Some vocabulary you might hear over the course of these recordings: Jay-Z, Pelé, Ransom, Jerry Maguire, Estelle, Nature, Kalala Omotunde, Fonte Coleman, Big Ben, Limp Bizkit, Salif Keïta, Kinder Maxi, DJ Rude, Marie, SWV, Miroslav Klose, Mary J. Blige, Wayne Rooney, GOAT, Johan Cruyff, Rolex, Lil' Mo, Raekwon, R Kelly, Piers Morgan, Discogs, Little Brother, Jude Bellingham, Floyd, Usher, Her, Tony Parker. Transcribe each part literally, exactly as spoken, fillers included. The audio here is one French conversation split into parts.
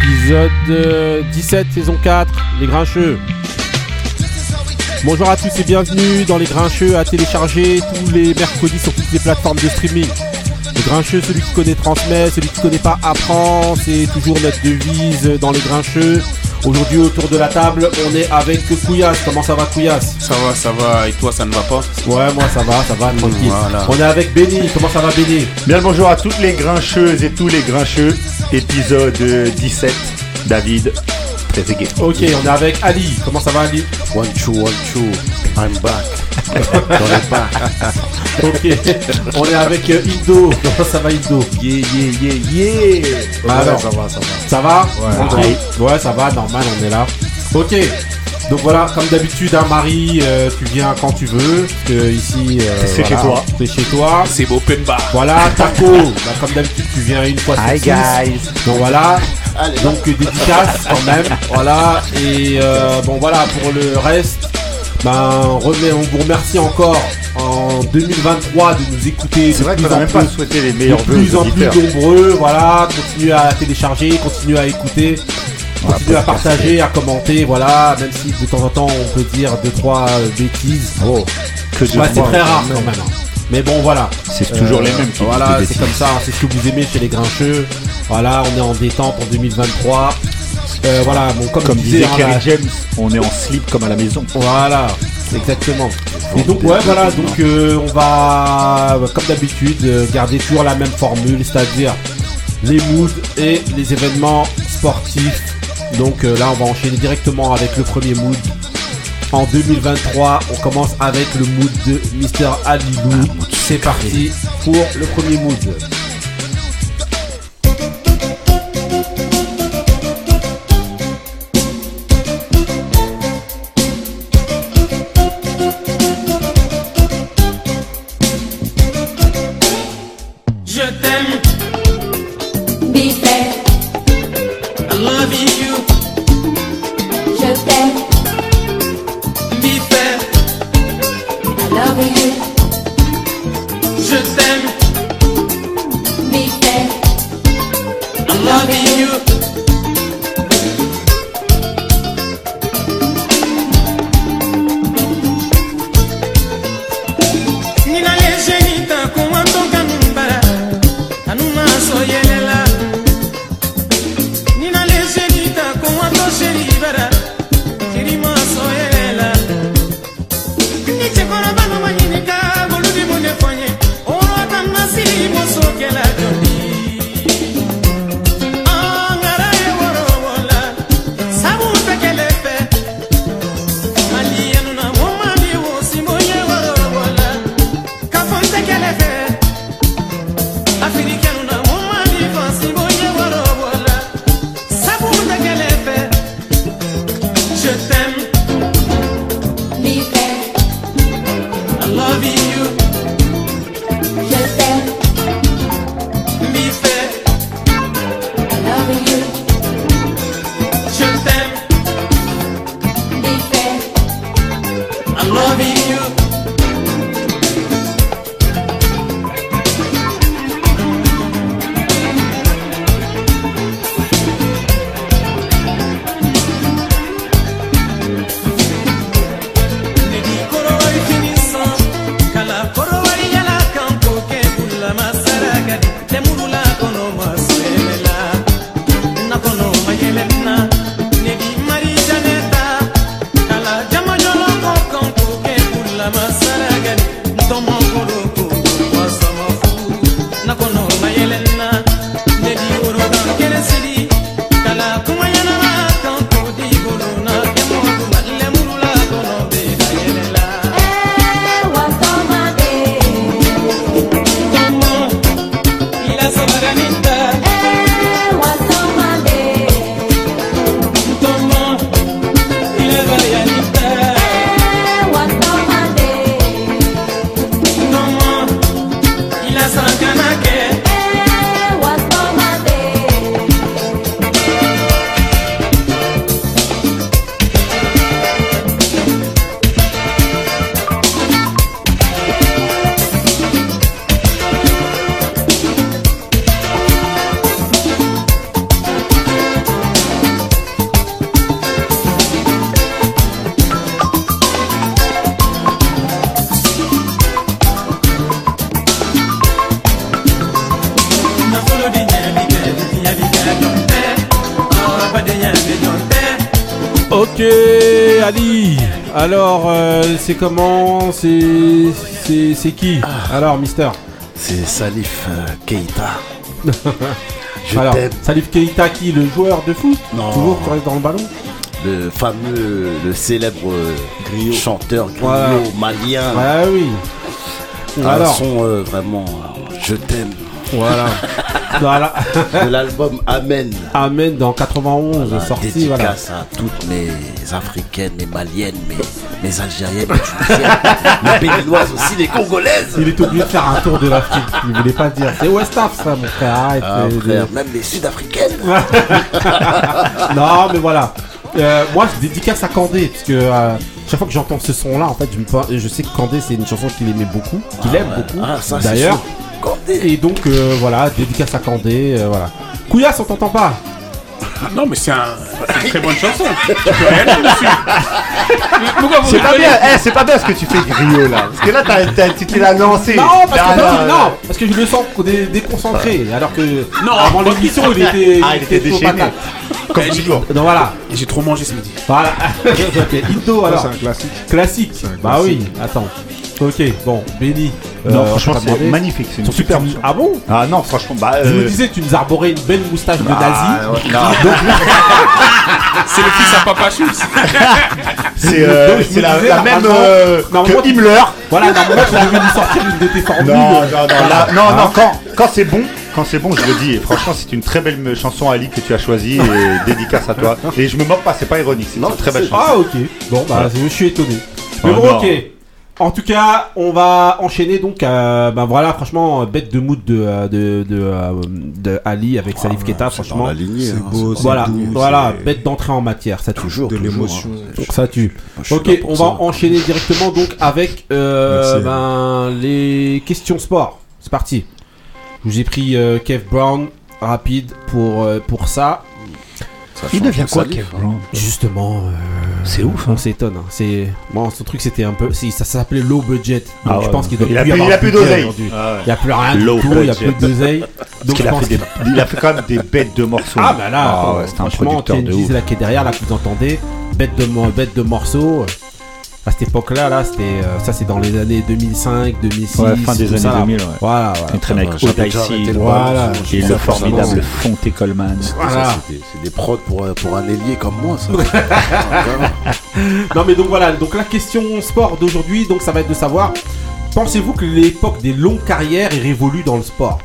épisode dix-sept, saison quatre, Les Grincheux. Bonjour à tous et bienvenue dans Les Grincheux, à télécharger tous les mercredis sur toutes les plateformes de streaming. Les Grincheux, celui qui connaît transmet, celui qui ne connaît pas apprend, c'est toujours notre devise dans Les Grincheux. Aujourd'hui, autour de la table, on est avec Couillasse. Comment ça va, Couillasse? Ça va, ça va. Et toi, ça ne va pas? Ouais, moi, ça va, ça va, tranquille. Voilà. On est avec Béni. Comment ça va, Béni? Bien le bonjour à toutes les grincheuses et tous les grincheux. Épisode dix-sept, David, très égué. Ok, on est avec Ali. Comment ça va, Ali? One, two, one, two. I'm back. Dans le back. Ok, on est avec Indo. Comment ça va, Indo? Yeah, yeah, yeah, yeah. Ah, ouais, ça va, ça va. Ça va? Ouais, okay. Ouais, ça va, normal, on est là. Ok, donc voilà, comme d'habitude, hein, Marie, euh, tu viens quand tu veux. Parce que ici, euh, c'est voilà, chez toi. C'est chez toi. C'est beau, Pemba. Voilà, Taco. Bah, comme d'habitude, tu viens une fois sur six. Hi, guys. Donc voilà. Allez. Donc dédicace quand même. Voilà, et euh, bon, voilà, pour le reste. Ben, on vous remercie encore en deux mille vingt-trois de nous écouter. C'est vrai qu'on n'a même pas souhaité les meilleurs vœux. De plus en plus nombreux, voilà. Continuez à télécharger, continuez à écouter, continuez à partager, à commenter, voilà. Même si de temps en temps on peut dire deux trois bêtises. Oh, que bah, c'est très rare quand même. Mais bon, voilà. C'est toujours euh, les mêmes. Qui voilà, c'est comme ça. C'est ce que vous aimez chez les Grincheux. Voilà, on est en détente en deux mille vingt-trois. Euh, voilà, bon, comme, comme disait, disait Kerry hein, James, on est en slip comme à la maison. Voilà, exactement. Et donc ouais voilà, donc euh, on va comme d'habitude garder toujours la même formule, c'est-à-dire les moods et les événements sportifs. Donc euh, là on va enchaîner directement avec le premier mood. En deux mille vingt-trois, on commence avec le mood de mister Alilou. C'est parti pour le premier mood. Ok, Ali. Alors, euh, c'est comment C'est c'est, c'est qui ah, alors, Mister? C'est Salif euh, Keïta. Je alors, t'aime. Salif Keïta, qui, le joueur de foot? Non. Toujours tu restes dans le ballon. Le fameux, le célèbre euh, griot. chanteur griot voilà. malien. Ah oui. Alors, un son euh, vraiment, euh, je t'aime. Voilà. Voilà. De l'album Amen. Amen dans quatre-vingt-onze, voilà, sorti. Dédicace voilà. à toutes mes africaines, mes maliennes, mes, mes algériennes, mes tunisiennes, mes béninoises aussi, les congolaises. Il est obligé de faire un tour de l'Afrique. Il voulait pas dire. C'est West Af ça, mon frère. Arrête. Ah, les, frère, les... Même les sud-africaines. Non, mais voilà. Euh, moi, je dédicace à Candé, parce que euh, chaque fois que j'entends ce son-là, en fait, je, me... je sais que Candé, c'est une chanson qu'il aimait beaucoup, qu'il ah, aime ouais. beaucoup. Ah, ça, d'ailleurs. C'est et donc euh, voilà, dédicace à Candé, euh, voilà. Couillasse, on t'entend pas. Non mais c'est, un, c'est une très bonne chanson. Tu peux rien dire dessus. C'est pas bien. Eh, c'est pas bien ce que tu fais, Griot, là. Parce que là t'as, t'as, tu t'es la lancé. Non parce là, que là, là, non parce que je le sens dé- déconcentré. Alors que non, avant l'émission il était ah, il était déchaîné. Comme toujours. Donc voilà. Et j'ai trop mangé ce midi. Voilà. Ito alors. Ça, c'est un classique. Classique. C'est un classique. Bah oui. Attends. Ok, bon, Béni. Non, euh, franchement, c'est demandé. magnifique. C'est une super. Super... Ah bon? Ah non, franchement, bah. Euh... Je me disais, tu nous arborais une belle moustache de nazi. Ah, ouais, c'est le fils à Papa Schultz. C'est, euh, Donc, c'est la, disais, la même. Euh, non, que Himmler. Voilà, normalement, tu devais nous sortir une de tes formules. Non, non, non, voilà. non, ah. non quand, quand c'est bon. Quand c'est bon, je le dis. Et franchement, c'est une très belle chanson, Ali, que tu as choisie et dédicace à toi. Et je me moque pas, c'est pas ironique. C'est non, une très belle chanson. Ah, ok. Bon, bah, je suis étonné. Mais bon, ok. En tout cas, on va enchaîner donc. Euh, ben bah voilà, franchement, bête de mood de de de, de Ali avec Salif ah, Keïta. Franchement, c'est, lignée, c'est beau. C'est voilà, doux, voilà, c'est... bête d'entrée en matière. Ça tue. Toujours de l'émotion. Hein. Donc ça tue. Moi, ok, on ça. va enchaîner directement donc avec euh, ben les questions sport. C'est parti. Je vous ai pris euh, Kev Brown rapide pour euh, pour ça. Il devient quoi, Kev Brown ? Justement, euh, c'est ouf. Hein. On s'étonne. Hein. C'est moi, bon, son truc, c'était un peu. C'est... Ça s'appelait low budget. Ah ouais, je pense qu'il doit. Il a plus, il a plus d'oseille. Ah ouais. Il a plus rien low du tout. Budget. Il a plus d'oseille. Donc il a, fait des... il a fait quand même des bêtes de morceaux. Ah bah là, ah ouais, c'est un producteur de ouf. Là qui est derrière, là que vous entendez, bête de bête de morceaux. À cette époque-là, là, c'était euh, ça, c'est dans les années deux mille cinq, deux mille six, ouais, fin des années ça, deux mille. Ouais. Voilà, voilà. Il traînait avec Jodeci, voilà, et le formidable Fonte Coleman. Voilà. Ça, c'est, des, c'est des prods pour pour un ailier comme moi, ça. Non mais donc voilà, donc la question sport d'aujourd'hui, donc ça va être de savoir, pensez-vous que l'époque des longues carrières est révolue dans le sport?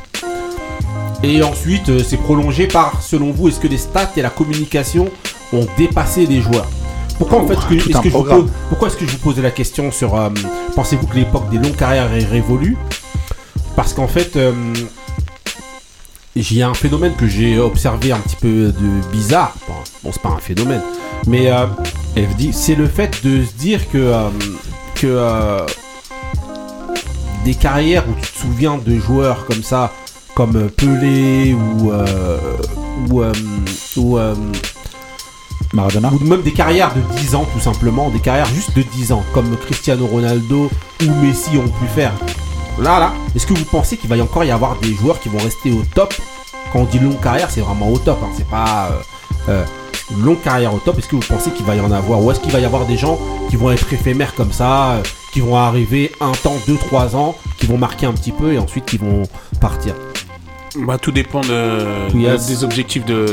Et ensuite, euh, c'est prolongé par, selon vous, est-ce que les stats et la communication ont dépassé les joueurs? Pourquoi, en fait, que, est-ce que je vous pose, pourquoi est-ce que je vous pose la question sur euh, pensez-vous que l'époque des longues carrières est révolue? Parce qu'en fait, il euh, y a un phénomène que j'ai observé un petit peu de bizarre. Bon, bon c'est pas un phénomène, mais euh, c'est le fait de se dire que, euh, que euh, des carrières où tu te souviens de joueurs comme ça, comme Pelé ou... Euh, ou, euh, ou euh, Maradona. Ou même des carrières de dix ans tout simplement, des carrières juste de dix ans comme Cristiano Ronaldo ou Messi ont pu faire. Là là, est-ce que vous pensez qu'il va y encore y avoir des joueurs qui vont rester au top? Quand on dit longue carrière, c'est vraiment au top, hein. C'est pas euh, euh, longue carrière au top. Est-ce que vous pensez qu'il va y en avoir? Ou est-ce qu'il va y avoir des gens qui vont être éphémères comme ça, euh, qui vont arriver un temps, deux, trois ans, qui vont marquer un petit peu et ensuite qui vont partir? Bah tout dépend de, oui, de, des objectifs de...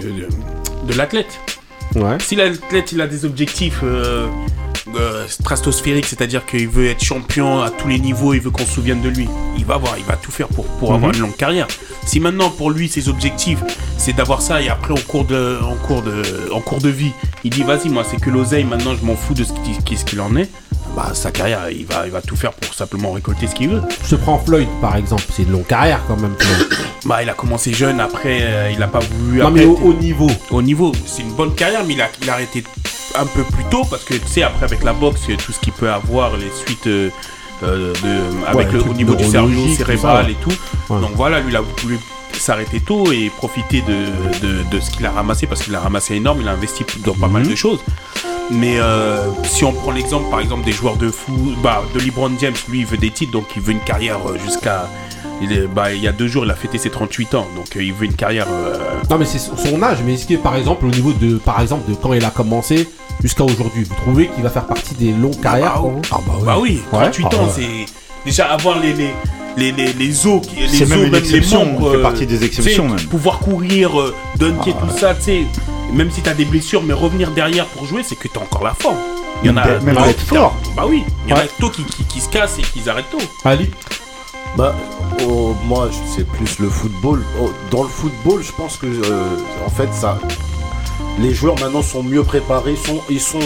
de, de... de l'athlète. Ouais. Si l'athlète il a des objectifs euh, euh, stratosphériques, c'est-à-dire qu'il veut être champion à tous les niveaux, il veut qu'on se souvienne de lui, il va avoir, il va tout faire pour, pour mm-hmm. avoir une longue carrière. Si maintenant pour lui ses objectifs c'est d'avoir ça et après en cours de, en cours de, en cours de vie, il dit vas-y moi c'est que l'oseille, maintenant je m'en fous de ce, qui, ce qu'il en est, bah sa carrière il va, il va tout faire pour simplement récolter ce qu'il veut. Je te prends Floyd par exemple, c'est une longue carrière quand même. Bah il a commencé jeune, après euh, il a pas voulu. Non mais au, au niveau. Au niveau, c'est une bonne carrière, mais il a, il a arrêté un peu plus tôt parce que tu sais après avec la boxe tout ce qu'il peut avoir les suites. Euh, Euh, de, avec ouais, le, au niveau du cerveau cérébral et tout, ouais. Donc voilà, lui il a voulu s'arrêter tôt et profiter de, de, de ce qu'il a ramassé, parce qu'il a ramassé énorme, il a investi dans pas mm-hmm. mal de choses. Mais euh, si on prend l'exemple par exemple des joueurs de foot, bah, de LeBron James, lui il veut des titres, donc il veut une carrière jusqu'à Il est, bah, il y a deux jours, il a fêté ses trente-huit ans, donc euh, il veut une carrière. Euh... Non, mais c'est son âge. Mais est-ce que, par exemple, au niveau de, par exemple, de quand il a commencé jusqu'à aujourd'hui, vous trouvez qu'il va faire partie des longues carrières? Ah bah, ah, bah, oui. bah oui, trente-huit ouais. ans, ah, ouais. c'est déjà avoir les les les les, les os, les c'est os, même, même les membres. C'est euh, partie des exceptions. Même. Pouvoir courir, euh, dunker, ah, tout ouais. ça, tu sais. Même si t'as des blessures, mais revenir derrière pour jouer, c'est que t'as encore la forme. Il y en a même être fort. Bah oui, il y en a tôt qui, qui, qui se cassent et qui arrêtent tôt. Ali. Bah, oh, moi, c'est plus le football. Oh, dans le football, je pense que, euh, en fait, ça, les joueurs maintenant sont mieux préparés, sont, ils sont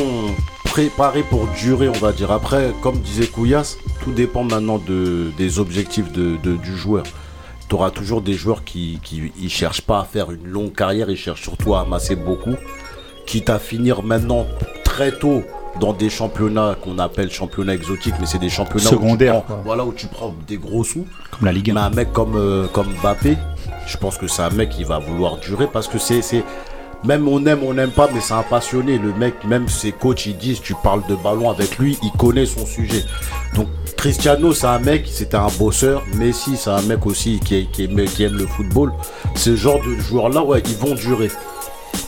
préparés pour durer, on va dire. Après, comme disait Couillasse, tout dépend maintenant de, des objectifs de, de, du joueur. Tu auras toujours des joueurs qui ne cherchent pas à faire une longue carrière, ils cherchent surtout à amasser beaucoup, quitte à finir maintenant très tôt dans des championnats qu'on appelle championnats exotiques, mais c'est des championnats secondaires, voilà, où tu prends des gros sous. Comme la Ligue un. Mais un mec comme, euh, comme Mbappé, je pense que c'est un mec qui va vouloir durer parce que c'est... c'est... Même on aime, on n'aime pas, mais c'est un passionné. Le mec, même ses coachs, ils disent, tu parles de ballon avec lui, il connaît son sujet. Donc Cristiano, c'est un mec, c'était un bosseur. Messi, c'est un mec aussi qui, est, qui, aime, qui aime le football. Ce genre de joueurs-là, ouais, ils vont durer.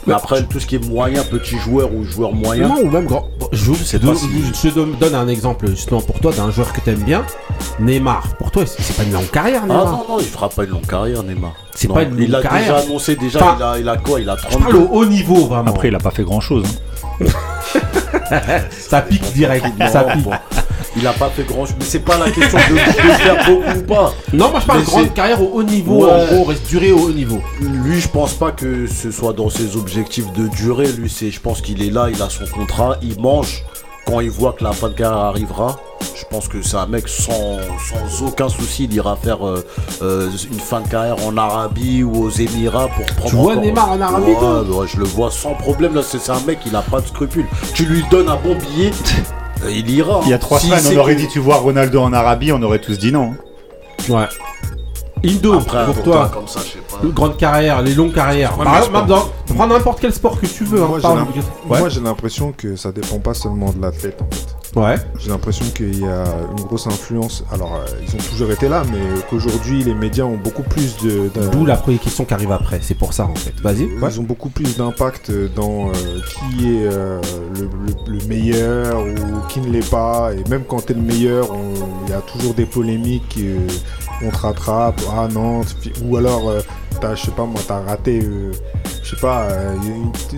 Mais après, tout ce qui est moyen, petit joueur ou joueur moyen... Non, ou même grand... Je, je, de, si... je te donne un exemple, justement, pour toi, d'un joueur que t'aimes bien. Neymar, pour toi, c'est pas une longue carrière, Neymar? Ah non, non, il fera pas une longue carrière, Neymar. C'est non, pas une longue il carrière. Il a déjà annoncé, déjà, enfin, il, a, il a quoi? Il a trente ans. Je parle au haut niveau, vraiment. Après, il a pas fait grand-chose. Hein. Ça pique direct, non, ça pique. Bon. Il a pas fait grand chose, mais c'est pas la question de, de faire beaucoup ou pas. Non, moi je parle de grande carrière au haut niveau, ouais. En gros, reste duré au haut niveau. Lui, je pense pas que ce soit dans ses objectifs de durée. Lui, c'est, je pense qu'il est là, il a son contrat, il mange. Quand il voit que la fin de carrière arrivera, je pense que c'est un mec sans, sans aucun souci, il ira faire euh, euh, une fin de carrière en Arabie ou aux Émirats pour prendre. Tu vois Neymar en Arabie? Ouais, ouais, je le vois sans problème. Là, c'est, c'est un mec, il a pas de scrupules. Tu lui donnes un bon billet. Il ira. Il y a trois si semaines, on aurait dit tu vois Ronaldo en Arabie, on aurait tous dit non. Ouais. Indo, après, pour, pour toi, toi comme ça, je sais pas. Grande carrière, les longues carrières. Prends n'importe quel sport que tu veux. Moi, hein, j'ai ouais. Moi, j'ai l'impression que ça dépend pas seulement de l'athlète, en fait. Ouais. J'ai l'impression qu'il y a une grosse influence. Alors, euh, ils ont toujours été là, mais qu'aujourd'hui, les médias ont beaucoup plus de. de... D'où la première question qui arrive après. C'est pour ça, en fait. Vas-y. Ils ouais. ont beaucoup plus d'impact dans euh, qui est euh, le, le, le meilleur ou qui ne l'est pas. Et même quand t'es le meilleur, il y a toujours des polémiques. Euh, on te rattrape. Ah non. Ou alors, euh, t'as, je sais pas moi, t'as raté. Euh, je sais pas. Euh,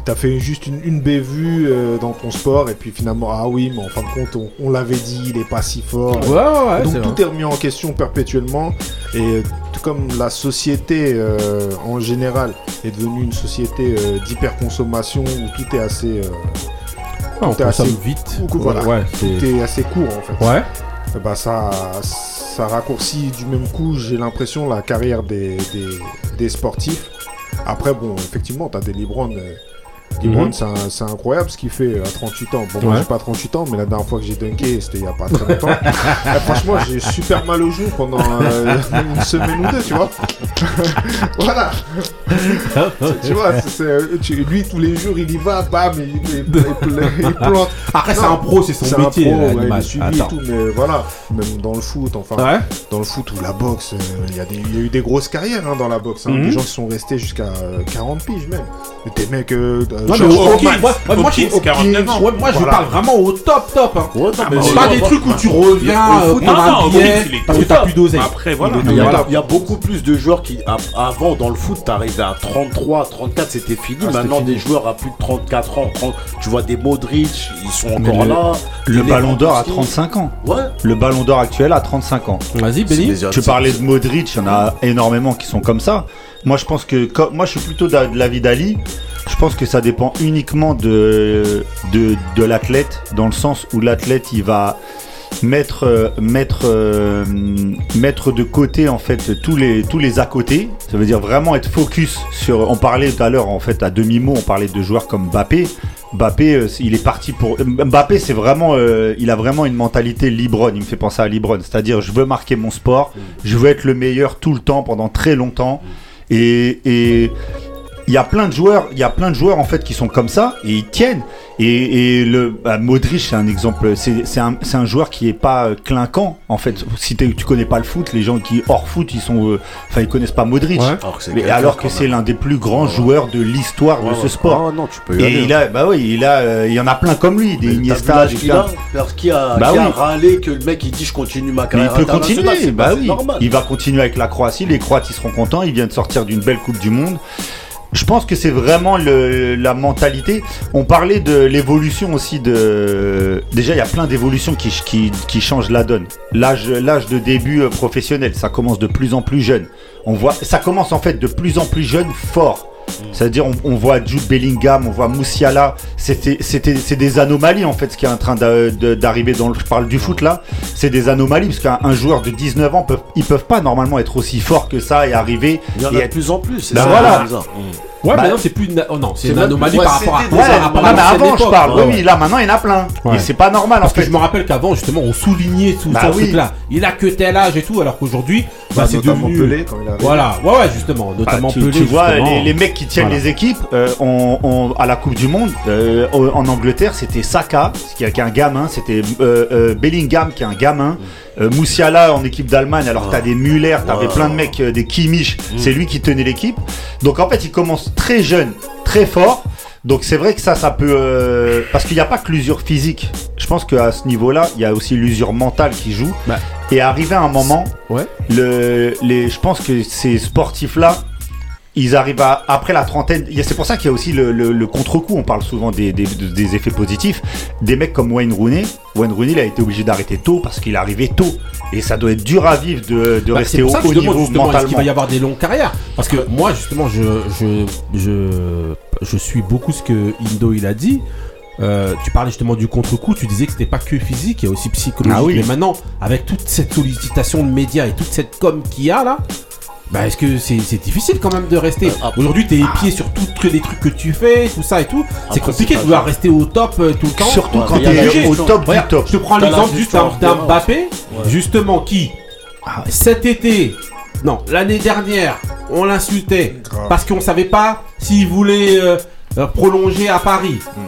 t'as fait juste une, une bévue euh, dans ton sport et puis finalement ah oui mais en fin de compte on, on l'avait dit il est pas si fort ouais, ouais, donc tout vrai. Est remis en question perpétuellement et tout comme la société euh, en général est devenue une société euh, d'hyperconsommation où tout est assez euh, ah, tout on est assez vite ou, voilà, ouais, c'est... tout est assez court en fait ouais. Bah ça, ça raccourcit du même coup j'ai l'impression la carrière des, des, des sportifs. Après, bon, effectivement, t'as des LeBron. LeBron, mm-hmm. c'est, un, c'est incroyable ce qu'il fait à trente-huit ans. Bon, ouais. Moi, j'ai pas trente-huit ans, mais la dernière fois que j'ai dunké, c'était il y a pas très longtemps. Et franchement, j'ai super mal au genou pendant euh, une semaine ou deux, tu vois. Voilà. Tu vois, c'est, c'est, tu, lui, tous les jours, il y va, bam, il, il, il, il plante. Après, non, c'est un pro, c'est son c'est métier. C'est un pro, ouais, il est suivi et tout, mais voilà. Même dans le foot, enfin, ouais. Dans le foot ou la boxe, il euh, y, y a eu des grosses carrières hein, dans la boxe. Hein, mm-hmm. Des gens qui sont restés jusqu'à quarante piges, même. Des mecs... Euh, Non, mais au okay, moi, moi, moi, okay, quarante-neuf ans. Ouais, moi voilà. Je parle vraiment au top top hein. Ouais, ah, bah, c'est pas des voir, trucs où tu reviens euh, foot, non, non, billet, non, parce que t'as plus d'oseille. Après voilà, il y, a, il y a beaucoup plus de joueurs qui avant dans le foot t'arrivais à trente-trois, trente-quatre c'était fini ah, maintenant c'était fini. Des joueurs à plus de trente-quatre ans trente, tu vois des Modrić ils sont encore le, là. Le ballon d'or à trente-cinq ans. Ouais. Le ballon d'or actuel à trente-cinq ans. Vas-y Béni. Tu parlais de Modrić, il y en a énormément qui sont comme ça. Moi je pense que moi je suis plutôt de l'avis d'Ali. Je pense que ça dépend uniquement de, de, de l'athlète, dans le sens où l'athlète il va mettre, mettre, euh, mettre de côté en fait tous les, tous les à côté. Ça veut dire vraiment être focus sur. On parlait tout à l'heure en fait à demi-mot, on parlait de joueurs comme Mbappé. Mbappé, il est parti pour. Mbappé, c'est vraiment, euh, il a vraiment une mentalité LeBron. Il me fait penser à LeBron, c'est-à-dire je veux marquer mon sport, je veux être le meilleur tout le temps pendant très longtemps et, et Il y a plein de joueurs, il y a plein de joueurs en fait qui sont comme ça et ils tiennent. Et, et le bah, Modrić, c'est un exemple, c'est, c'est, un, c'est un joueur qui est pas euh, clinquant en fait. Si tu connais pas le foot, les gens qui hors foot, ils sont, enfin euh, ils connaissent pas Modrić. Ouais. Alors que c'est, mais, alors que c'est l'un des plus grands ouais. joueurs de l'histoire ouais, de ce ouais. sport. Ah, non, tu peux y et aller, il a, bah oui, il a, euh, il y en a plein comme lui, des Iniesta, des gars. Parce qu'il a, bah, qui a oui. râlé que le mec il dit je continue ma carrière. Mais il peut continuer, c'est, bah c'est oui, normal. Il va continuer avec la Croatie. Les Croates ils seront contents, ils viennent sortir d'une belle Coupe du Monde. Je pense que c'est vraiment le, la mentalité. On parlait de l'évolution aussi de. Déjà, il y a plein d'évolutions qui, qui, qui changent la donne. L'âge, l'âge de début professionnel, ça commence de plus en plus jeune. On voit, ça commence en fait de plus en plus jeune, fort. C'est-à-dire, on, on voit Jude Bellingham, on voit Musiala. C'était, c'était, c'est des anomalies en fait ce qui est en train d'a, de, d'arriver dans le. Je parle du foot là. C'est des anomalies parce qu'un un joueur de dix-neuf ans, peuvent, ils peuvent pas normalement être aussi forts que ça et arriver. Il y en a de plus en plus. C'est ben ça, voilà. Ouais, bah, mais non, c'est plus une, oh non, c'est, c'est une anomalie par rapport à. Ouais, non, mais avant, je parle. Ouais, ouais. Oui, là, maintenant, il y en a plein. Ouais. Et c'est pas normal, parce en fait. Parce que je me rappelle qu'avant, justement, on soulignait tout bah ça, oui. truc-là. Il a que tel âge et tout, alors qu'aujourd'hui, bah, bah, c'est devenu. Pelé, quand il arrive. Voilà, ouais, ouais, justement. Notamment bah, tu, Pelé. Tu vois, les, les mecs qui tiennent voilà. les équipes, euh, on, on, à la Coupe du Monde, euh, en Angleterre, c'était Saka, qui est un gamin, c'était euh, euh, Bellingham, qui est un gamin. Euh, Musiala en équipe d'Allemagne, alors wow. t'as des Müller, t'avais wow. plein de mecs, euh, des Kimmich, mmh. c'est lui qui tenait l'équipe. Donc en fait, il commence très jeune, très fort. Donc c'est vrai que ça, ça peut... Euh... Parce qu'il n'y a pas que l'usure physique. Je pense qu'à ce niveau-là, il y a aussi l'usure mentale qui joue. Bah. Et arrivé à un moment, ouais. le, les, je pense que ces sportifs-là, ils arrivent à, après la trentaine. C'est pour ça qu'il y a aussi le, le, le contre-coup. On parle souvent des, des, des effets positifs. Des mecs comme Wayne Rooney. Wayne Rooney, il a été obligé d'arrêter tôt parce qu'il est arrivé tôt. Et ça doit être dur à vivre de, de bah, rester au haut niveau mentalement. Est-ce qu'il va y avoir des longues carrières ? Parce que moi, justement, je, je, je, je suis beaucoup ce que Indo il a dit. Euh, tu parlais justement du contre-coup, tu disais que c'était pas que physique, il y a aussi psychologique. Ah oui. Mais maintenant, avec toute cette sollicitation de médias et toute cette com qu'il y a là, bah est-ce que c'est, c'est difficile quand même de rester euh, après, aujourd'hui t'es épié sur tout que les trucs que tu fais, tout ça et tout. C'est après, compliqué c'est de vouloir rester au top euh, tout le temps. Surtout ouais, quand t'es jugé. Au top ouais, du top. Je te prends t'as l'exemple juste d'un Mbappé, ouais. justement qui ah, cet été, non l'année dernière, on l'insultait grave. Parce qu'on savait pas s'il voulait euh, euh, prolonger à Paris. Hum.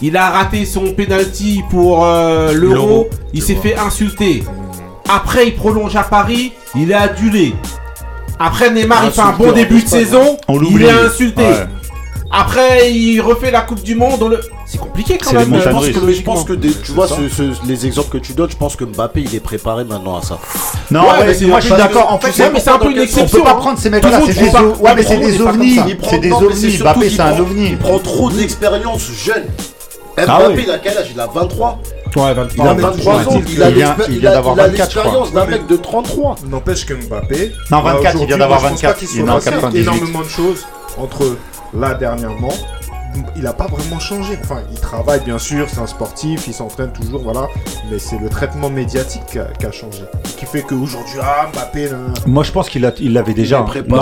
Il a raté son penalty pour euh, l'euro. l'euro, il s'est vois. fait insulter. Après il prolonge à Paris, il est adulé. Après Neymar il fait un bon début de saison, il est insulté. Ouais. Après il refait la Coupe du Monde, on le... c'est compliqué quand c'est même. Je pense que, je pense que des, tu vois ce, ce, les exemples que tu donnes, je pense que Mbappé il est préparé maintenant à ça. Non, ouais, mais c'est, moi je suis d'accord. En fait, c'est, mais c'est un peu une exception. On peut pas prendre ces mecs-là. C'est des, o... ouais, mais c'est des ovnis. C'est des ovnis. Mbappé c'est un ovni. Il prend trop d'expérience jeune. Mbappé il a quel âge ? Il a vingt-trois. Ouais, vingt-trois. Il a vingt-trois ans, il a, il vient, il vient d'avoir il a l'expérience vingt-quatre, d'un mec de trente-trois. N'empêche que Mbappé... Non, vingt-quatre, il vient d'avoir vingt-quatre. Il a énormément de choses entre là, dernièrement. Il n'a pas vraiment changé. Enfin, il travaille, bien sûr, c'est un sportif, il s'entraîne toujours, voilà. Mais c'est le traitement médiatique qui a, qui a changé. Qui fait qu'aujourd'hui, ah, Mbappé... Euh... Moi, je pense qu'il a, il l'avait déjà. Il non,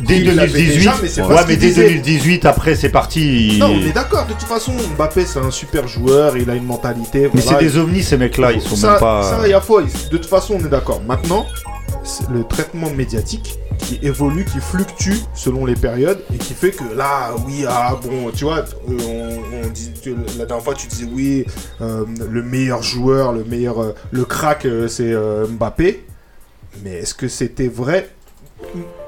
dès, dès deux mille dix-huit, déjà, mais ouais, mais dès deux mille dix-huit, après, c'est parti. Il... Non, on est d'accord. De toute façon, Mbappé, c'est un super joueur, il a une mentalité. Voilà, mais c'est des ovnis, ces mecs-là, ils sont ça, même pas... Ça, il y a faux. De toute façon, on est d'accord. Maintenant, c'est le traitement médiatique qui évolue, qui fluctue selon les périodes et qui fait que là, oui, ah bon, tu vois, on, on dit, la dernière fois tu disais oui, euh, le meilleur joueur, le meilleur, euh, le crack, euh, c'est euh, Mbappé. Mais est-ce que c'était vrai ?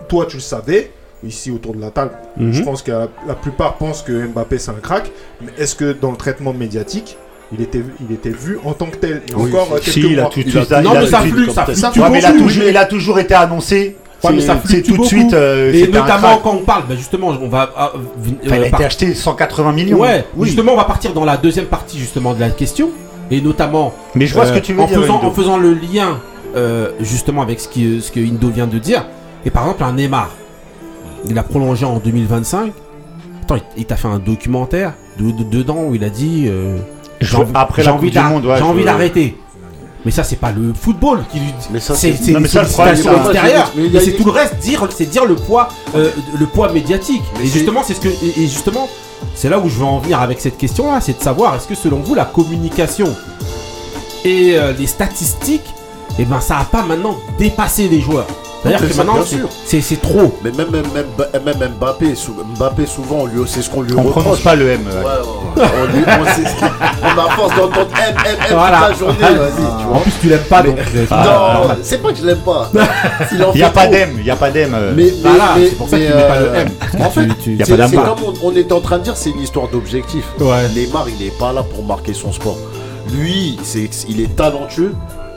Toi, tu le savais, ici autour de la table, mm-hmm. je pense que la, la plupart pensent que Mbappé c'est un crack, mais est-ce que dans le traitement médiatique, Il était, il était vu en tant que tel. Et oui, encore si, il a tout de suite. Non, mais ça flue, ça flue. Ouais, mais il a, toujours, il a toujours été annoncé. Ouais, mais ça flue tout de suite. Euh, et notamment quand on parle, bah justement, on va. Euh, enfin, il a part... été acheté cent quatre-vingts millions. Ouais, oui. Justement, on va partir dans la deuxième partie justement de la question. Et notamment. Mais je vois euh, ce que tu veux en dire. Faisant, en faisant le lien euh, justement avec ce, qui, ce que Indo vient de dire. Et par exemple, un Neymar. Il a prolongé en deux mille vingt-cinq. Attends, il t'a fait un documentaire de, de, dedans où il a dit. Euh, J'en, après j'ai la envie, du monde, ouais, j'ai envie veux... d'arrêter. Mais ça c'est pas le football qui lui dit. C'est c'est tout le reste dire, c'est dire le poids, euh, le poids médiatique. Mais et c'est... justement c'est ce que et justement c'est là où je veux en venir avec cette question là, c'est de savoir est-ce que selon vous la communication et euh, les statistiques, et eh ben ça a pas maintenant dépassé les joueurs. C'est-à-dire mais que maintenant, c'est, c'est, c'est trop. Mais même, même, même, même Mbappé, Mbappé, souvent, on lui, c'est ce qu'on lui on reproche. On ne prononce pas le M. Ouais, ouais, ouais. on, lui, on, c'est, on a force d'entendre M, M, M voilà. toute la journée. Ah, vas-y, ah, tu vois. En plus, tu l'aimes pas, mais, donc. Ah, non, c'est pas que je l'aime pas. Il n'y a pas d'M, il n'y a pas d'M. Mais voilà, c'est pour ça qu'il n'y a pas de M. En fait, c'est comme on était en train de dire, c'est une histoire d'objectif. Neymar, il n'est pas là pour marquer son sport. Lui, c'est, il est talentueux.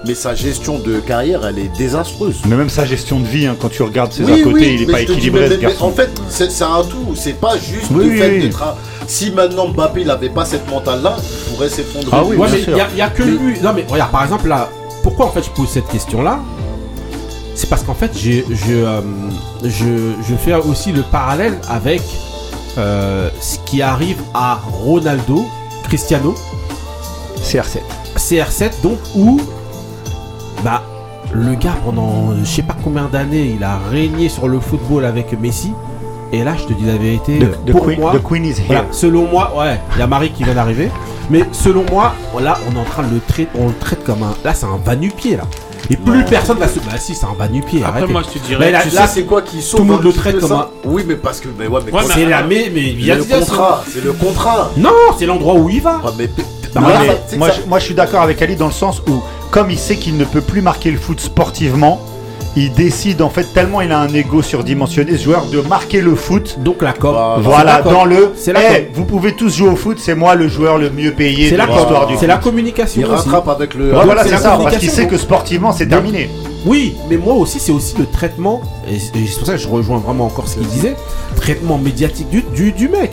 Mais sa gestion de carrière, elle est désastreuse. Mais même sa gestion de vie, hein, quand tu regardes ses oui, à côté, oui, il n'est pas équilibré. Dis, mais, ce garçon. En fait, c'est, c'est un tout. C'est pas juste oui, le fait oui, d'être. À... Si maintenant Mbappé n'avait pas cette mentale-là, il pourrait s'effondrer. Ah oui, ouais, mais il y, y a que mais... lui. Non mais regarde, par exemple là, pourquoi en fait je pose cette question-là ? C'est parce qu'en fait, j'ai, je, euh, je, je fais aussi le parallèle avec euh, ce qui arrive à Ronaldo, Cristiano, C R sept, C R sept, donc où. Bah, le gars, pendant je sais pas combien d'années, il a régné sur le football avec Messi. Et là, je te dis la vérité. The, the pour queen, moi, the queen is here. Voilà, selon moi, ouais, il y a Marie qui vient d'arriver. Mais selon moi, là, on est en train de le traiter, on le traite comme un. Là, c'est un va-nu-pied, là. Et plus non. personne va se. Bah, si, c'est un va-nu-pied. Après, arrêtez. Moi, je te dirais. Mais là, là sais, c'est quoi qui sauve. Tout le monde le traite comme un. Oui, mais parce que. Mais ouais, mais ouais, c'est la. Mais il y a le contrat. C'est le contrat. Non, c'est l'endroit où il va. Ah, mais. Non, voilà, mais ça, moi, ça... je, moi je suis d'accord avec Ali dans le sens où comme il sait qu'il ne peut plus marquer le foot sportivement, il décide en fait tellement il a un ego surdimensionné ce joueur de marquer le foot. Donc la com. Bah, voilà, dans com. Le c'est la hey, com. Vous pouvez tous jouer au foot, c'est moi le joueur le mieux payé c'est de la l'histoire com. Du c'est foot. La communication. Il rattrape avec le. Ouais, voilà c'est, c'est ça parce qu'il sait que sportivement c'est donc, terminé. Oui, mais moi aussi c'est aussi le traitement et c'est pour ça que je rejoins vraiment encore ce qu'il disait, traitement médiatique du du, du mec.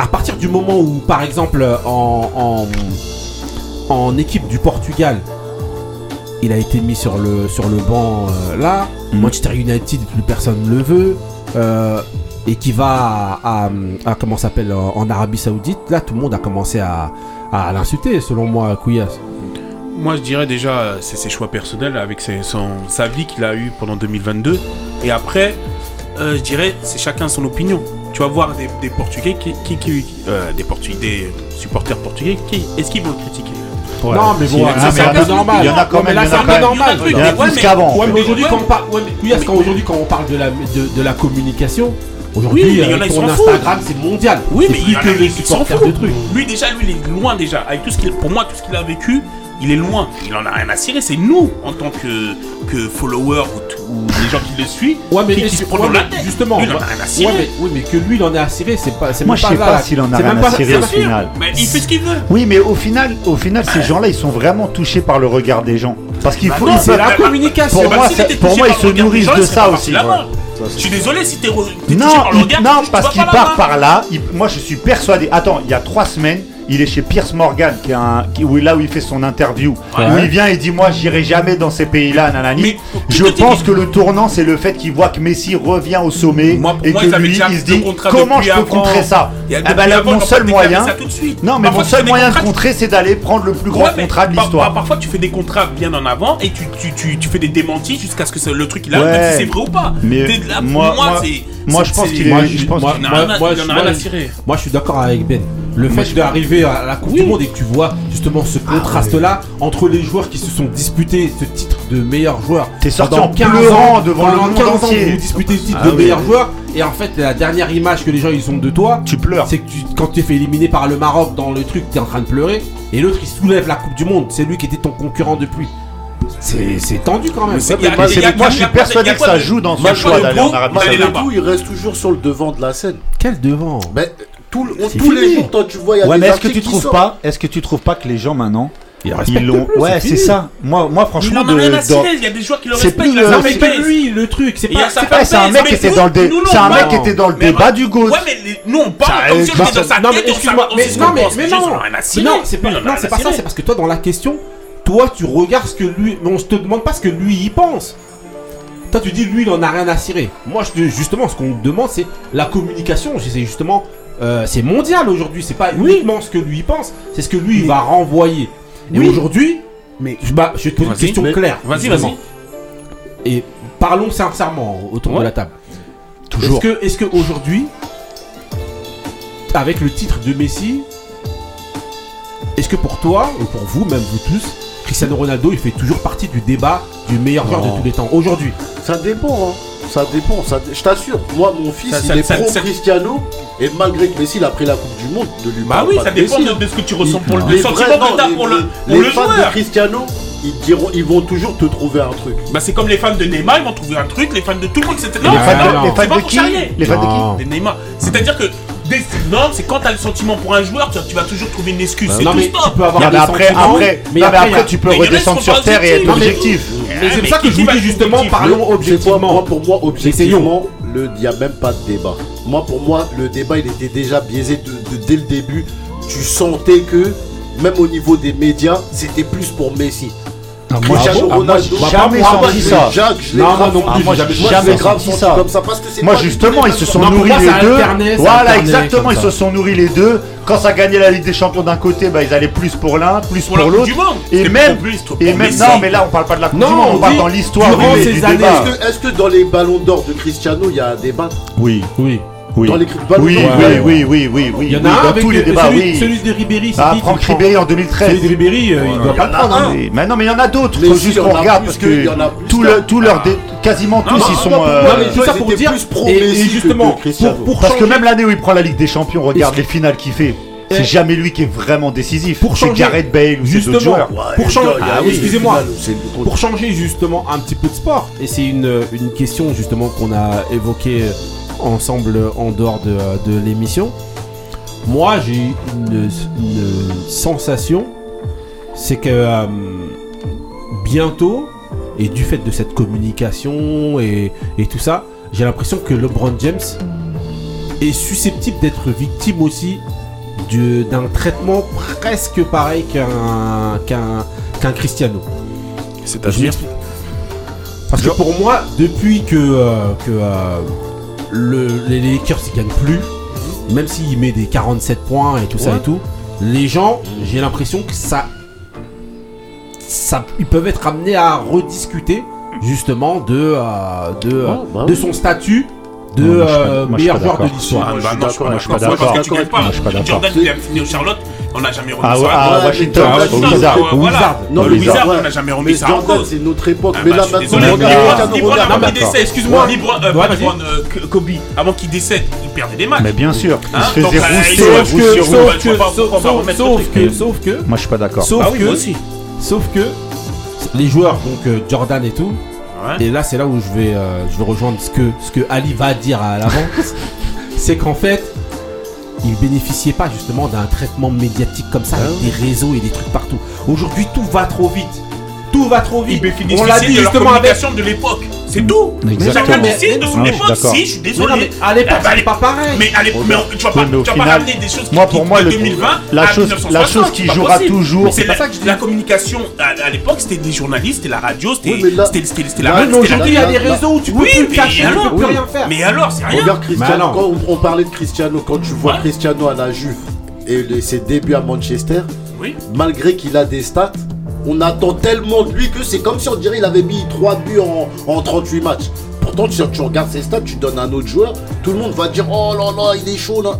À partir du moment où, par exemple, en, en, en équipe du Portugal, il a été mis sur le, sur le banc euh, là, mmh. Manchester United, plus personne ne le veut, euh, et qui va à, à, à comment ça s'appelle, en, en Arabie Saoudite, là tout le monde a commencé à, à l'insulter, selon moi, Couillasse. Moi je dirais déjà, c'est ses choix personnels avec ses, son, sa vie qu'il a eue pendant deux mille vingt-deux, et après, euh, je dirais, c'est chacun son opinion. Tu vas voir des, des Portugais qui, qui, qui euh, des Portugais, des supporters portugais qui, est-ce qu'ils vont le critiquer? Ouais. Non mais bon, c'est, c'est, c'est normal. Il y en a quand même. C'est un peu normal. Il y en a plus qu'avant. Ouais, mais aujourd'hui quand on parle, ouais, mais, oui, quand aujourd'hui quand on parle de la de, de la communication, aujourd'hui oui, il y en a, ils sont Instagram, c'est mondial. Oui, mais il y en a qui s'en foutent de trucs. Lui déjà, lui il est loin déjà. Avec tout ce qu'il, pour moi, tout ce qu'il a vécu. Il est loin, il en a rien à cirer, c'est nous en tant que, que followers ou, t- ou les gens qui le suivent ouais, mais qui, qui se prennent ouais, la tête. Justement, lui, il en a rien à cirer. Ouais, mais, oui, mais que lui, il en a à cirer, c'est pas. C'est moi, je sais pas, pas s'il en a c'est rien à cirer au final. Mais il fait ce qu'il veut. Oui, mais au final, au final bah, ces gens-là, ils sont vraiment touchés par le regard des gens. Parce qu'il bah faut. Non, c'est la communication. Pour bah, moi, si c'est, pour moi ils se nourrissent de ça aussi. Je suis désolé si t'es touché par le regard. Non, parce qu'il part par là. Moi, je suis persuadé. Attends, il y a trois semaines. Il est chez Piers Morgan, qui est un, qui, où, là où il fait son interview. Ouais. Où il vient et dit moi j'irai jamais dans ces pays-là, nanani. Mais, je pense que le tournant c'est le fait qu'il voit que Messi revient au sommet moi, et moi, que lui il se dit comment je peux avant, contrer ça. Ah bah là, avant, mon seul moyen. Non mais parfois, mon seul moyen de contrer c'est d'aller prendre le plus grand ouais, contrat de l'histoire. Par, par, parfois tu fais des contrats bien en avant et tu, tu, tu, tu fais des démentis jusqu'à ce que ça, le truc il arrive, ouais, même si c'est vrai ou pas. Mais là, moi, moi, c'est, moi c'est, je pense qu'il est. Moi je suis d'accord avec Ben. Le fait d'arriver à la Coupe oui. du Monde et que tu vois justement ce contraste-là ah, oui. entre les joueurs qui se sont disputés ce titre de meilleur joueur. T'es sorti en pleurant devant le monde entier. Vous vous disputez le titre ah, de oui. meilleur joueur et en fait la dernière image que les gens ils ont de toi, tu pleures. C'est que tu, quand tu es fait éliminer par le Maroc dans le truc, t'es en train de pleurer et l'autre il soulève la Coupe du Monde. C'est lui qui était ton concurrent depuis. C'est, c'est tendu quand même. Moi je suis persuadé que ça joue dans ce choix d'aller en Arabie Saoudite. Malgré tout, il reste toujours sur le devant de la scène. Quel devant ? Tout, on, tous fini. Les jours, toi, tu vois, il y a ouais, des articles qui sortent. Pas, est-ce que tu trouves pas que les gens maintenant, ils, ils l'ont, plus, ouais, c'est, c'est ça. Moi, moi, franchement, de, de... il y a des joueurs qui le respectent. Le... Non, mais c'est pas lui le truc. C'est pas, c'est pas, c'est un mec qui était dans le, dé... nous, non, c'est un mec qui était dans le débat du goût. Ouais, mais nous on parle comme si on était dans sa tête. Excuse-moi, mais non, mais non, c'est pas, non, c'est pas ça. C'est parce que toi, dans la question, toi, tu regardes ce que lui. On te demande pas ce que lui y pense. Toi tu dis lui il en a rien à cirer. Moi justement, ce qu'on demande c'est la communication. C'est justement. Euh, c'est mondial aujourd'hui, c'est pas oui. uniquement ce que lui pense, c'est ce que lui mais... il va renvoyer. Et oui. aujourd'hui, mais bah, je vais te pose une question mais... claire. Vas-y, vas-y. Et parlons sincèrement autour ouais. de la table. Toujours. Est-ce que, est-ce que aujourd'hui, avec le titre de Messi, est-ce que pour toi et pour vous, même vous tous, Cristiano Ronaldo, il fait toujours partie du débat du meilleur joueur de tous les temps aujourd'hui. Ça dépend, hein. Ça dépend. Ça... Je t'assure, moi, mon fils, ça, il ça, est ça, pro ça, Cristiano. Et malgré que Messi il a pris la Coupe du Monde, de lui bah oui, ça de dépend de ce que tu ressens pour le sentiment que t'as pour le joueur. Les fans de Cristiano, ils diront, ils vont toujours te trouver un truc. Bah c'est comme les fans de Neymar, ils vont trouver un truc. Les fans de tout le monde, c'est non, les fans de, les fans de qui Les fans non. de qui Les Neymar. C'est-à-dire que des... non, c'est quand t'as le sentiment pour un joueur, tu vas toujours trouver une excuse. Bah, c'est non, tout stop. Tu peux avoir des après, après, mais après, après tu peux redescendre sur terre et être objectif. Mais c'est ça que je vous dis justement. Parlons objectivement. Pour moi, objectivement, il n'y a même pas de débat. Moi, pour moi, le débat, il était déjà biaisé de, de, dès le début. Tu sentais que, même au niveau des médias, c'était plus pour Messi. Ah, moi, ah bon, Ronaldo, ah, moi, jamais ah, senti ça. Jacques, je l'ai non, grave, non, non, moi, jamais, moi, jamais grave senti ça. Comme ça parce que c'est moi, justement, ils se sont non, nourris moi, les deux. Internet, voilà, exactement, ils se sont nourris les deux. Quand ça gagnait la Ligue des Champions d'un côté, bah, ils allaient plus pour l'un, plus pour, pour l'autre. Et même, et même, non, mais là, on parle pas de la Coupe du Monde, on parle dans l'histoire du débat. Est-ce que dans les Ballons d'Or de Cristiano, il y a un débat ? Oui, oui. Oui. Dans les ballons, oui, oui, ouais, oui, oui, oui, oui. Il y en a un avec tous les débats. Celui, oui. celui de Ribéry, c'est ah, dit, Franck Ribéry en deux mille treize. Celui de Ribéry, euh, ouais, il doit pas prendre un. Mais, mais non, mais il y en a d'autres. Faut juste si qu'on regarde parce que tout le, tout leur dé... quasiment tous non, ils non, sont. Non, euh... non, mais tout ça pour dire. Et, et justement, que pour, pour parce changer... que même l'année où il prend la Ligue des Champions, regarde les finales qu'il fait. C'est jamais lui qui est vraiment décisif. Pour changer, c'est Gareth Bale ou d'autres joueurs. Pour changer, excusez-moi. Pour changer justement un petit peu de sport. Et c'est une une question justement qu'on a évoquée ensemble en dehors de, de l'émission. Moi j'ai eu une, une sensation, c'est que euh, bientôt, et du fait de cette communication et, et tout ça, j'ai l'impression que LeBron James est susceptible d'être victime aussi de, d'un traitement presque pareil qu'un qu'un, qu'un Cristiano. C'est-à-dire ? Parce que pour moi, depuis que euh, que euh, Le, les Lakers ils gagnent plus, même s'il met des quarante-sept points et tout ouais. ça et tout, les gens, j'ai l'impression que ça, ça ils peuvent être amenés à rediscuter justement de euh, de, euh, oh, bah, de son statut de non, moi, euh, moi, meilleur joueur de l'histoire. Moi, moi, moi je suis pas d'accord. Moi je suis pas d'accord. Jordan il a fini au Charlotte, on n'a jamais remis ça. Ah Washington, au Wizard. Non le Wizard on n'a jamais remis ça en cause. C'est notre époque. Mais là maintenant avant qu'il décède, excuse-moi, Kobe avant qu'il décède, il perdait des matchs. Mais bien sûr, il se faisait rousser. Sauf que, sauf que, moi je suis pas d'accord. Sauf que, sauf que les joueurs donc Jordan et tout. Ouais. Et là c'est là où je vais, euh, je vais rejoindre ce que, ce que Ali va dire à l'avant. C'est qu'en fait il bénéficiait pas justement d'un traitement médiatique comme ça, avec des réseaux et des trucs partout. Aujourd'hui tout va trop vite. Tout va trop vite. On l'a dit justement avec de l'époque. C'est tout. Chacun décide de son époque. Si, je suis désolé. Non, mais à l'époque, ah, bah, c'est pas pareil. Mais, allez, mais tu vas pas, tu vas pas final, ramener des choses moi, qui, pour moi, de deux mille vingt la à chose, mille neuf cent soixante. La chose qui jouera toujours. C'est, c'est pas la, ça que je dis. La communication à, à l'époque, c'était des journalistes, c'était la radio, c'était, oui, là, c'était, c'était, c'était la radio. Mais aujourd'hui, il y a des réseaux où tu peux plus cacher, tu peux plus rien faire. Mais alors, c'est rien. Regarde Cristiano. Quand on parlait de Cristiano, quand tu vois Cristiano à la Juve et ses débuts à Manchester, malgré qu'il a des stats. On attend tellement de lui que c'est comme si on dirait qu'il avait mis trois buts en, en trente-huit matchs. Pourtant, tu, tu regardes ses stats, tu donnes à un autre joueur, tout le monde va dire « Oh là là, il est chaud là !»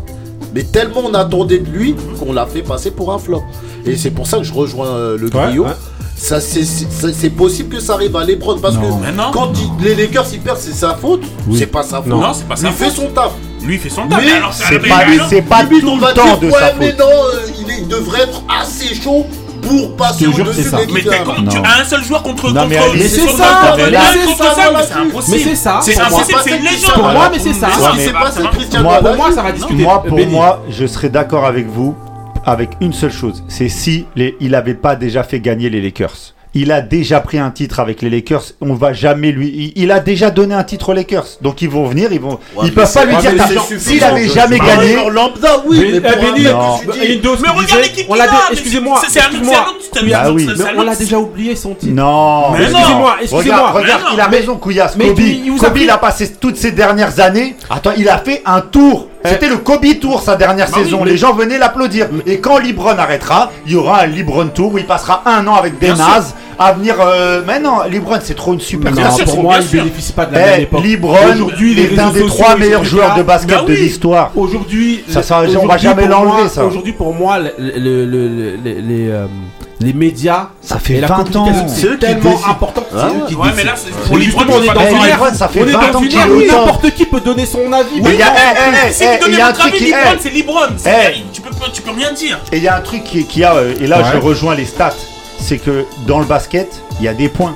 Mais tellement on attendait de lui qu'on l'a fait passer pour un flop. Et c'est pour ça que je rejoins euh, le trio. Ouais, ouais. Ça, c'est, c'est, c'est possible que ça arrive à LeBron parce non. que non, quand il, les Lakers ils perdent, c'est sa faute. Oui. C'est pas sa faute. Non, c'est pas sa il faute. fait son taf. Lui il fait son taf. Mais alors, c'est, c'est pas, c'est pas tout le temps de sa faute. Mais non, euh, il, est, il devrait être assez chaud. Pour passer au dessus de l'équipe. Mais t'es con, tu as un seul joueur contre contre. Mais c'est ça, mais c'est ça. C'est impossible, c'est une légende. Pour moi, mais c'est ça. Pour moi, ça va discuter. Moi, pour moi, je serais d'accord avec vous avec une seule chose, c'est si il avait pas déjà fait gagner les Lakers. Il a déjà pris un titre avec les Lakers. On va jamais lui. Il, il a déjà donné un titre aux Lakers. Donc ils vont venir, ils vont. Ouais, ils peuvent pas lui dire. S'il avait jamais gagné. Lambda, oui. Mais, mais, mais, non. Non. Dis, mais regarde l'équipe. On l'a dé... Excusez-moi. C'est, c'est excusez-moi. Un mix, bah oui. Mais on l'a déjà oublié son titre. Non. Mais excusez-moi. Excusez-moi. Regarde, il a raison, Couillasse. Kobe, il a passé toutes ses dernières années. Attends, il a fait un tour. C'était le Kobe Tour sa dernière bah saison, oui, mais... les gens venaient l'applaudir. Et quand LeBron arrêtera, il y aura un LeBron Tour où il passera un an avec des nazes à venir. Euh... Mais non, LeBron c'est trop une super non, pour sûr, moi il sûr. bénéficie pas de la eh, même époque. LeBron aujourd'hui, est un des trois meilleurs joueurs de basket bah oui. de l'histoire. Aujourd'hui, ça, ça, aujourd'hui on va jamais l'enlever moi, ça. Aujourd'hui pour moi, le, le, le, le, les, les, euh, les médias, ça fait vingt ans. C'est tellement important. Ouais, mais là, pour les premiers, on est dans une ère. On est dans une ère. N'importe qui peut donner son avis. Oui, il y a c'est qui donne votre avis. LeBron, c'est LeBron. Tu peux, tu peux rien dire. Et il y a un truc qui a, et là, je rejoins les stats. C'est que dans le basket, il y a des points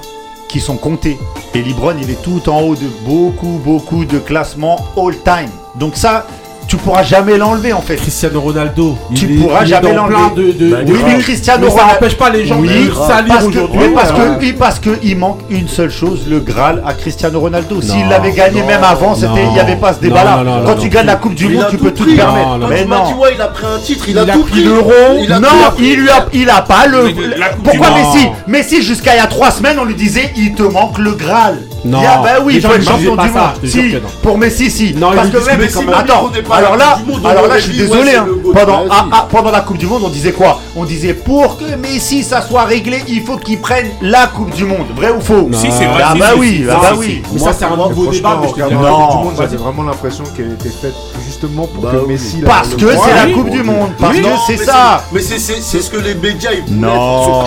qui sont comptés. Et LeBron, il est tout en haut de beaucoup, beaucoup de classements all-time. Donc ça, tu pourras jamais l'enlever en fait. Cristiano Ronaldo, tu il pourras est, jamais il est l'enlever. Plein de, de, bah, oui, mais Cristiano Ronaldo, ça n'empêche pas les gens oui, de salir aujourd'hui. Mais parce que, oui, parce que il manque une seule chose, le Graal à Cristiano Ronaldo. Non, s'il l'avait gagné non, même avant, c'était, il n'y avait pas ce débat-là. Non, non, quand non, tu gagnes la Coupe du Monde, tu peux tout te permettre. Non, mais non. Tu m'as dit ouais, il a pris un titre, il, il a tout pris l'euro. Il a non, il lui a, il a pas le. Pourquoi Messi? Messi jusqu'à il y a trois semaines, on lui disait il te manque le Graal. Non. Ah bah oui, il faut être champion du monde. Si, pour Messi, si. Parce que même Messi, attends. Alors là, alors là, je suis désolé. Hein. Pendant, ah, ah, pendant la Coupe du Monde, on disait quoi? On disait pour que Messi ça soit réglé, il faut qu'il prenne la Coupe du Monde. Vrai ou faux? Si c'est vrai. Ah bah oui, ah bah oui. Mais ça c'est un nouveau débat. Non, j'ai vraiment l'impression qu'elle était faite justement pour que Messi. Parce que c'est la Coupe du Monde. Parce que c'est ça. Mais c'est c'est ce que les médias ils non.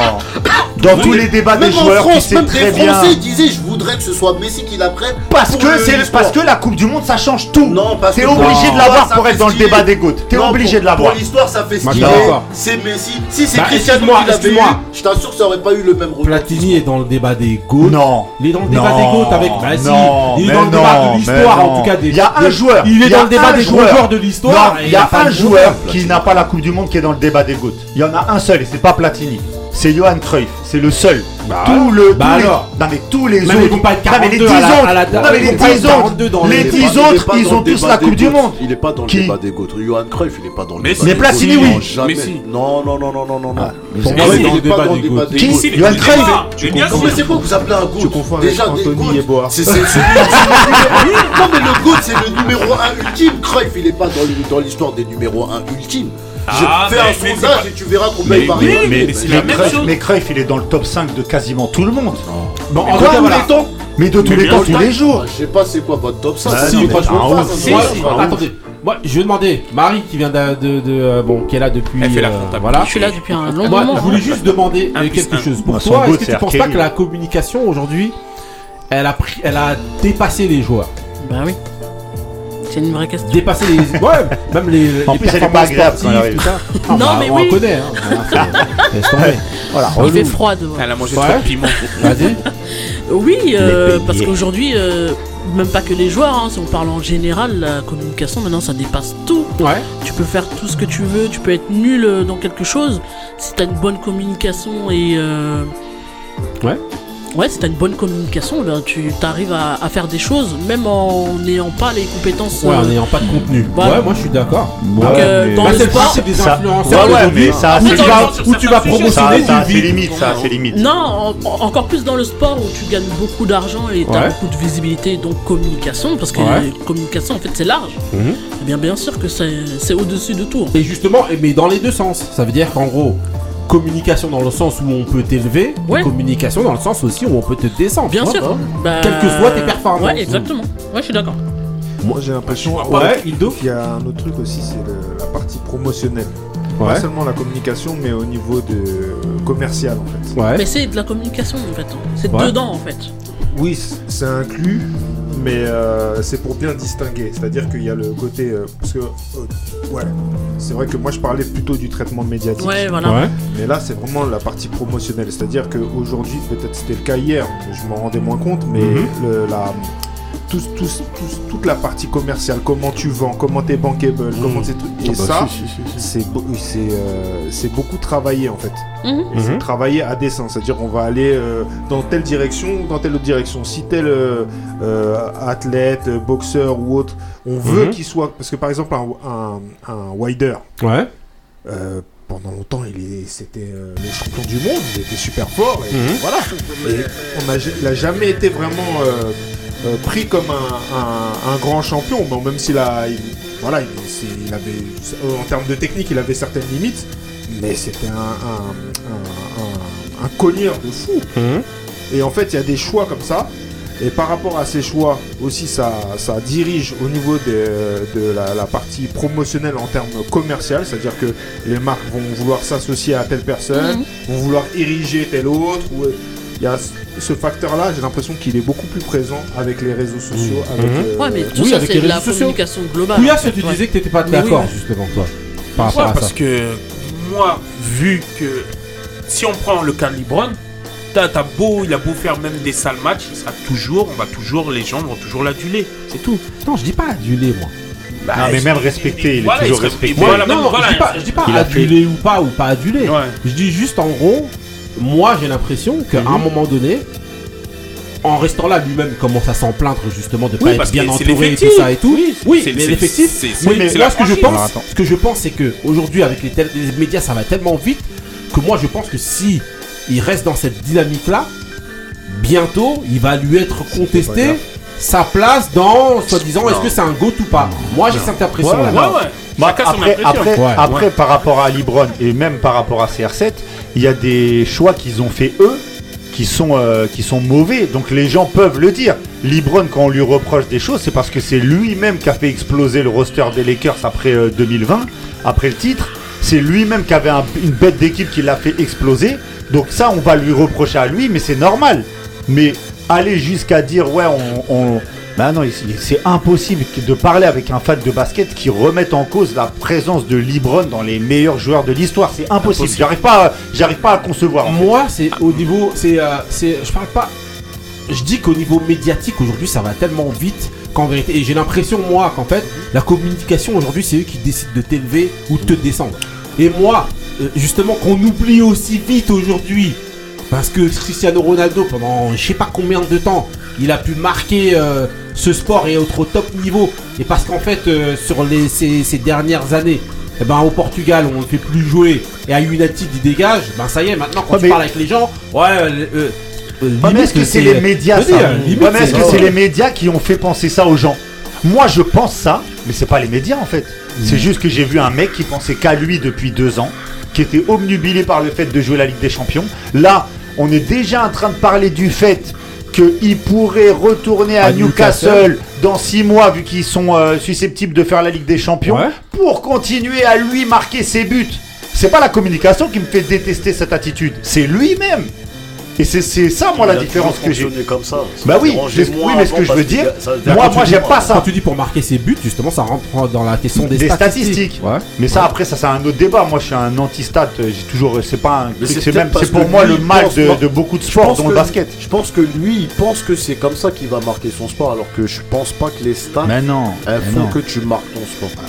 Dans tous les débats des joueurs, qui sait très bien. Les Français disaient je voudrais que ce soit Messi qui la prenne. Parce que c'est parce que la Coupe du Monde ça change tout. Non, parce que t'es obligé de l'avoir pour être dans le débat des GOAT. T'es obligé de l'avoir. Pour l'histoire ça fait ce qu'il est. C'est Messi. Si c'est bah, Cristiano qui l'avait eu, je t'assure que ça aurait pas eu le même retour. Platini est dans le débat des GOAT. Non. Il est dans le débat non. des GOAT avec Messi. Non. Il est dans le débat de l'histoire en tout cas des. Il y a un joueur. Il est dans le débat des joueurs de l'histoire. Il y a un joueur qui n'a pas la Coupe du Monde qui est dans le débat des GOAT. Il y en a un seul et c'est pas Platini. C'est Johan Cruyff, c'est le seul. Bah, tout le, bah tous alors. Les, non mais tous les même autres. Ils vont pas être quarante-deux. Non mais les dix autres, les dix autres, ils ont tous la Coupe du Monde. Il est pas dans le débat des GOAT. Johan Cruyff, il est pas dans le débat. Mais Platini, oui. Non non non non non non non. Pour moi, il est pas dans le débat des GOAT. Johan Cruyff. Non mais c'est quoi que vous appelez un GOAT? Déjà des GOAT. C'est c'est. Non mais le GOAT, c'est le numéro un ultime. Cruyff, il est pas dans l'histoire des numéros un ultimes. Je ah, fais un sondage pas... et tu verras combien il parie. Mais, mais, mais, mais Cruyff il est dans le top cinq de quasiment tout le monde. Bon, en tout cas, voilà. temps, mais de tous mais les temps, tous les jours. Bah, je sais pas c'est quoi votre top cinq. Ah, si, non, franchement, pas, si, si, attendez. Moi, je vais demander, Marie qui vient de, de, de bon, qui est là depuis, elle fait la comptable. Euh, voilà. Je suis là depuis un long moment. Moi, je voulais juste demander quelque chose. Pour toi, est-ce que tu penses pas que la communication aujourd'hui, elle a pris, elle a dépassé les joueurs? Ben oui. C'est une vraie question. Dépasser les. Ouais, même les. En les plus, elle est pas agréable quand elle arrive. Ah, non, bah, mais on oui. On la connaît. Hein. Voilà, il fait froid dehors. Elle a mangé ouais. trop de piment. Vas-y. Oui, euh, parce qu'aujourd'hui, euh, même pas que les joueurs, hein, si on parle en général, la communication maintenant ça dépasse tout. Ouais. Tu peux faire tout ce que tu veux, tu peux être nul dans quelque chose. Si t'as une bonne communication et. Euh... Ouais. Ouais, si t'as une bonne communication, ben, tu arrives à, à faire des choses, même en n'ayant pas les compétences. Ouais, euh... en n'ayant pas de contenu. Voilà. Ouais, moi je suis d'accord. Donc, ouais, euh, dans bah, le sport, c'est des influenceurs. Ouais, mais ça, c'est où tu vas promotionner tes limites. Ça, c'est limite. Non, en, encore plus dans le sport où tu gagnes beaucoup d'argent et t'as ouais. beaucoup de visibilité, donc communication, parce que ouais. communication en fait c'est large. Mm-hmm. Eh bien, bien sûr que c'est, c'est au-dessus de tout. Et justement, mais dans les deux sens. Ça veut dire qu'en gros. Communication dans le sens où on peut t'élever, ouais. communication dans le sens aussi où on peut te descendre. Bien sûr, hein. bah... quelles que soient tes performances. Ouais, exactement. Ouais, je suis d'accord. Moi, j'ai l'impression ouais, ouais, qu'il y a un autre truc aussi, c'est le, la partie promotionnelle. Ouais. Pas seulement la communication, mais au niveau de commercial en fait. Ouais. Mais c'est de la communication en fait. C'est ouais. dedans en fait. Oui, c'est inclus. Mais euh, c'est pour bien distinguer, c'est-à-dire qu'il y a le côté euh, parce que euh, ouais, c'est vrai que moi je parlais plutôt du traitement médiatique. Ouais, voilà. Ouais. Mais là c'est vraiment la partie promotionnelle, c'est-à-dire que aujourd'hui peut-être c'était le cas hier, je m'en rendais moins compte, mais mm-hmm. le, la tout, tout, tout, toute la partie commerciale, comment tu vends, comment t'es bankable, mm-hmm. comment c'est trucs et ah bah, ça si, si, si, si. c'est be- c'est euh, c'est beaucoup travaillé en fait. Mm-hmm. Et c'est travailler à dessein, c'est-à-dire on va aller euh, dans telle direction ou dans telle autre direction. Si tel euh, euh, athlète, boxeur ou autre, on veut mm-hmm. qu'il soit... Parce que par exemple, un, un, un wider, ouais. euh, pendant longtemps, il est, c'était euh, le champion du monde, il était super fort. Et mm-hmm. voilà. Et on a, il n'a jamais été vraiment euh, euh, pris comme un, un, un grand champion, bon, même s'il a... Il, voilà, il, il avait, en termes de technique, il avait certaines limites. Mais c'était un, un, un, un, un cogneur de fou. Mmh. Et en fait, il y a des choix comme ça. Et par rapport à ces choix aussi, ça, ça dirige au niveau de, de la, la partie promotionnelle en termes commerciaux, c'est-à-dire que les marques vont vouloir s'associer à telle personne, mmh. vont vouloir ériger telle autre. Ou... Il y a ce facteur-là, j'ai l'impression qu'il est beaucoup plus présent avec les réseaux sociaux. Mmh. Avec, euh... ouais, mais tout oui, ça, avec c'est de la communication globale. Oui, en fait, tu ouais. disais que tu n'étais pas d'accord, oui, oui. justement, toi. Par rapport ouais, à parce ça. Que moi, vu que si on prend le cas de LeBron, T'as, t'as beau, il a beau faire même des sales matchs, il sera toujours, on va toujours, les gens vont toujours l'aduler, c'est tout. Non, je dis pas aduler, moi. Bah, non, mais même respecter, il, il, il est voilà, toujours il respecté. Moi, voilà, non, non voilà, je dis pas, je dis pas aduler fait... ou pas, ou pas aduler. Ouais. Je dis juste, en gros, moi j'ai l'impression qu'à mmh. un moment donné, en restant là lui-même commence à s'en plaindre justement de ne oui, pas être bien entouré et tout ça et tout. Oui, oui c'est, mais c'est, l'effectif. C'est, c'est, oui, mais c'est là, ce que, je pense, ah, ce que je pense, c'est qu'aujourd'hui, avec les, tel- les médias, ça va tellement vite que moi je pense que si... il reste dans cette dynamique-là, bientôt, il va lui être contesté sa place dans, soi-disant, est-ce que c'est un goût ou pas ? Moi, j'ai non. cette impression-là. Ouais, ouais, ouais. Bah, après, après, ouais, après ouais. par rapport à LeBron et même par rapport à C R sept, il y a des choix qu'ils ont fait eux, qui sont, euh, qui sont mauvais, donc les gens peuvent le dire. LeBron, quand on lui reproche des choses, c'est parce que c'est lui-même qui a fait exploser le roster des Lakers après euh, deux mille vingt, après le titre. C'est lui-même qui avait un, une bête d'équipe qui l'a fait exploser. Donc ça, on va lui reprocher à lui, mais c'est normal. Mais aller jusqu'à dire, ouais, on... on... Bah non, c'est impossible de parler avec un fan de basket qui remette en cause la présence de LeBron dans les meilleurs joueurs de l'histoire. C'est impossible. impossible. J'arrive pas à, j'arrive pas à concevoir. En fait. Moi, c'est au niveau... c'est, euh, c'est, je parle pas... Je dis qu'au niveau médiatique, aujourd'hui, ça va tellement vite qu'en vérité... Et j'ai l'impression, moi, qu'en fait, la communication, aujourd'hui, c'est eux qui décident de t'élever ou de te descendre. Et moi, justement, qu'on oublie aussi vite aujourd'hui, parce que Cristiano Ronaldo, pendant je sais pas combien de temps, il a pu marquer euh, ce sport et être au top niveau. Et parce qu'en fait, euh, sur les, ces, ces dernières années, eh ben, au Portugal, on ne fait plus jouer. Et à United, il dégage. Ben ça y est, maintenant, quand ah, tu mais... parles avec les gens, ouais... Euh, euh, ah, mais est-ce que c'est, c'est les médias, ça dire, limite, ah, mais est-ce c'est... que c'est les médias qui ont fait penser ça aux gens ? Moi, je pense ça, mais c'est pas les médias, en fait. C'est juste que j'ai vu un mec qui pensait qu'à lui depuis deux ans, qui était obnubilé par le fait de jouer la Ligue des Champions. Là, on est déjà en train de parler du fait qu'il pourrait retourner à, à Newcastle, Newcastle dans six mois, vu qu'ils sont euh, susceptibles de faire la Ligue des Champions, ouais. pour continuer à lui marquer ses buts. C'est pas la communication qui me fait détester cette attitude, c'est lui-même. Et c'est, c'est ça, moi, la différence que j'ai. Comme ça, bah oui, c'est, oui, mais ce que je veux dire, ça, moi, moi, j'aime pas ça. Quand tu dis pour marquer ses buts, justement, ça rentre dans la question des, des statistiques. statistiques. Ouais. Mais ouais. ça, après, ça, c'est un autre débat. Moi, je suis un anti-stat. J'ai toujours, c'est pas un. Mais c'est, c'est, même, c'est pour moi le mal pense, de, de beaucoup de sports, dont le basket. Je pense que lui, il pense que c'est comme ça qu'il va marquer son sport, alors que je pense pas que les stats. Mais non. Elles font que tu marques ton sport.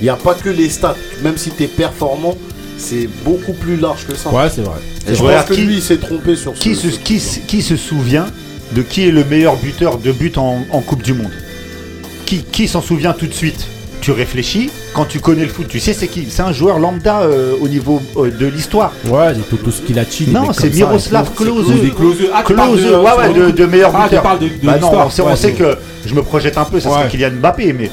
Il n'y a pas que les stats. Même si t'es performant. C'est beaucoup plus large que ça. Ouais, c'est vrai. Et je pense que qui, lui, il s'est trompé sur ce qui se, qui, qui se souvient de qui est le meilleur buteur de but en, en Coupe du Monde ? Qui, qui s'en souvient tout de suite ? Tu réfléchis, quand tu connais le foot, tu sais c'est qui ? C'est un joueur lambda euh, au niveau euh, de l'histoire. Ouais, c'est tout, tout ce qu'il a chiné. Non, c'est Miroslav Klose. Klose, ah, Klose de, ouais, de, de meilleur ah, buteur. De, de bah non, on sait, ouais, on sait que je me projette un peu, ça ouais. serait Kylian Mbappé, mais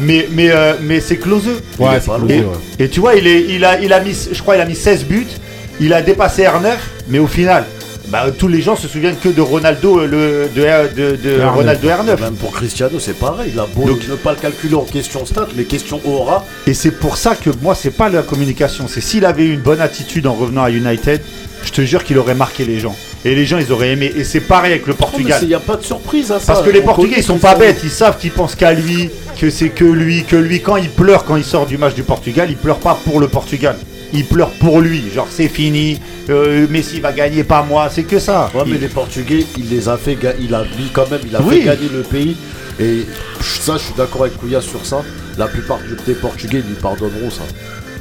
mais mais euh, mais c'est Klose. Ouais, c'est Klose. Et, ouais. et tu vois, il est, il a, il a mis, je crois, il a mis seize buts. Il a dépassé R neuf, mais au final. Bah, tous les gens se souviennent que de Ronaldo, le, de, de, de R neuf. Ronaldo R neuf. Même pour Cristiano, c'est pareil. Il a beau donc, ne pas le calculer en question stats, mais question aura. Et c'est pour ça que moi, c'est pas la communication. C'est s'il avait eu une bonne attitude en revenant à United, je te jure qu'il aurait marqué les gens. Et les gens, ils auraient aimé. Et c'est pareil avec le Portugal. Il n'y a pas de surprise à ça. Parce que les Portugais, ils sont pas bêtes. Ils savent qu'ils pensent qu'à lui, que c'est que lui, que lui. Quand il pleure, quand il sort du match du Portugal, il pleure pas pour le Portugal. Il pleure pour lui, genre c'est fini, euh, Messi va gagner, pas moi, c'est que ça. Ouais, il... mais les Portugais, il les a fait, ga... il a mis quand même, il a oui. fait gagner le pays. Et ça, je suis d'accord avec Kouya sur ça. La plupart des Portugais, ils lui pardonneront ça.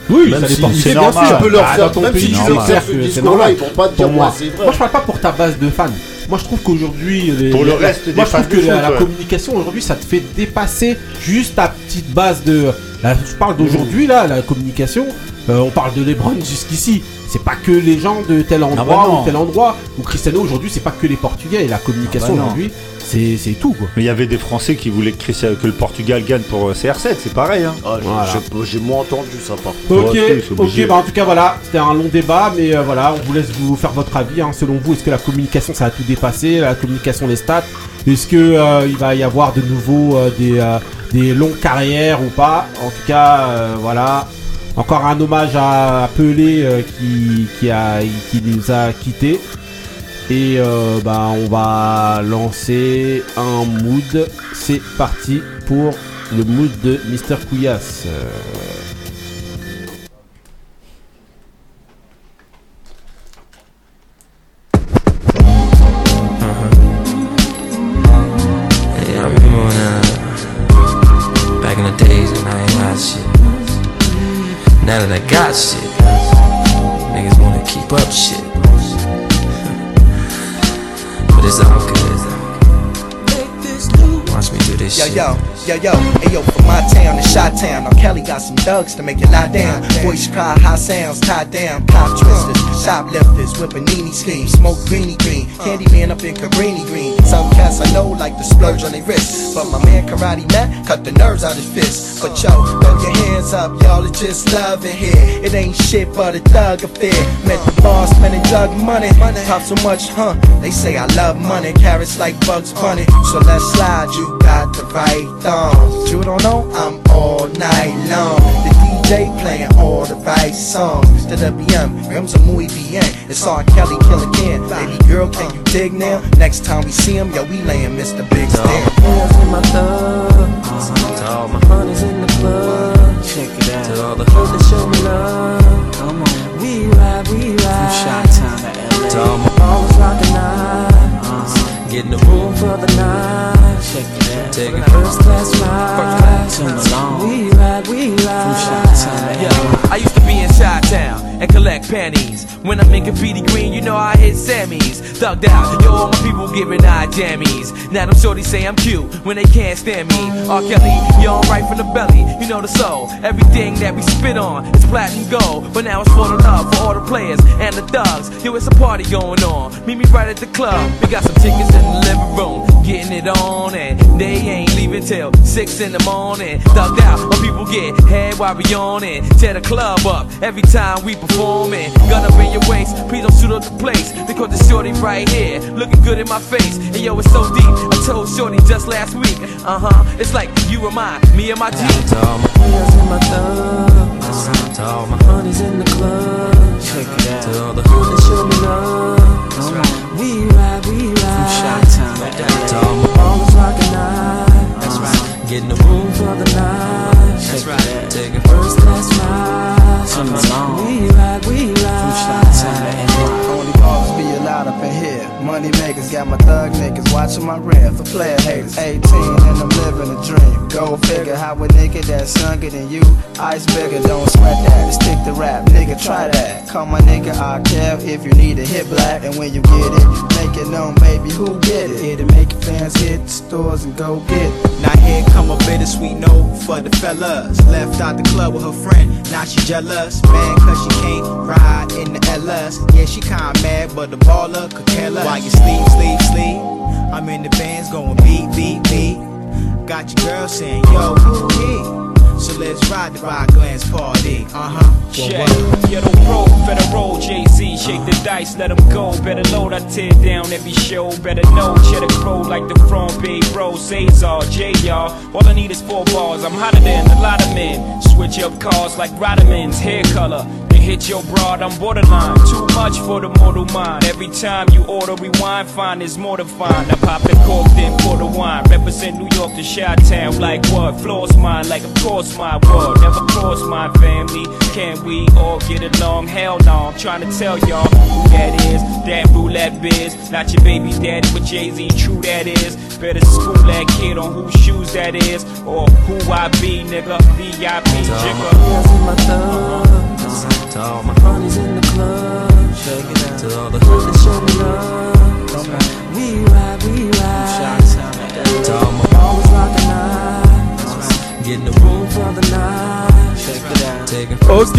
Oui, même ça dépend. Si, c'est normal. Tu peux leur ah, faire ton même pays, si tu exerces ce discours-là, ils vont pas te dire moi. C'est vrai. Moi, je parle pas pour ta base de fans. Moi je trouve qu'aujourd'hui les, pour le les, reste les, des moi je trouve que la, chose, la ouais. communication aujourd'hui ça te fait dépasser juste ta petite base de là, je parle d'aujourd'hui là la communication euh, on parle de LeBron jusqu'ici, c'est pas que les gens de tel endroit ah bah ou tel endroit ou Cristiano aujourd'hui, c'est pas que les Portugais et la communication ah bah aujourd'hui c'est, c'est tout quoi. Mais il y avait des Français qui voulaient que, que le Portugal gagne pour C R sept, c'est pareil hein. Ah, voilà. j'ai, j'ai moins entendu ça par contre. Ok, ouais, ok, bah en tout cas voilà, c'était un long débat, mais euh, voilà, on vous laisse vous faire votre avis hein. Selon vous, est-ce que la communication ça a tout dépassé, la communication des stats? Est-ce que euh, il va y avoir de nouveau euh, des, euh, des longues carrières ou pas? En tout cas, euh, voilà. Encore un hommage à Pelé euh, qui, qui, a, qui nous a quittés. Et euh, bah, on va lancer un mood. C'est parti pour le mood de Mister Couillasse. Euh... Now that I got shit, niggas wanna keep up shit. But it's all good. Watch me do this shit. Yo, yo, yo, yo, ayo, from my town to Chi-Town. Now Cali got some thugs to make you lie down. Voice cry, high sounds, tied down. Cop twisters, shoplifters, with panini schemes. Smoke greenie green, candy man up in Cabrini green. Some cats I know like to splurge on their wrists, but my man Karate Matt cut the nerves out his fist. But yo, throw your hands up, y'all are just loving here. It ain't shit but a thug affair. Met the boss, spending drug money. Pop so much, huh? They say I love money. Carrots like Bugs Bunny. So let's slide, you got the right thong. You don't know, I'm all night long. The D J playing all the right songs. The W M, rims are muy bien. It's R. Kelly, kill again. Baby girl, can you dig now? Next time we see yo, we layin' Mister Big Stan. To all my players in my thug, to all my hunters in the club, check it out. To all the hoes that show me love, come on, we ride, we ride. From Chi-Town to L A. To all my ballers rockin' eyes, gettin' the room for the night. Check it out. Taking first class rides, we ride, we ride. From Chi-Town to L A. I used to be in Chi-Town and collect panties. When I'm in Graffiti Green, you know I hit Sammy's. Thugged out, yo, all my people giving eye jammies. Now them shorties say I'm cute when they can't stand me. R. Kelly, y'all right from the belly, you know the soul. Everything that we spit on is platinum gold. But now it's for the love, for all the players and the thugs. Yo, it's a party going on, meet me right at the club. We got some tickets in the living room, getting it on. And they ain't leaving till six in the morning. Thugged out, my people get head while we on it. Tear the club up every time we perform. Performing, gun up in your waist, please don't shoot up the place. They caught the shorty right here, looking good in my face. And yo, it's so deep, I told shorty just last week. Uh-huh, it's like you and my, me and my G. To all my players in my thug, to all my honeys in the club, to all the hood that show me love, right. We ride, we ride. From Chi-Town to L A. To all my ballers rockin' eyes, that's right. Getting the room for the night, that's right. Taking first class ride. From the we ride, we ride. Only balls be allowed up in here. Money makers got my thug niggas watching my rear for player haters. eighteen and I'm living a dream. Go figure how a nigga that's younger than you. Ice bigger, don't sweat that. Stick to rap, nigga, try that. Call my nigga R. Kev if you need a hit black. And when you get it, make it known, baby, who get it? Here to make your fans hit the stores and go get it. Now here come a bittersweet note for the fellas. Left out the club with her friend, now she jealous. Man, cause she can't ride in the L S. Yeah, she kinda mad, but the baller could care less. While you sleep, sleep, sleep, I'm in the bands going beat, beat, beat. Got your girl saying, yo, who he? So let's ride the Rod Glance party. Uh-huh. Yeah, yeah, the road, better roll, Jay-Z. Shake the dice, let them go. Better load, I tear down every show. Better know, cheddar crow like the front bay bro. Cesar, J, y'all. All I need is four bars. I'm hotter than a lot of men. Switch up cars like Rodman's hair color. And hit your broad, I'm borderline. Too much for the mortal mind. Every time you order, rewind, find is more to find. I pop the cork, then pour the wine. Represent New York to Chi-Town. Like what? Floors mine, like of course my world. Never cross my family. Can't we all get along? Hell no, I'm trying to tell y'all who that is. That roulette biz. Not your baby daddy with Jay-Z, true that is. Better school that kid on whose shoes that is. Or who I be, nigga. V I P. To all my players in my thug, to all my honeys in the club, to all the hood that show me love, we ride, we ride. To all my ballers rockin' eyes, getting the room for the night. Ok,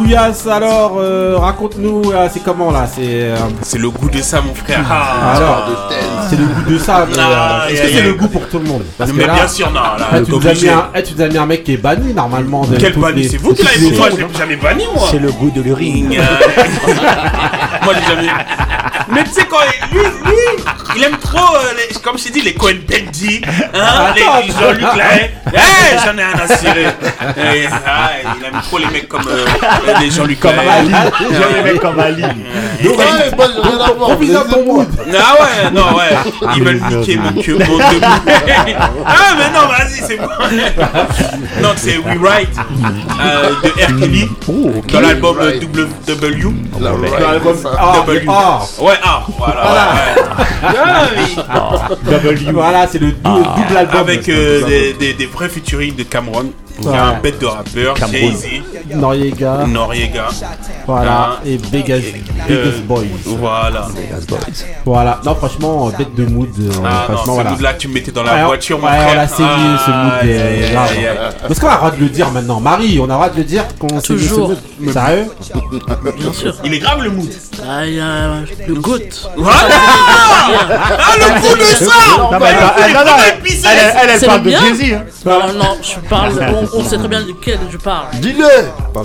Couillasse, alors euh, raconte-nous, là, c'est comment là c'est, euh... c'est le goût de ça, mon frère. Ah, alors, de tête. C'est le goût de ça. Mais, ah, euh, est-ce yeah, que yeah, c'est yeah. le goût pour tout le monde? Parce mais que là, bien sûr, non. Là, là, tu, nous mis un, là, tu nous as mis un mec qui est banni normalement. De quel banni les... C'est vous qui l'avez banni. Moi, je l'ai jamais banni, moi. C'est le goût de l'urine. Moi, j'ai jamais. Mais tu sais, quand lui, lui, il aime trop, euh, les, comme je t'ai dit, les Cohen Bendy, hein, attends, les Jean-Luc Lahaye. Hey, j'en ai un assuré. Et, ah, il aime trop les mecs comme euh, les Jean-Luc Lahaye. Comme Ali. J'aime les mecs comme Ali. Donc, ouais, bon, j'ai rien à voir. Profite ton mood. Ah ouais, non, ouais. Ils veulent piquer mon cul, mon debout. Ah, mais non, vas-y, c'est bon. Non, c'est We Ride euh, de Her oh, okay. Dans l'album right. W. Dans l'album ah, W. Ah. Ouais, ah, voilà. Voilà, ouais. Ah, W. Voilà, c'est le dou- ah. double album. Avec euh, des, des, des vrais featuring de Cameron. Il y a un bête de rappeur, Jay-Z, Noriega, Noriega, voilà, et Vegas, Vegas Boys, voilà, Vegas Boys, voilà. Non, franchement, bête de mood. Ah non, ce voilà. mood-là, tu me mettais dans la ah, voiture, mon ouais, frère. On l'a saigné, ah, ce mood. Yeah, yeah, yeah, yeah, yeah. Parce qu'on a le droit de le dire maintenant, Marie, on a le droit de le dire qu'on saigne ce mood. Sérieux? Bien sûr. Il est grave le mood. Ah, il y a le goût. Voilà. Ah, le goût de ça. Non, mais elle, elle parle de Jay-Z. Non, non, je parle de... On sait très bien de quel je parle. Dis-le.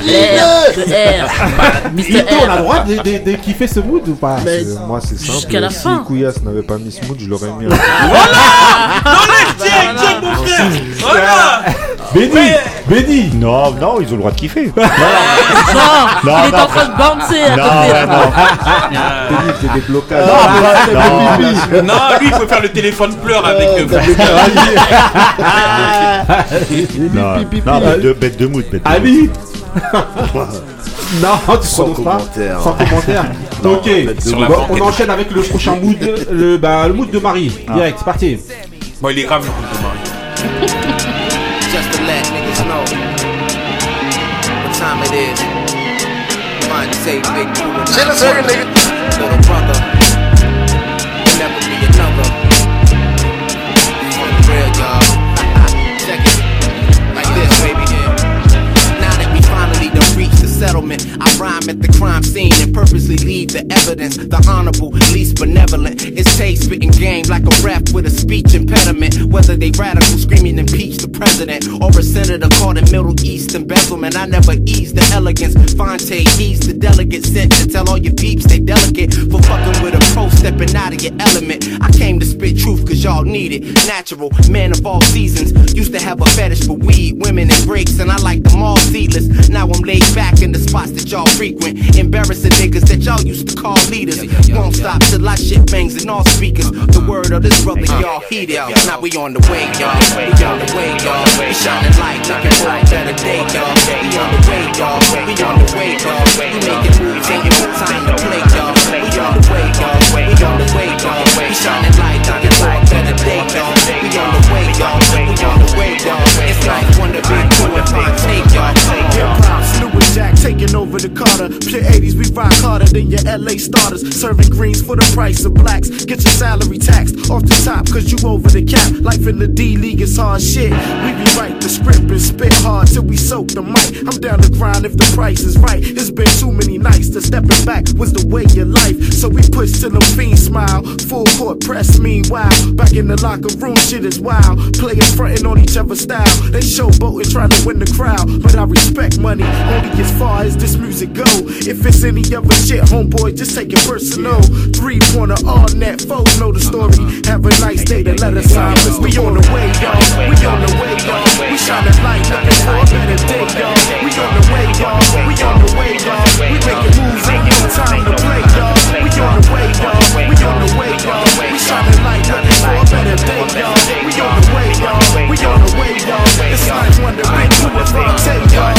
Dis-le. On a le droit de, de, de kiffer ce mood ou pas? Mais euh, moi c'est simple. Jusqu'à la si fin. Si Couillasse n'avait pas mis ce mood, je l'aurais mis. Voilà. Enlève Jack, Jack mon frère. Voilà. Béni, ouais. Béni. Non, non, ils ont le droit de kiffer. Non, non, non, il est non, en train de bouncer à côté. Béni, c'est des blocages. Non, non, lui il peut faire le téléphone pleure avec. Non. Non, bête de, bête de mood, bête de Ali mood. Non, tu sans commentaire. Pas, sans commentaire. Ok, non, bon, on enchaîne avec le prochain mood, le, bah, le mood de Marie. Ah. Direct, c'est parti. Bon, il est grave le mood de Marie. Just to let niggas know what time it is. Mind to say big mood. Shit, let's hear it, nigga. Little brother, never be another. You want the real, y'all. Settlement. I rhyme at the crime scene and purposely leave the evidence. The honorable, least benevolent. It's taste spitting game like a rap with a speech impediment. Whether they radical screaming impeach the president or a senator caught in Middle East embezzlement. I never ease the elegance. Fonte ease the delegate sent to tell all your peeps they delicate for fucking with a pro stepping out of your element. I came to spit truth cause y'all need it. Natural, man of all seasons. Used to have a fetish for weed, women and breaks, and I like them all seedless. Now I'm laid back in the spots that y'all frequent, embarrassing niggas that y'all used to call leaders. Yo, yo, yo, won't yo, stop yo. Till I shit bangs in all speakers. Uh-huh. The word of this brother, uh-huh. y'all heed it. Now we on the way, y'all. We on the way, y'all. We shining light, looking for a better day, y'all. We on the way, y'all. We on the way, y'all. We making moves, ain't no time to play, y'all. We on the way, y'all. We on the way, y'all. We shining light, looking for a better day, y'all. We on the way, y'all. We on the way, y'all. It's like one of big two and five take, y'all. Hip hop, Snoop and Jack. Taking over the Carter, pure eighties, we rock harder than your L A starters. Serving greens for the price of blacks. Get your salary taxed off the top, cause you over the cap. Life in the D-League is hard shit. We rewrite the script and spit hard till we soak the mic. I'm down to grind if the price is right. It's been too many nights that stepping back was the way of life. So we push till the fiend smile. Full court press, meanwhile. Back in the locker room, shit is wild. Players fronting on each other's style. They showboating, trying to win the crowd. But I respect money, only gets far as this music go. If it's any other shit, homeboy, just take it personal. Three pointer on that, foes know the story. Have a nice day, then let us sign. Cause we on the way, y'all. We on the way, y'all. We shining light, looking for a better day, y'all. We on the way, y'all. We on the way, y'all. We making moves, ain't no time to play, y'all. We on the way, y'all. We on the way, y'all. We shining light, looking for a better day, y'all. We on the way, y'all. We on the way, y'all. It's like one to bring to the front, take y'all.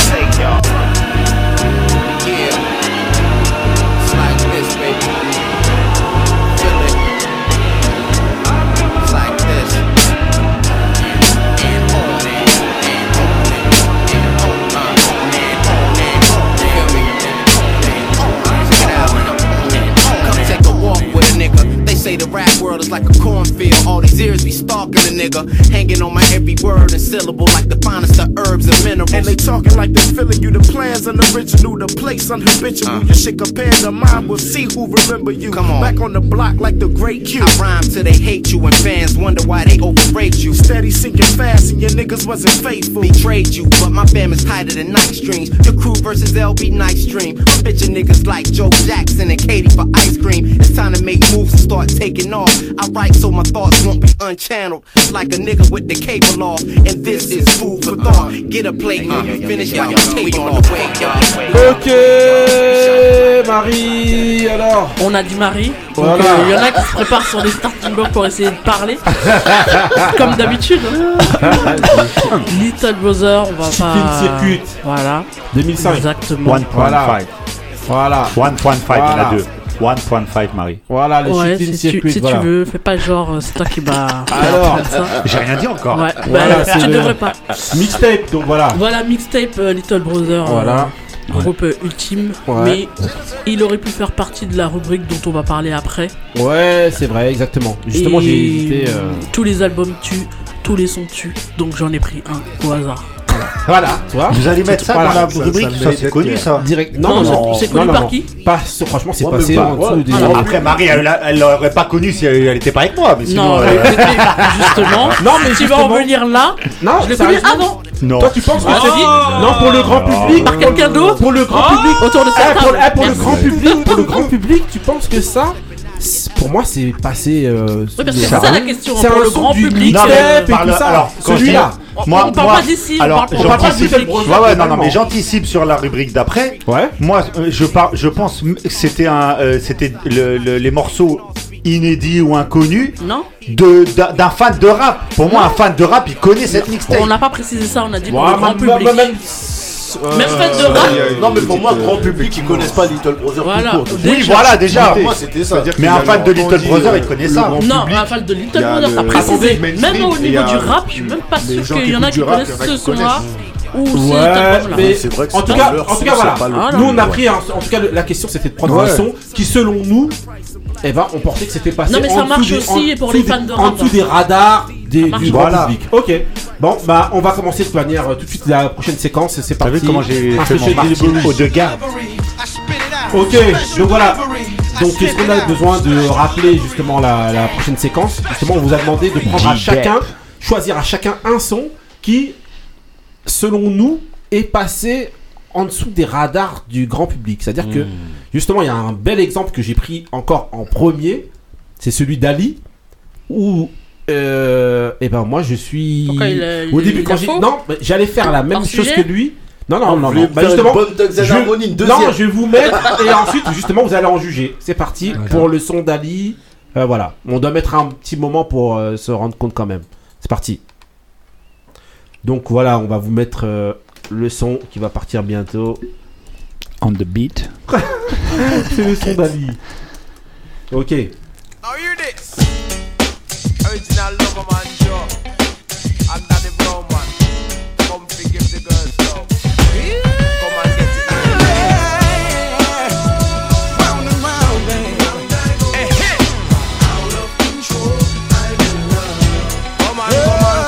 Yeah, it's like this, baby. Feel it. It's like this. And hold it, and hold it. real. All these years we stalking a nigga, hanging on my every word and syllable like the finest of herbs and minerals. And they talking like they're feeling you. The plans unoriginal, the place unhabitual. Uh. Your shit compared to mine, we'll see who remember you. Come on. Back on the block like the great Q. I rhyme till they hate you and fans wonder why they overrate you. Steady sinking fast and your niggas wasn't faithful. Betrayed you, but my fam is tighter than night streams. Your crew versus L B night stream. I'm bitching niggas like Joe Jackson and Katie for ice cream. It's time to make moves and start taking off. I write so my thoughts won't be unchanneled, like a nigga with the cable off. And this is food for thought. Get a plate, uh, finish while your table off. Ok, Marie, alors. On a dit Marie. Voilà. Donc, euh, il y en a qui se préparent sur des starting blocks pour essayer de parler. Comme d'habitude. Little Brother, on va pas. Film circuit. Voilà. deux mille cinq. Exactement. un virgule cinq. Voilà. Voilà. un virgule cinq, voilà. Il y en a deux. un virgule cinq Marie. Voilà le ouais, shooting si circuit. Tu, si voilà. tu veux, fais pas genre c'est toi qui bat. Alors, ça. J'ai rien dit encore. Ouais, voilà, bah, tu le... devrais pas. Mixtape donc voilà. Voilà mixtape euh, Little Brother. Voilà. Euh, ouais. Groupe euh, ultime, ouais. Mais il aurait pu faire partie de la rubrique dont on va parler après. Ouais, c'est vrai, exactement. Justement, et j'ai hésité. Euh... Tous les albums tuent, tous les sons tuent, donc j'en ai pris un au hasard. Voilà, toi. Vous allez mettre ça dans la rubrique, ça, ça, ça c'est connu ça. Direct. Non, non, non c'est, c'est connu non, par non. qui pas, franchement, c'est ouais, passé. Pas, ouais. des... ah, après, Marie, elle l'aurait pas connu si elle n'était pas avec moi. Mais sinon, non, euh... justement. Non, mais tu vas en venir là. Non, je l'ai connu avant. Non. Toi, tu penses que c'est dit non pour le grand public, par quelqu'un d'autre. Pour le grand public autour de ça. Pour le grand public, pour le grand public, tu penses que ça? Pour moi, c'est passé. Euh, oui, parce que c'est ça la question. C'est pour le grand public. Non, mais on parle, alors, celui-là. Moi, on parle moi, pas d'ici. Alors, on parle pas d'ici. Ouais, ouais, non, non, mais j'anticipe sur la rubrique d'après. Ouais. Moi, je par, je pense que c'était un, euh, c'était le, le, les morceaux inédits ou inconnus. Non. De, d'un fan de rap. Pour moi, un fan de rap, il connaît cette mixtape. On n'a pas précisé ça. On a dit pour le grand public. Euh, même fait de rap. Euh, non mais pour moi, grand public, ils connaissent pas Little Brother. Voilà. Court, oui, voilà déjà. Pour moi, c'était ça. Mais un fan de Little Brother, il connaît ça. Non, un fan de Little Brother, t'as précisé. Même au niveau du rap, je suis même pas sûr qu'il y en a qui connaissent ce son-là. Ou ouais, mais c'est vrai que en tout cas, leur, en tout cas voilà. Ah, non, nous on a pris, en, en tout cas, la question c'était de prendre ouais. un son qui, selon nous, eh ben, on pensait que c'était passé. Non mais ça marche des, aussi en, pour les fans de rap. En dessous des radars, des, du voilà. public. Ok. Bon, bah, on va commencer de manière euh, tout de suite la prochaine séquence. C'est parti. T'as vu comment j'ai fait mon marché au deux gars. Ok. Donc voilà. Donc est-ce qu'on a besoin de rappeler justement la, la prochaine séquence? Justement, on vous a demandé de prendre à chacun, choisir à chacun un son qui, selon nous, est passé en dessous des radars du grand public. C'est-à-dire mmh. que, justement, il y a un bel exemple que j'ai pris encore en premier, c'est celui d'Ali, où, euh, eh ben moi, je suis... Pourquoi il a, au début, il quand j'ai... Non, bah, j'allais faire la même chose que lui. Non, non, non, non. Bah, justement, je... Non, je vais vous mettre, et ensuite, justement, vous allez en juger. C'est parti okay. pour le son d'Ali. Euh, voilà, on doit mettre un petit moment pour euh, se rendre compte quand même. C'est parti. Donc voilà, on va vous mettre euh, le son qui va partir bientôt. On the beat. C'est le son d'Ali. Ok. Now hear this. Original lover man Joe. I'm Daddy Brown man. Come to give the girls love. Come and get it. Round and round, baby. Hey, hey. Out of control, I don't know. Come on, come on.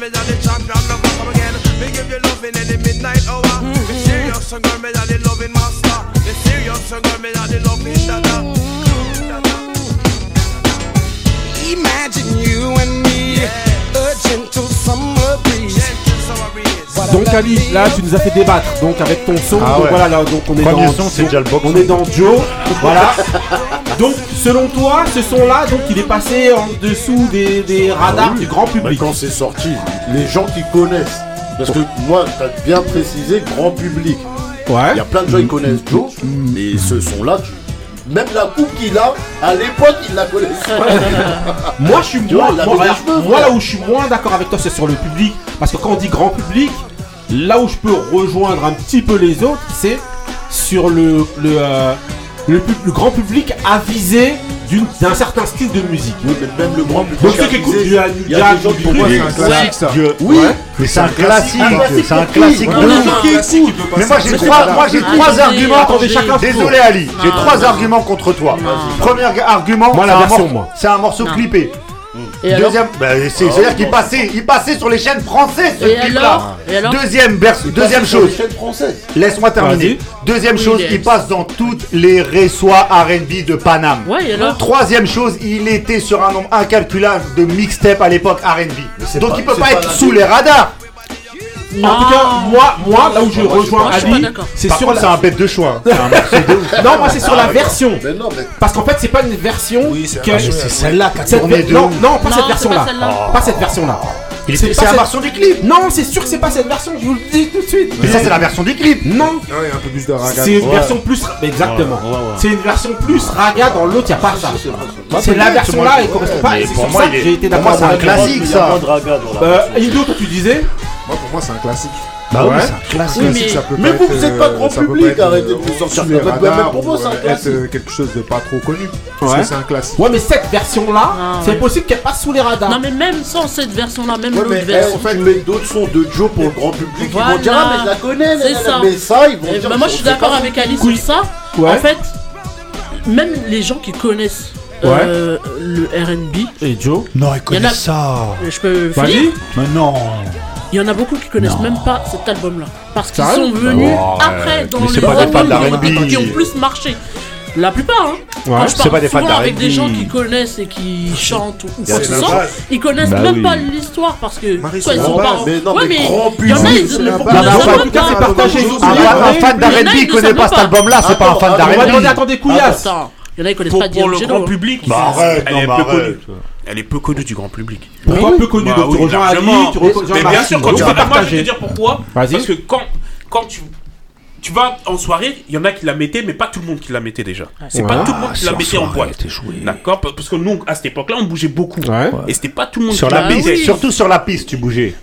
me that they chop down the bottom again. We give you loving in the midnight hour. We serious, so girl, me that they loving master. We serious, so girl, me that they loving dada. Imagine you and me, a gentle summer breeze. Donc Ali, là tu nous as fait débattre donc avec ton son, ah donc ouais. Voilà là, donc on est premier dans son, c'est déjà le box. On est dans Joe, voilà. Donc selon toi, ce son là donc il est passé en dessous des, des radars ah oui. Du grand public. Mais quand c'est sorti, les gens qui connaissent, parce que moi t'as bien précisé grand public. Ouais. Il y a plein de gens qui connaissent Joe, mais ce son là tu... Même la coupe qu'il a, à l'époque, il la connaissait. Moi, je suis moins, vois, moi, cheveux, moi là où je suis moins d'accord avec toi, c'est sur le public. Parce que quand on dit grand public, là où je peux rejoindre un petit peu les autres, c'est sur le, le, euh, le, le grand public avisé d'une, d'un certain style de musique. Oui, mais même le grand public. Donc ceux qui écoutent du jazz, du jazz, c'est un classique ça. Oui, mais c'est un classique, c'est un classique. Mais moi j'ai trois, moi j'ai trois arguments. Désolé Ali, j'ai trois arguments contre toi. Premier argument, c'est un morceau clippé. Et deuxième, bah, c'est, oh, c'est-à-dire bon. qu'il passait, il passait sur les chaînes françaises ce clip-là. Deuxième, berce, deuxième chose. Laisse-moi terminer. Vas-y. Deuxième oui, chose, il, il passe dans toutes les résois R and B de Paname. Ouais, troisième chose, il était sur un nombre incalculable de mixtapes à l'époque R and B. Donc pas, il peut pas, pas être sous les radars. Non. En tout cas, moi, moi, là où je rejoins Ali, c'est Par sur contre, la... c'est un bête de choix. Hein. C'est un de... Non, moi c'est sur la version. Mais non, mais... Parce qu'en fait, c'est pas une version. Oui, c'est, que... c'est celle-là qui a tourné de. Non, non, pas non, cette version-là. Pas, pas cette version-là. C'est, c'est, c'est la cette... version du clip. Non, c'est sûr que c'est pas cette version. Je vous le dis tout de suite. Mais, mais ça, c'est la version du clip. Non. Ah oui, un peu plus de raga. C'est une ouais. version plus. Exactement. Ouais, ouais, ouais. C'est une version plus raga. Dans l'autre, y a pas ça. C'est, c'est, c'est la version là, elle correspond pas. C'est pour moi, j'ai été d'accord. C'est un classique, ça. Ido, toi, tu disais. Moi, pour moi, c'est un classique. Bah ouais, ouais, c'est un classique. Oui, mais ça peut mais pas vous, être, vous êtes pas grand public, arrêtez de vous sortir de radar. Pour moi, c'est un classique. Être quelque chose de pas trop connu. Parce ouais. que c'est un classique. Ouais, mais cette version-là, ah, c'est ouais. possible qu'elle passe sous les radars. Non, mais même sans cette version-là, même ouais, l'autre mais, version. En fait, mais d'autres sons de Joe pour le grand public. Voilà. Ils vont dire, ah, mais je la connais, c'est ça. Mais ça, ils vont dire. Bah, moi, je suis d'accord avec Ali sur ça. En fait, même les gens qui connaissent. Ouais. Euh, le R and B. Et Joe ? Non, ils connaissent ça. Je peux finir ? Mais non. Il y en a beaucoup qui connaissent non. même pas cet album-là. Parce qu'ils sont venus oh, après dans les albums qui ont plus marché. La plupart, hein. Ouais. Quand je parle c'est pas des souvent fans avec des gens qui connaissent et qui chantent ou quoi que ce soit, ils connaissent bah même oui. pas l'histoire parce que Marie, soit ils sont pas. Mais non, ouais, mais il y en a, ils ne savent pas. C'est partagé. Un fan d'R and B qui connaît pas cet album-là, c'est pas un fan d'R and B. Attendez, attendez, couillasse. Il y en a qui connaissent pas Pour le grand public, elle est peu connue. Elle est peu connue du grand public. Pourquoi oui. peu connue bah donc oui, tu rejoins Ali, tu rejoins Mais bien Martine, sûr, quand tu vas moi, je vais te dire pourquoi. Vas-y. Parce que quand, quand tu, tu vas en soirée, il y en a qui la mettaient, mais pas tout le monde qui la mettait déjà. C'est ouais. pas tout le monde qui ah, la mettait en boîte. D'accord. Parce que nous, à cette époque-là, on bougeait beaucoup. Ouais. Et c'était pas tout le monde sur qui la mettait. Oui. Surtout sur la piste, tu bougeais.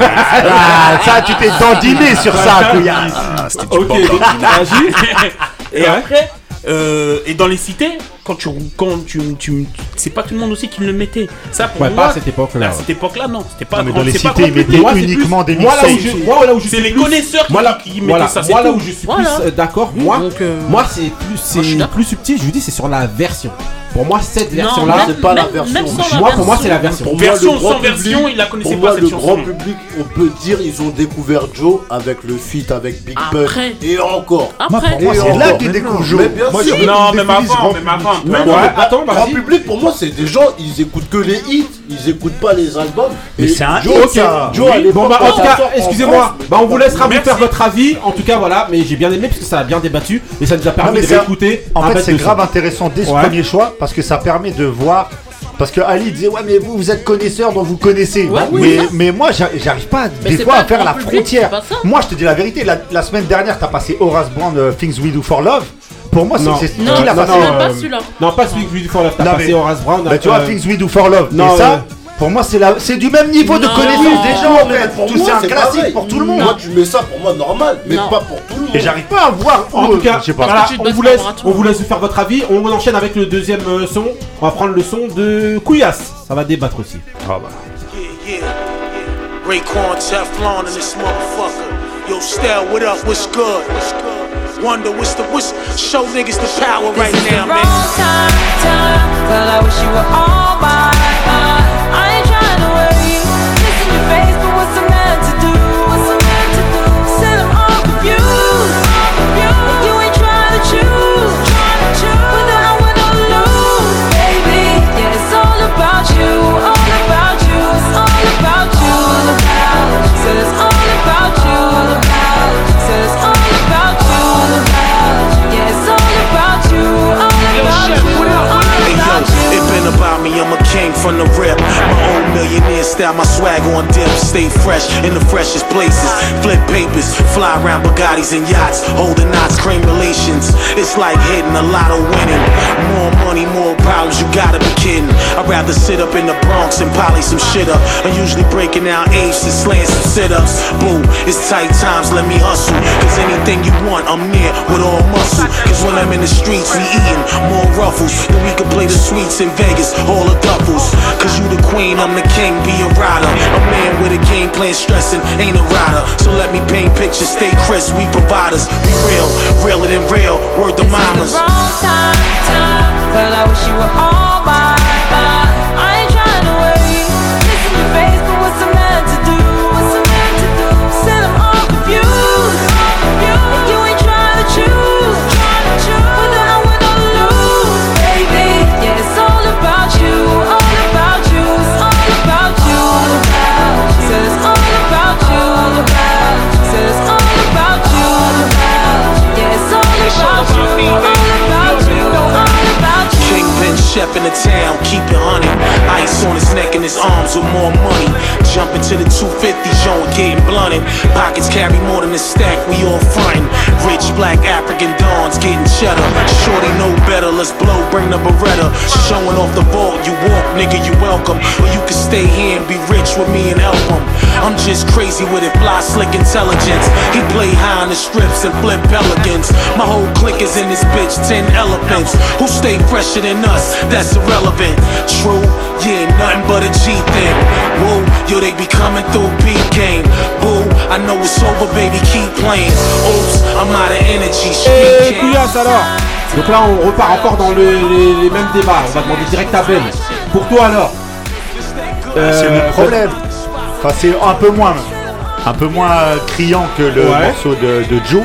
ah, ça, tu t'es dandiné sur ça, couillasse. Ah, c'était du bordel. Et après. Euh, et dans les cités, quand tu, quand tu, tu, c'est pas tout le monde aussi qui le mettait. Ça pour ouais, moi, pas à cette époque-là. À cette époque-là, non, c'était pas. Non, mais dans les cités, ils mettaient moi, uniquement plus, des mixtapes. Moi, là où je, c'est les connaisseurs qui, voilà, qui mettaient voilà, ça. C'est moi, là où je suis voilà. plus euh, d'accord. Moi, Donc, euh, moi, c'est plus, c'est moi, plus subtil. Je vous dis, c'est sur la version. Pour moi, cette version-là, non, même, c'est pas même, la version. Moi, la pour moi, c'est la version. Pour version sans version, ils la connaissaient pas cette chanson. Pour moi, le grand public, on peut dire, ils ont découvert Joe avec le feat avec Big Ben. Et encore. Après, c'est là qu'ils découvrent Joe. Moi, si, non, même avant, même avant. Non, ouais, non, attends, bah, grand vas-y. Public, pour moi, c'est des gens, ils écoutent que les hits, ils écoutent pas les albums. Mais et c'est un Joe, okay. Joe oui. Bon, bah, en tout cas, excusez-moi, bah, on vous laissera vous faire votre avis. En tout cas, voilà, mais j'ai bien aimé parce que ça a bien débattu et ça nous a permis d'écouter. En fait, c'est grave intéressant dès ce premier choix parce que ça permet de voir. Parce que Ali disait, ouais, mais vous, vous êtes connaisseur, donc vous connaissez. Ouais, mais, oui, mais moi, j'arrive pas mais des fois pas à faire la public, frontière. Moi, je te dis la vérité, la, la semaine dernière, t'as passé Horace Brown uh, Things We Do For Love. Pour moi, non. c'est ce qu'il a passé. Non, pas celui-là. Non, pas celui que We Do For Love. T'as non, passé mais, Horace Brown. Bah, tu vois, euh... Things We Do For Love. Non, et ça. Euh... Pour moi, c'est, la... c'est du même niveau non, de connaissance des gens. En fait. Pour tout moi, c'est un c'est classique pareil. Pour tout le monde. Moi, tu mets ça pour moi normal, mais non. pas pour tout le monde. Et j'arrive pas à voir. En tout cas, voilà, on vous laisse, on vous laisse faire votre avis. On enchaîne avec le deuxième son. On va prendre le son de Couillasse. Ça va débattre aussi. Ah bah. Yeah, yeah, yeah. Raekwon, Teflon, and this motherfucker. Yo, Stel, what up? What's good? What's good? Wonder what's the what's show niggas the power right this now, man. Time, time. Well, I wish you were all by. I ain't trying to worry. Listen to your face. I'm an old millionaire, style my swag on dip. Stay fresh in the freshest places. Flip papers, fly around Bugattis and yachts. Holding knots, cream relations. It's like hitting a lot of winning. More money, more problems, you gotta be kidding. I'd rather sit up in the Bronx and poly some shit up. I'm usually breaking down apes and slaying some sit-ups. Boo, it's tight times, let me hustle. Cause anything you want, I'm near with all muscle. Cause when I'm in the streets, we eating more ruffles. Then we can play the sweets in Vegas, all the duffels. Cause you the queen, I'm the king, be a rider. A man with a game plan, stressing, ain't a rider. So let me paint pictures, stay crisp, we providers. Be real, realer than real, word to mamas. It's like the wrong time, time, girl, I wish you were all my life. I ain't trying to wait, listen to face, but what's a man to do? What's a man to do? Said I'm all confused, all confused. And you ain't trying to choose, trying to choose. Whether I win or lose, baby, yeah, it's all about you, all about you, it's all about you, all about you. Said it's all about you, all about you. Said it's all about you, all about you. Yeah, it's all about you, all about you, all about you. Kingpin chef in the town, keep it honey. Ice on his neck and his arms with more money. Jumping to the two fifty zone, getting blunted. Pockets carry more than a stack, we all frontin'. Rich black African dons getting cheddar. Shorty know better, let's blow, bring the Beretta. Showing off the vault, you walk, nigga, you welcome. Or you can stay here and be rich with me and help him. I'm just crazy with it, fly, slick intelligence. He play high on the strips and flip pelicans. My whole clique is in this bitch, ten elephants. Who stay fresh than us, that's irrelevant. True, yeah, nothing but a G thing. Woo, yo, they be coming through big game. Boo, I know it's over, baby, keep playing. Oops, I'm out of energy. Et couillasse alors. Donc là, on repart encore dans le, les, les mêmes débats. On va demander direct à Ben. Pour toi alors euh, c'est mon problème. Enfin, c'est un peu moins, un peu moins criant que le ouais. morceau de, de Joe.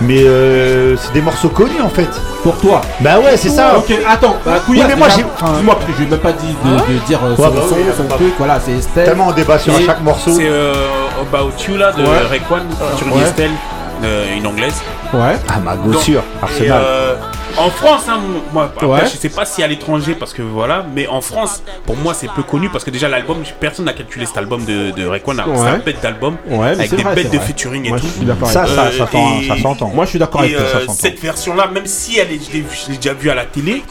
Mais euh, c'est des morceaux connus en fait. Pour toi. Bah ouais c'est ça. Ok attends. Bah couillasse. Oui, mais moi j'ai. Dis-moi parce que j'ai même pas dit de, de, de dire ouais, son, bah, son, oui, son truc. Voilà c'est Estelle. Tellement on débat sur chaque morceau. C'est euh, About You là de ouais. Rekwan sur ouais. Estelle, euh, une anglaise. Ouais. Ah ma gossure. Arsenal. Et, euh, en France hein, moi après, ouais. je sais pas si à l'étranger parce que voilà, mais en France pour moi c'est peu connu parce que déjà l'album personne n'a calculé cet album de, de Rekwan. Ouais. C'est un bête d'album ouais, avec des vrai, bêtes de vrai. Featuring et moi, tout. Je suis d'accord ça, avec ça, ça, ça, et, ça s'entend. Moi je suis d'accord et, avec euh, ça. Cette version là, même si elle est, je, l'ai, je l'ai déjà vue à la télé,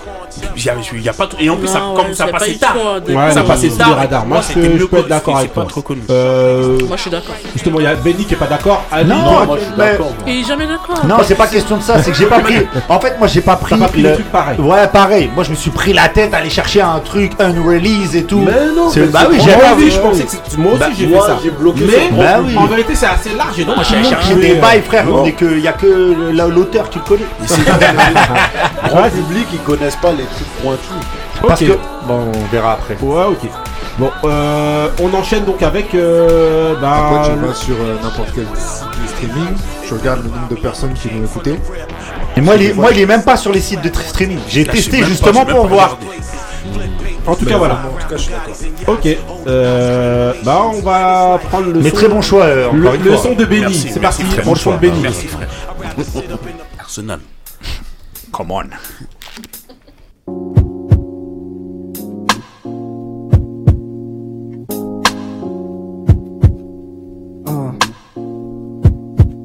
il y, y a pas et en plus non, ça, comme ça passait tard, ouais, ça passait tard. Radar. Moi c'était mieux pas d'accord avec toi. Moi je suis d'accord. Justement il y a Béni qui est pas d'accord. Non moi je suis d'accord. Il est jamais d'accord. Non c'est pas question de ça, c'est que j'ai pas pris. En fait moi j'ai pas. Pris pas pris le... truc pareil. Ouais, pareil. Moi, je me suis pris la tête à aller chercher un truc, un release et tout. Mais non, c'est... bah oui, j'ai pas vu. Je pensais que c'est... moi aussi bah, j'ai moi, fait ça. J'ai bloqué mais bah oui. En vérité, c'est assez large. Et donc, moi, j'ai cherché des bails, frère. Il que... y a que l'auteur qui le connaît. C'est grand public, ils connaissent pas les trucs pointus. Parce okay. que bon, on verra après. Ouais, ok. Bon, euh, on enchaîne donc avec. Euh, bah, après, tu vas sur euh, n'importe quel site de streaming. Je regarde le nombre de personnes qui l'ont écouté. Et moi, il, moi, il est même pas sur les sites de tri- streaming. J'ai là, testé justement pas, pour voir. En tout mais cas, voilà. En tout cas, je suis d'accord. Ok. Euh, bah, on va prendre le. Mais son... très bon choix. Euh, encore le, une le fois. Son de Béni. Merci, c'est parti. Bon choix de Béni. Merci, frère. Arsenal. Come on.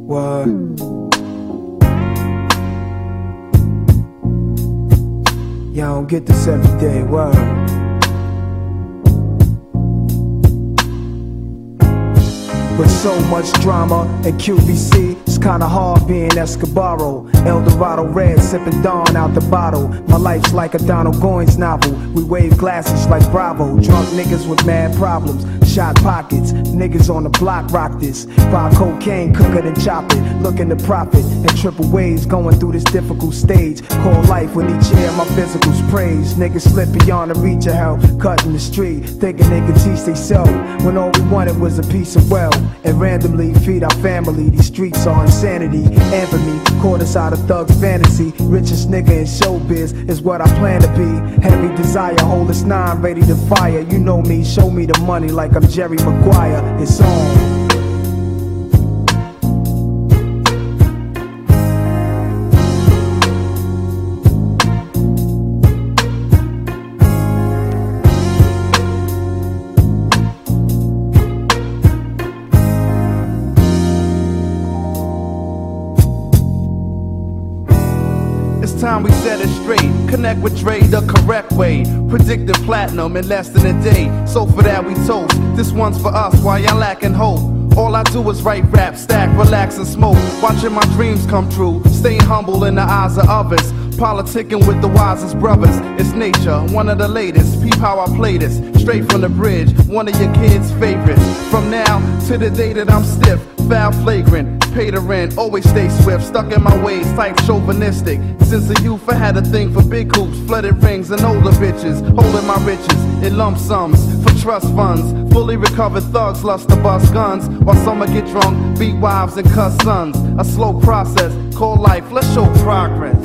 What? Y'all don't get this every day, what? With so much drama at Q V C, it's kinda hard being Escobarro. El Dorado red, sipping Dawn out the bottle. My life's like a Donald Goins novel. We wave glasses like Bravo. Drunk niggas with mad problems. Shot pockets, niggas on the block rock this. Buy cocaine, cook it and chop it. Looking to profit in triple ways. Going through this difficult stage. Call life with each year my physical's praise. Niggas slip beyond the reach of help. Cutting the street, thinking they could teach theyself. When all we wanted was a piece of wealth. And randomly feed our family. These streets are insanity. Anthony caught us out of thug's fantasy. Richest nigga in showbiz is what I plan to be. Heavy desire, hold us nine, ready to fire. You know me, show me the money like I'm Jerry Maguire. It's on. time we set it straight. Connect with Dre the correct way. Predicted platinum in less than a day. So for that we toast. This one's for us while y'all lacking hope. All I do is write rap, stack, relax and smoke. Watching my dreams come true. Staying humble in the eyes of others. Politicking with the wisest brothers. It's nature, one of the latest. Peep how I play this. Straight from the bridge, one of your kids' favorites. From now to the day that I'm stiff, foul flagrant, pay the rent, always stay swift. Stuck in my ways, type chauvinistic. Since a youth I had a thing for big hoops, flooded rings and older bitches. Holding my riches in lump sums for trust funds. Fully recovered thugs lust to bust guns, while summer get drunk, beat wives and cuss sons. A slow process, call life, let's show progress.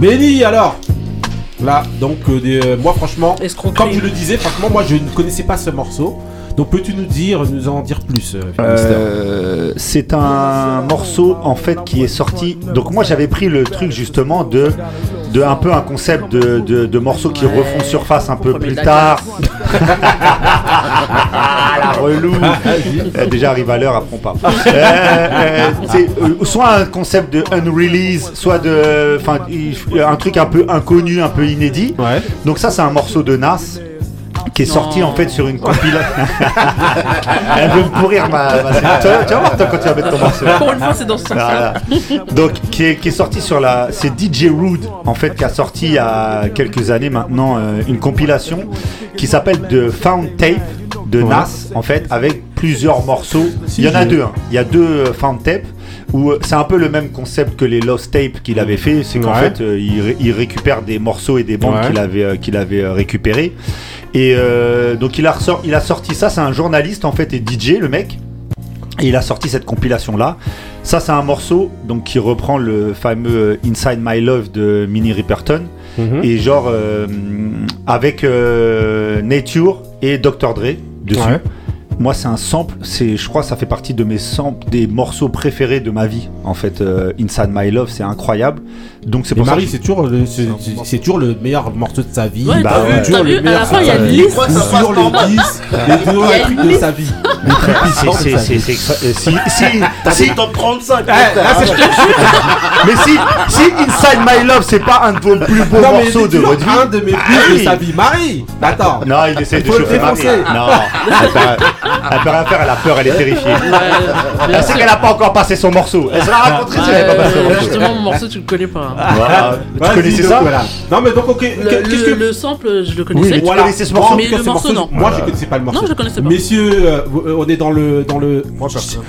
Béni alors là donc euh, des, euh, moi franchement comme je le disais franchement moi je ne connaissais pas ce morceau, donc peux-tu nous dire nous en dire plus euh, euh, c'est un morceau en fait qui est sorti, donc moi j'avais pris le truc justement de, de un peu un concept de, de, de morceaux qui ouais. refont surface un peu plus tard. La relou. Déjà arrive à l'heure, après on parle. euh, c'est euh, soit un concept de unrelease, soit de, enfin, un truc un peu inconnu, un peu inédit. Ouais. Donc ça, c'est un morceau de Nas qui est non. sorti en fait sur une compilation. Elle veut me pourrir ma. ma... Tu, vas, tu vas voir toi quand tu vas mettre ton morceau. Pour une fois, c'est dans ce sens-là. Voilà. Donc qui est, qui est sorti sur la, c'est D J Rude en fait qui a sorti il y a quelques années maintenant euh, une compilation qui s'appelle The Found Tape de ouais. Nas en fait avec plusieurs morceaux. Si il y en a deux. Hein. Il y a deux Found Tape. Où c'est un peu le même concept que les Lost Tapes qu'il avait fait, c'est qu'en ouais. fait euh, il, ré- il récupère des morceaux et des bandes ouais. qu'il avait euh, qu'il avait récupéré. Et euh, donc il a ressort, il a sorti ça, c'est un journaliste en fait et D J le mec. Et il a sorti cette compilation là. Ça c'est un morceau donc qui reprend le fameux Inside My Love de Minnie Riperton mm-hmm. et genre euh, avec euh, Nature et docteur Dre dessus. Ouais. Moi c'est un sample, c'est, je crois que ça fait partie de mes samples, des morceaux préférés de ma vie en fait, euh, Inside My Love c'est incroyable. Donc c'est pour mais ça Marie, que c'est toujours le, c'est, c'est toujours le meilleur morceau de sa vie. Ouais, bah, t'as ouais. Toujours t'as le vu, à la fin il y a une liste. C'est toujours les dix, les deux meilleurs trucs de sa vie. C'est c'est c'est si si si top trente-cinq. Mais si si Inside My Love c'est pas un de vos plus beaux morceaux de votre vie. Un de mes plus de sa vie, Marie. Attends. Non, il essaie de chauffer Marie. Non. Elle peut rien faire, elle a peur, elle est terrifiée. Elle sait qu'elle a pas encore passé son morceau. Elle sera racontée si elle n'a pas passé son morceau. Justement, mon morceau tu le connais pas. Voilà. Voilà. Tu connaissais ça voilà. Non mais donc ok. Le, Qu'est-ce que... le sample je le connaissais. Oui, voilà. Tu connaissais ce morceau. Mais le morceau non. Moi je connaissais pas le morceau. Non je le connaissais pas. Messieurs euh, on est dans le dans le. Moi,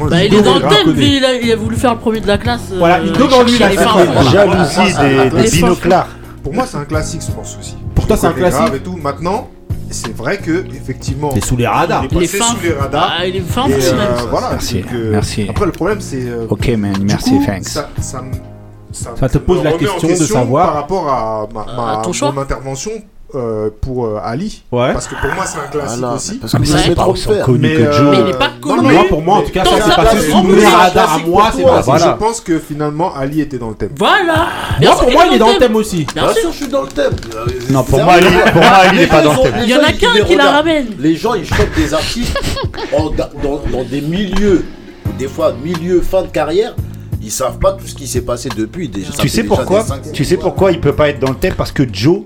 bah, il est dans le thème vu il a, il a voulu faire le premier de la classe. Voilà. Il est dans lui la jalousie des des binoclars. Pour moi c'est un classique ce morceau aussi. Pour toi c'est un classique et tout maintenant. C'est vrai que effectivement, il est sous les radars. Il est passé sous les radars. Ah, il est fin. Merci. Merci. Merci. Après le problème c'est. Ok man. Merci. Thanks. Ça, ça te pose la question, question de savoir par rapport à ma, ma, à mon intervention euh, pour euh, Ali, ouais. parce que pour moi c'est un classique ah là, aussi. Parce que mais c'est trop connu mais, que Joe. Mais il est pas connu. Moi pour moi en tout cas ça s'est passé sous les radars. À moi c'est pas voilà. Je pense que finalement Ali était dans le thème. Voilà. Bien moi pour moi il est dans le thème aussi. Bien sûr je suis dans le thème. Non pour moi Ali pour moi Ali n'est pas dans le thème. Il y en a qu'un qui la ramène. Les gens ils chopent des artistes dans des milieux, des fois milieu fin de carrière. Ils savent pas tout ce qui s'est passé depuis. Déjà, tu sais pourquoi Tu sais pourquoi il peut pas être dans le thème parce que Joe,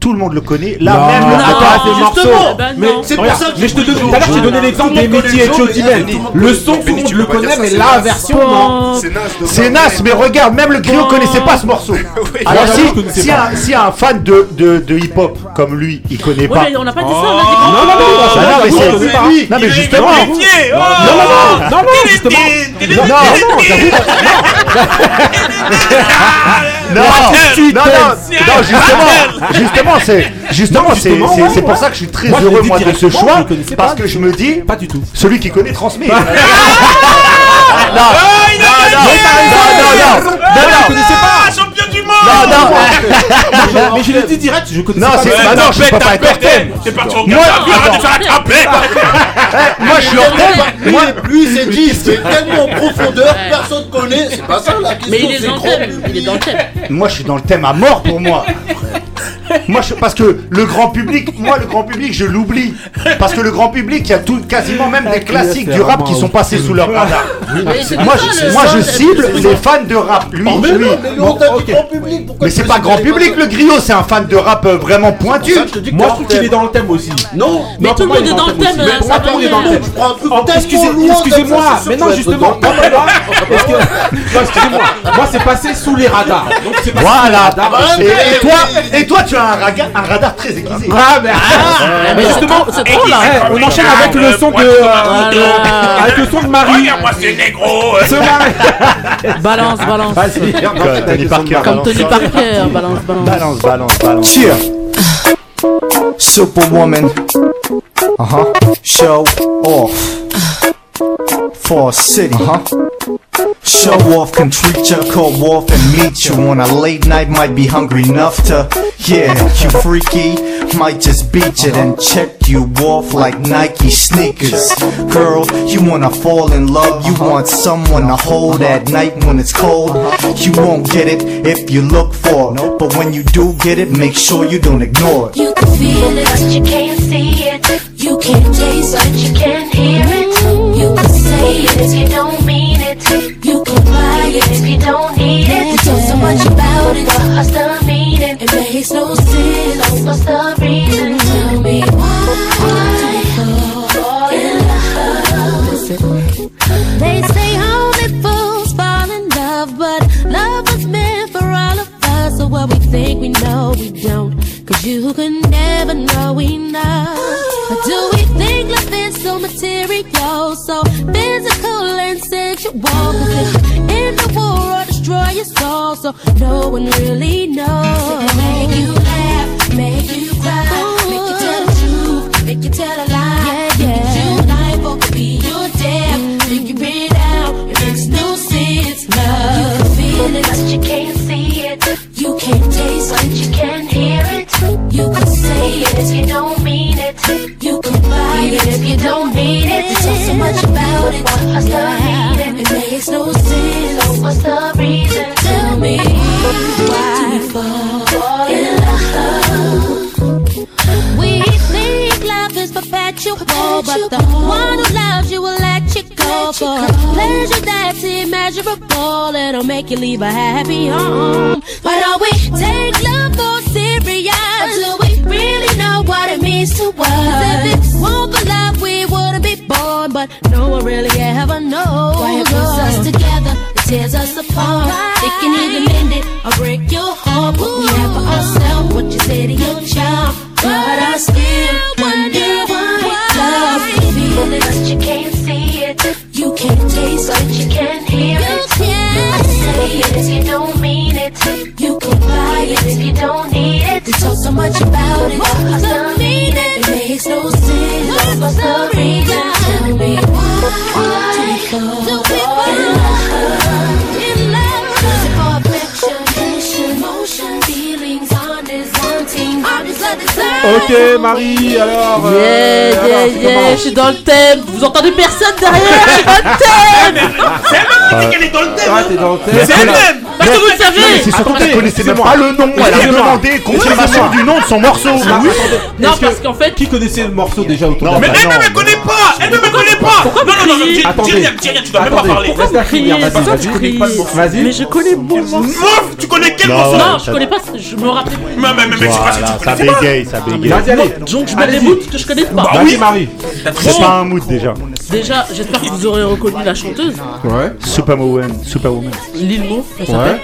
tout le monde le connaît. Là non, même, le pas des morceaux. Ben mais c'est pour ça que mais je te donne. Tout à l'heure, j'ai donné l'exemple des métiers éthiopien. Le son, tout le monde le connaît, mais la version non. C'est Nas, mais regarde, même le griot connaissait pas ce morceau. Alors si, si un fan de de hip hop comme lui, il connaît pas. On n'a pas dit ça. Non, non, non, non, mais justement. Non, non, non, justement. Non, non. non, non, non, justement, justement, c'est, justement, non, justement c'est, c'est, ouais, c'est pour ouais. ça que je suis très moi, heureux moi, de ce choix parce pas, que je me dis, pas du tout. Celui qui connaît transmet. non, non, non, non, non, non, non, non, non, non, non, mais je l'ai dit direct, je connais. Non, c'est pas non, je peux pas être thème. C'est parti en garde, arrête de faire la trappe. Moi je suis en thème. Moi lui c'est dit, c'est tellement en profondeur, personne connaît, c'est pas ça la question. Mais il est dans le thème, il est dans le thème. Moi je suis dans le thème à mort pour moi. Moi, je, parce que le grand public, moi, le grand public, je l'oublie. Parce que le grand public, il y a tout, quasiment même des classiques du rap qui sont passés sous leur radar. Moi, je, moi, je cible les fans de rap. Lui, oh, mais lui. Non, mais, bon, okay. grand public, mais c'est pas grand public, le griot, c'est un fan de rap vraiment pointu. Moi, je trouve qu'il est dans le thème aussi. Non, mais tout le monde est dans le thème. Excusez-moi, mais non, justement. Excusez-moi, moi, c'est passé sous les radars. Donc, c'est passé sous les radars. Et toi, et toi, tu as un radar, un radar très aiguisé. Ah, mais, ah, mais justement, c'est trop là. On enchaîne avec le son de, euh, avec le son de Marie. Regarde-moi ce négro. Ce Marie. Balance, balance. Comme Tony Parker. Balance, balance. Balance, balance, balance. Cheer. Superwoman. Uh-huh. Show off. For a city, uh-huh. Show off, can treat ya, call off and meet you on a late night. Might be hungry enough to, yeah, you freaky. Might just beat you then check you off like Nike sneakers. Girl, you wanna fall in love, you want someone to hold at night when it's cold. You won't get it if you look for it, but when you do get it, make sure you don't ignore it. You can feel it, but you can't see it. You can't taste, but you can't hear it. You can say it if you don't mean it. You can buy it if you don't need it. You talk so much about it, but I still mean it. It makes no sense, so what's the reason? Tell me why you fall in love. They say only fools fall in love, but love was meant for all of us. So what we think we know, we don't. Cause you can never know enough. But do we think love is so material, so physical and sexual? Cause in the war or destroy your soul, so no one really knows. It can make you laugh, make you cry. Ooh. Make you tell the truth, make you tell a lie. Yeah, yeah. Make you life or could be your death. Mm. Make you read out, it makes no sense. Love, you can feel it, but you can't see it. You can't taste, but you can't hear it. You can say it if you don't mean it. You can buy it if you don't need it. You talk so much about it, what's the hate it? It makes no sense, so what's the reason? Tell me why do we fall in love? We think love is perpetual, but the one who loves you will let you go for pleasure that's immeasurable. It'll make you leave a happy home. Why don't we take love for serious? Do we really know what it means to us? Cause if it won't for love, we wouldn't be born. But no one really ever knows. Why it pulls us together, it tears us apart. Right. It can either mend it or break your heart. But we have for ourselves what you say to your child. But I still wonder why love. You can feel it, but you can't see it. You can't taste, but you can't hear it. You can say it if you don't mean it. You can buy it if you don't need it. They talk so much about it, I still mean it. It makes no sense, what's the reason? Tell me why do we fall in love? In love, is it for affection, passion, emotion, feelings, honest, wanting, honest, love, desire. Ok Marie, alors yeah, euh, yeah, alors, yeah, yeah, je suis dans le thème. Vous entendez personne derrière? Je suis dans le thème. C'est elle qui dit qu'elle est dans le thème. Ah, t'es dans le thème. C'est elle-même. Parce que vous le savez, non, c'est surtout attendez, qu'elle connaissait même pas le nom. Elle a demandé confirmation du nom de son morceau. Oui. Non, parce qu'en fait, qui connaissait le morceau déjà autour? Non, mais elle ne me connaît pas. Elle ne me connaît pas. Pourquoi? Non, non, non, dis rien, dis rien, tu dois même pas parler. Pourquoi tu cries? Vas-y. Mais je connais mon morceau. Meuf, tu connais quel morceau? Non, je connais pas. Je me rappelle. Mais mais mais je sais pas si tu connais. Ça bégaye, ça bégaye. Vas-y, allez. Donc je me déboute que je connais pas. Vas-y, Marie. C'est pas un mood déjà. Déjà, j'espère que vous aurez reconnu la chanteuse. Ouais. Superwoman, Superwoman. Lil' Mo. Ouais.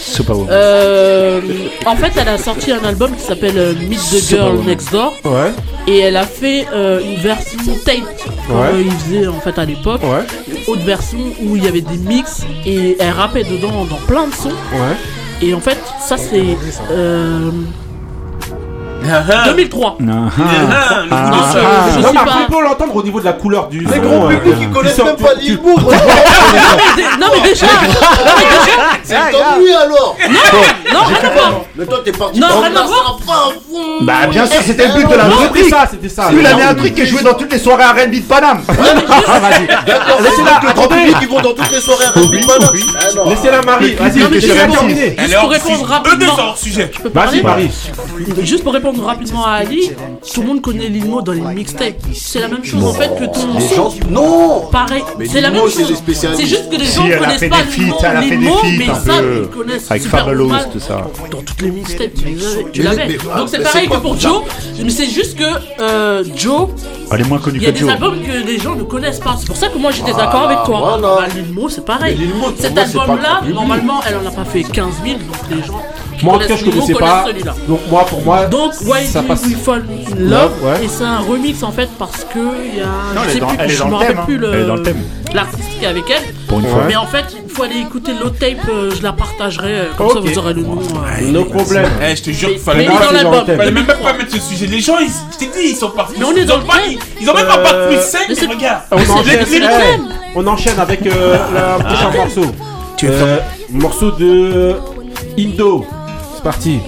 Superwoman. Euh, en fait, elle a sorti un album qui s'appelle Meet the Girl Next Door. Ouais. Et elle a fait euh, une version tape comme ouais. euh, ils faisaient en fait à l'époque. Ouais. Une autre version où il y avait des mix et elle rappait dedans dans plein de sons. Ouais. Et en fait, ça c'est. Euh, deux mille trois. Non, non, je suis pas. On peut l'entendre au niveau de la couleur du. Les gros publics qui connaissent même pas Lil' Mo. Non mais déjà. C'est tant mieux alors. Non, non, rien à voir. Mais toi t'es parti non, rien à voir. Bah bien sûr, c'était le but de la rubrique. C'était ça, c'était ça. Lui il avait un truc qui est joué dans toutes les soirées R and B de Paname. D'accord, laissez-la, que tant pis qu'ils vont dans toutes les soirées R and B de Paname. Laissez-la Marie, vas-y, je vais terminer. Juste pour répondre rapidement. Vas-y Marie. Juste pour répondre rapidement à Ali, tout le monde connaît Lil' Mo dans les mixtapes. C'est la même chose en fait que ton son. Non, pareil, c'est la même chose. C'est juste que les gens connaissent pas Lil' Mo. Lil' Mo, mais ça ils connaissent super mal. Dans toutes les mixtapes tu l'avais. Donc c'est pareil que pour Joe, mais c'est juste que Joe, elle est moins connue que Joe. Il y a des albums que les gens ne connaissent pas. C'est pour ça que moi j'étais d'accord avec toi. Bah Lil' Mo c'est pareil. Cet album là, normalement elle en a pas fait quinze mille, donc les gens. Moi en tout cas je connaissais pas. Donc moi pour moi. Donc Why Do We Fall In Love, et c'est un remix en fait parce que il y a. Je sais plus, je me rappelle plus le l'artiste qui est avec elle. Pour une fois. Mais en fait il faut aller écouter l'autre tape, je la partagerai comme ça vous aurez le nom. No problème. Eh je te jure qu'il fallait même pas mettre ce sujet. Les gens ils, je t'ai dit ils sont partis. Mais on est dans le thème. Ils ont même pas pris cinq regarde. On enchaîne avec le prochain morceau. Morceau de Indo. C'est parti.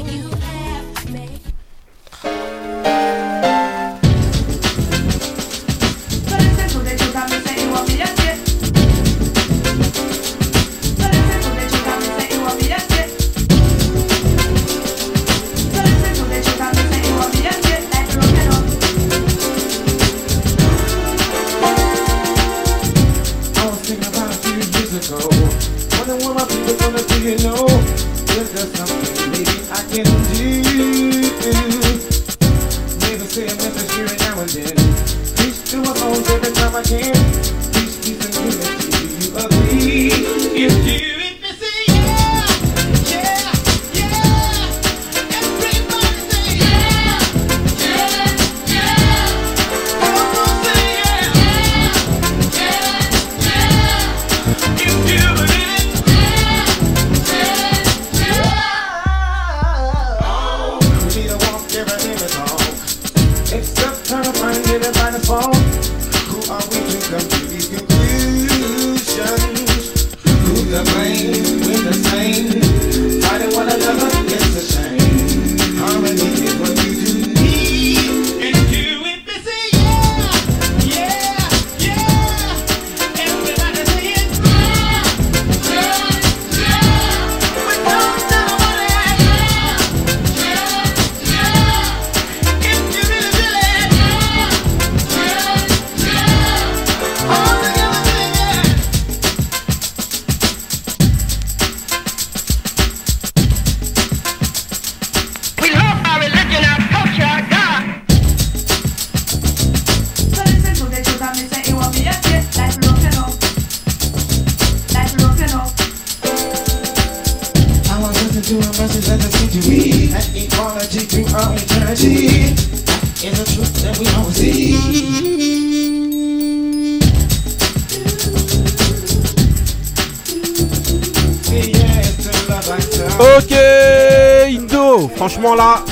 Là,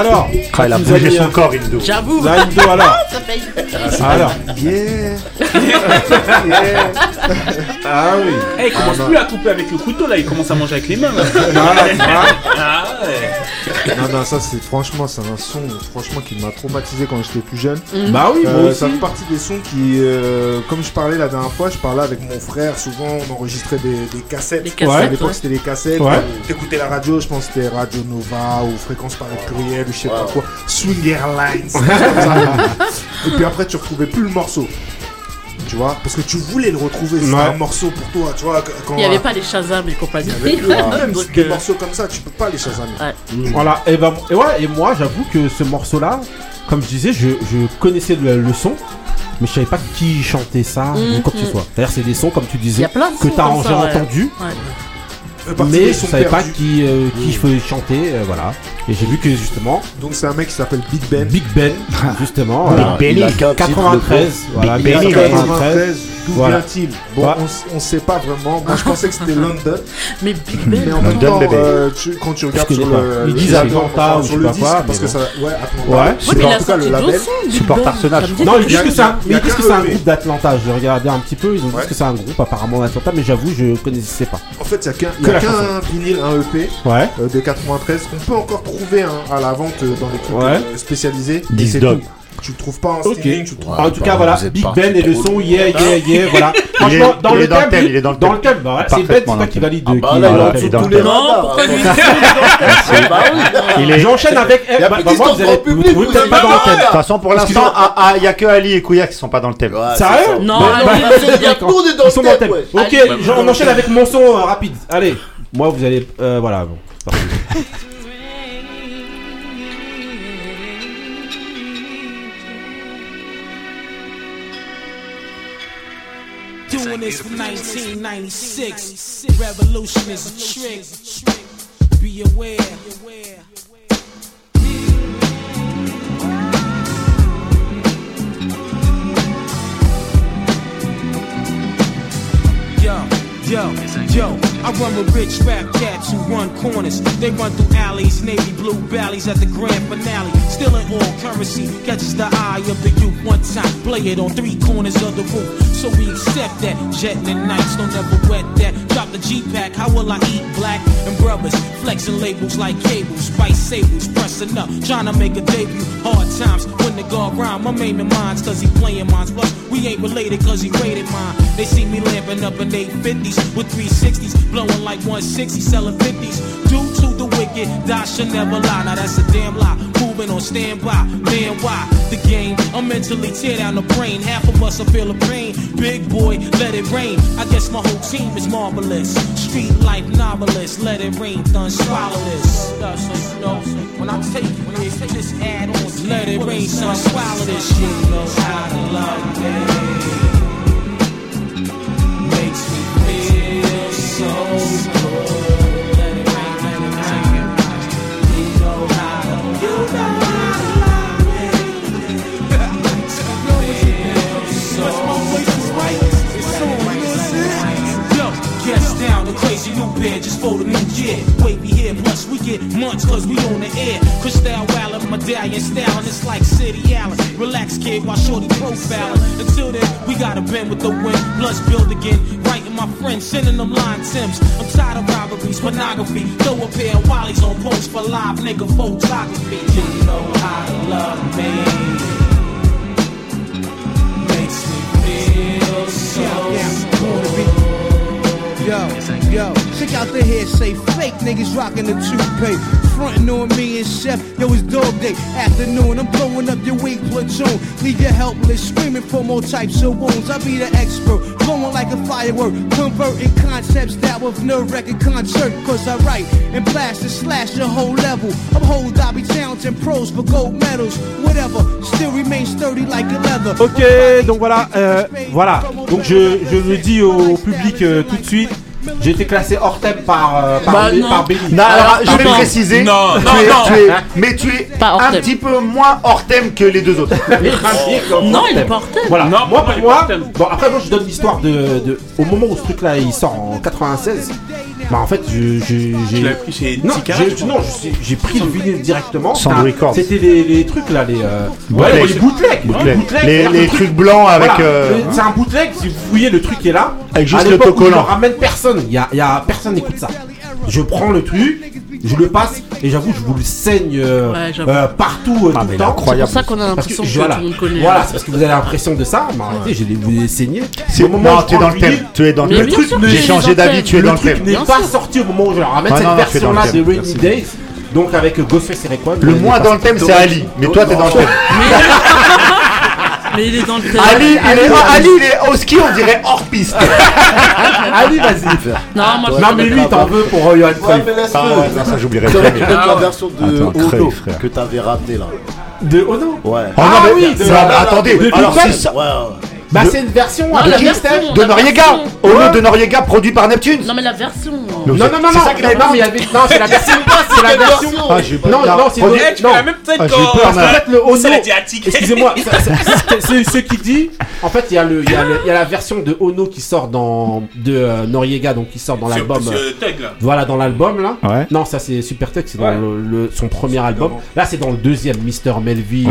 alors, ah, il a bougé son corps, Indo. J'avoue, là, Indo, alors, ça paye. Alors, yeah, yeah. Ah oui, eh, il commence ah, plus non. à couper avec le couteau, là, il commence à manger avec les mains. Là. Ah, là, ah, ouais. Non, non, ça, c'est franchement, c'est un son franchement qui m'a traumatisé quand j'étais plus jeune. Mm. Bah oui, euh, moi aussi. Ça fait partie des sons qui, euh, comme je parlais la dernière fois, je parlais avec mon frère, souvent on enregistrait des, des cassettes. Les cassettes ouais. À l'époque, ouais. C'était les cassettes. Ouais. T'écoutais la radio, je pense que c'était Radio Nova ou Fréquence par le pluriel ou je sais wow. pas quoi. Swinger Lines. Et puis après, tu retrouvais plus le morceau. Tu vois, parce que tu voulais le retrouver, c'était ouais. un morceau pour toi, tu vois. Quand, il n'y avait euh, pas les Shazam et compagnie. Il y avait plus, même donc, des euh... morceaux comme ça, tu peux pas les Shazam. Ouais. Voilà, et, ben, et, ouais, et moi j'avoue que ce morceau-là, comme je disais, je, je connaissais le, le son, mais je savais pas qui chantait ça ou quoi que ce soit. C'est-à-dire, c'est des sons, comme tu disais, que t'as en, ça, ouais. entendu. Ouais. Mais je savais pas qui, euh, qui je peux chanter, euh, voilà. Et j'ai vu que justement. Donc c'est un mec qui s'appelle Big Ben. Big Ben, justement. Voilà. Big Benny. quatre-vingt-treize. Voilà. Big Benny. quatre-vingt-treize. D'où voilà. vient-il? Bon, voilà. on, on sait pas vraiment. Moi je pensais que c'était London. Mais Big Ben. Mais en même temps, euh, tu, quand tu regardes sur le. Ils disent Atlanta ou sur le disque, parce que ça. Ouais, Atlanta. Ouais. Mais en tout cas le label. Support Arsenal. Non, ils disent que c'est un groupe d'Atlanta. Je regardais un petit peu. Ils ont dit que c'est un groupe apparemment d'Atlanta, mais j'avoue je connaissais pas. En fait, il y a qu'un. qu'un vinyle, un E P ouais. euh, de quatre-vingt-treize qu'on peut encore trouver hein, à la vente euh, dans les trucs ouais. euh, spécialisés. Discog. Tu le trouves pas en streaming, okay. tu le trouves ah, en tout cas, voilà, Big Ben et le son, yeah, yeah, yeah, voilà. Franchement, dans le thème, il est dans le thème. Dans le thème, bah, c'est Ben, c'est pas qui valide. Ah bah là, il est dans le thème. Non, pourquoi lui il est dans le thème. J'enchaîne avec... Moi, vous allez vous trouver peut-être pas dans le thème. De toute façon, pour l'instant, il n'y a que Ali et Kouya qui sont pas dans le thème. Sérieux ? Non, il y a tout dedans. Ils sont dans le thème. Ok, on enchaîne avec mon son rapide. Allez, moi, vous allez... Voilà, bon, c'est parti. Doing this from nineteen ninety-six. Revolution is a trick. Be aware. Yo, yo, yo. I run with rich rap cats who run corners. They run through alleys, navy blue valleys at the grand finale. Still in all currency, catches the eye of the youth one time. Play it on three corners of the roof. So we accept that, jetting the nights, don't ever wet that. Drop the G-Pack, how will I eat black? And brothers, flexing labels like cables, spice sables, pressing up, trying to make a debut. Hard times, when the guard rhyme, I'm aiming mines, cause he playing mines. Plus, we ain't related cause he rated mine. They see me lamping up in eight fifties with three sixties, blowing like one sixty, selling fifties. Due to the wicked, die should never lie, now that's a damn lie. Moving on standby, man, why? The game, I mentally tear down the brain, half of us are feeling pain. Big boy, let it rain. I guess my whole team is marvelous. Street life novelist, let it rain, done swallow this. When I take this ad on, let it rain, son, swallow this. You know how to love me. Makes me feel so good. Let it rain, let it rain. You know how to, you know how to love me. Makes me feel so. Down the crazy new bed just for the new year. Wait, we here, plus we get months cause we on the air. Cristal Wallet, medallion style, and it's like City Allen. Relax, kid, while shorty profiling. Until then, we gotta bend with the wind. Plus build again, writing my friends, sending them line Sims. I'm tired of robberies, pornography. Throw a pair of Wallies on post for live nigga photography. You know how to love me. Makes me feel so yeah, yeah. Yo, yo, check out the head, say fake niggas rockin' the toupee. Frontin' on me and Chef, yo, it's dog day. Afternoon, I'm blowin' up your weak platoon. Leave you helpless, screamin' for more types of wounds. I be the expert, blowin' like a firework. Converting concepts that with nerve-wrecking concert. Cause I write and blast and slash your whole level. I'm whole Dobby Towns and pros for gold medals. Whatever, still remain sturdy like a leather. Ok, donc voilà, euh, voilà. Donc je, je le dis au public euh, tout de suite. J'ai été classé hors thème par euh, par, bah, par, par Béni. Non, alors je vais non. préciser. Non, non, tu es, non. Tu es, mais tu es un petit peu moins hors thème que les deux autres. oh. Non, il est pas hors thème. Voilà. Non, moi, pour moi, moi bon après moi je donne l'histoire de, de au moment où ce truc là il sort en quatre-vingt-seize. Bah en fait je, je j'ai l'as pris chez non, Tika, j'ai, non j'ai, j'ai pris le vinyle directement. Sans ah, record. C'était les, les trucs là les euh, ouais, les bootlegs. Bootleg. Bootleg. Les, les trucs blancs avec. Voilà. Euh, c'est un bootleg si vous fouillez le truc qui est là. Avec juste le tocollant. Ramène personne. Il y a, y a personne n'écoute ça. Je prends le truc, je le passe et j'avoue je vous le saigne euh, ouais, euh, partout euh, ah, tout le temps. C'est pour ça qu'on a l'impression que, que, que voilà. Tout le monde connaît. Voilà, c'est parce que vous avez l'impression de ça. Mais arrêtez, je vous ai saigné. C'est au moment non, où tu es dans le thème. Tu es dans le thème. Truc, j'ai changé d'avis. Tu es dans le thème. Le truc n'est pas sorti au moment où je leur ramène cette version-là de Rainy Days. Donc avec Ghostface et Rayquan. Le moins dans le thème c'est Ali, mais toi t'es dans le thème. Mais il est dans le thème. Ali, il, Ali, est, Ali, il est au ski, on dirait hors piste. Ali, vas-y. Non, moi, ouais, non mais lui, t'en veux pour Johan Cruyff. Ouais, ah, ouais, non, ça, j'oublierai jamais. C'est la version de Ono que t'avais ramené là. De Ono oh, ouais. Ah, ah non, mais, oui, de, ça, de, attendez. De, alors, c'est ça. Ouais, ouais. Bah de... c'est une version non, avec version, de Noriega. Au nom de Noriega produit par Neptune. Non mais la version. Non non non non. C'est ça qu'il avait pas mais il avait non c'est la version pas c'est la version. Ah j'ai pas. Non non c'est non. Tu as même peut-être quand peut-être le Ono. Excusez-moi, c'est ce qui dit. En fait, il y a le il y a il y a la version de Ono qui sort dans de Noriega donc qui sort dans l'album. Voilà dans l'album là. Non, ça c'est Super Tech, c'est dans le son premier album. Là c'est dans le deuxième Mister Melvin.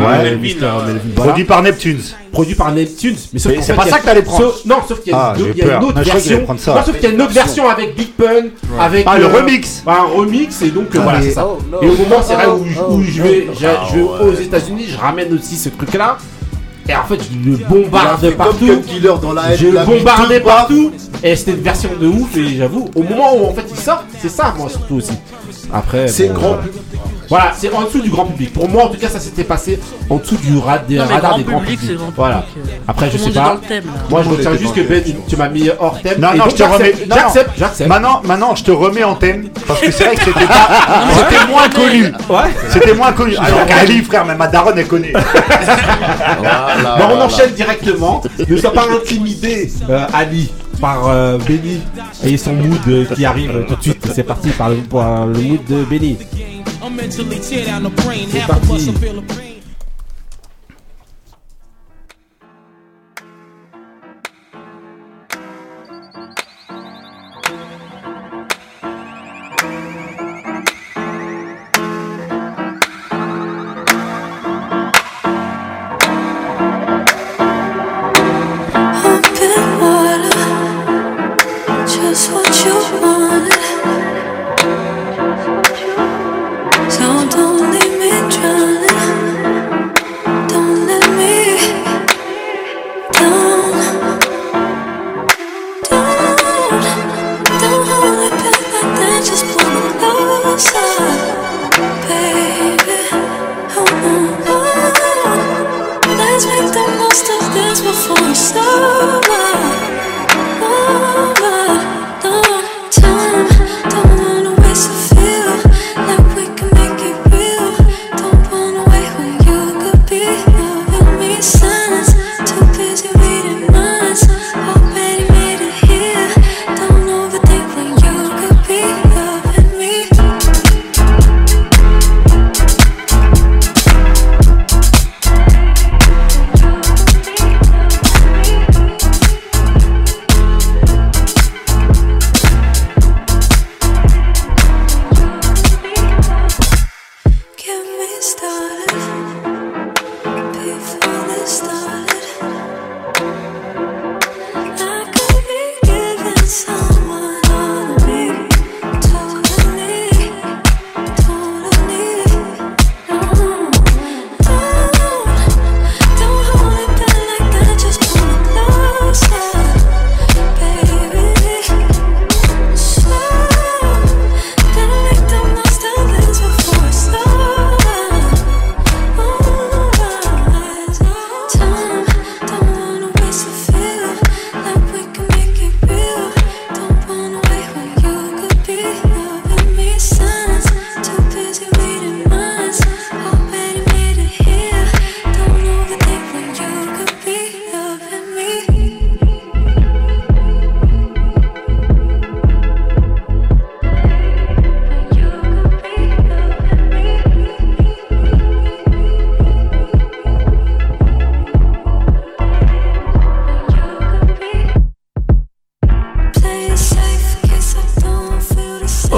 Produit par Neptune. Produit par Neptune. Mais c'est en fait, pas ça que t'allais prendre. Sauf, non, sauf qu'il y a, ah, deux, y a une autre non, version. Non, sauf qu'il y a une autre version avec Big Ben, ouais. avec ah, le euh, remix. Bah, un remix et donc ah, voilà, c'est ça. Oh, no, et au moment, oh, c'est vrai où, oh, où je vais, oh, je, je vais oh, aux ouais. États-Unis, je ramène aussi ce truc-là. Et en fait, je le bombarde partout. Dans la je le bombardais partout. Et c'était une version de ouf. Et j'avoue, au moment où en fait il sort, c'est ça, moi surtout aussi. Après, c'est bon, grand voilà. public. Voilà, c'est en dessous du grand public. Pour moi, en tout cas, ça s'était passé en dessous du rad... non, radar grand des grands publics. Public. Voilà. Après, je sais pas. Thème, moi, je retiens juste que Ben, tu m'as mis hors thème. Non, non, je te remets. J'accepte, j'accepte. Maintenant, maintenant, je te remets en thème parce que c'est vrai que c'était pas, c'était moins connu. Ouais. C'était moins connu. Alors Ali, frère, même ma daronne, elle connaît. Voilà, bon, on voilà. enchaîne directement. Ne sois pas intimidé, euh, Ali, par euh, Béni et son mood euh, qui arrive tout de suite. C'est parti par le, pour, euh, le mood de Béni. C'est parti.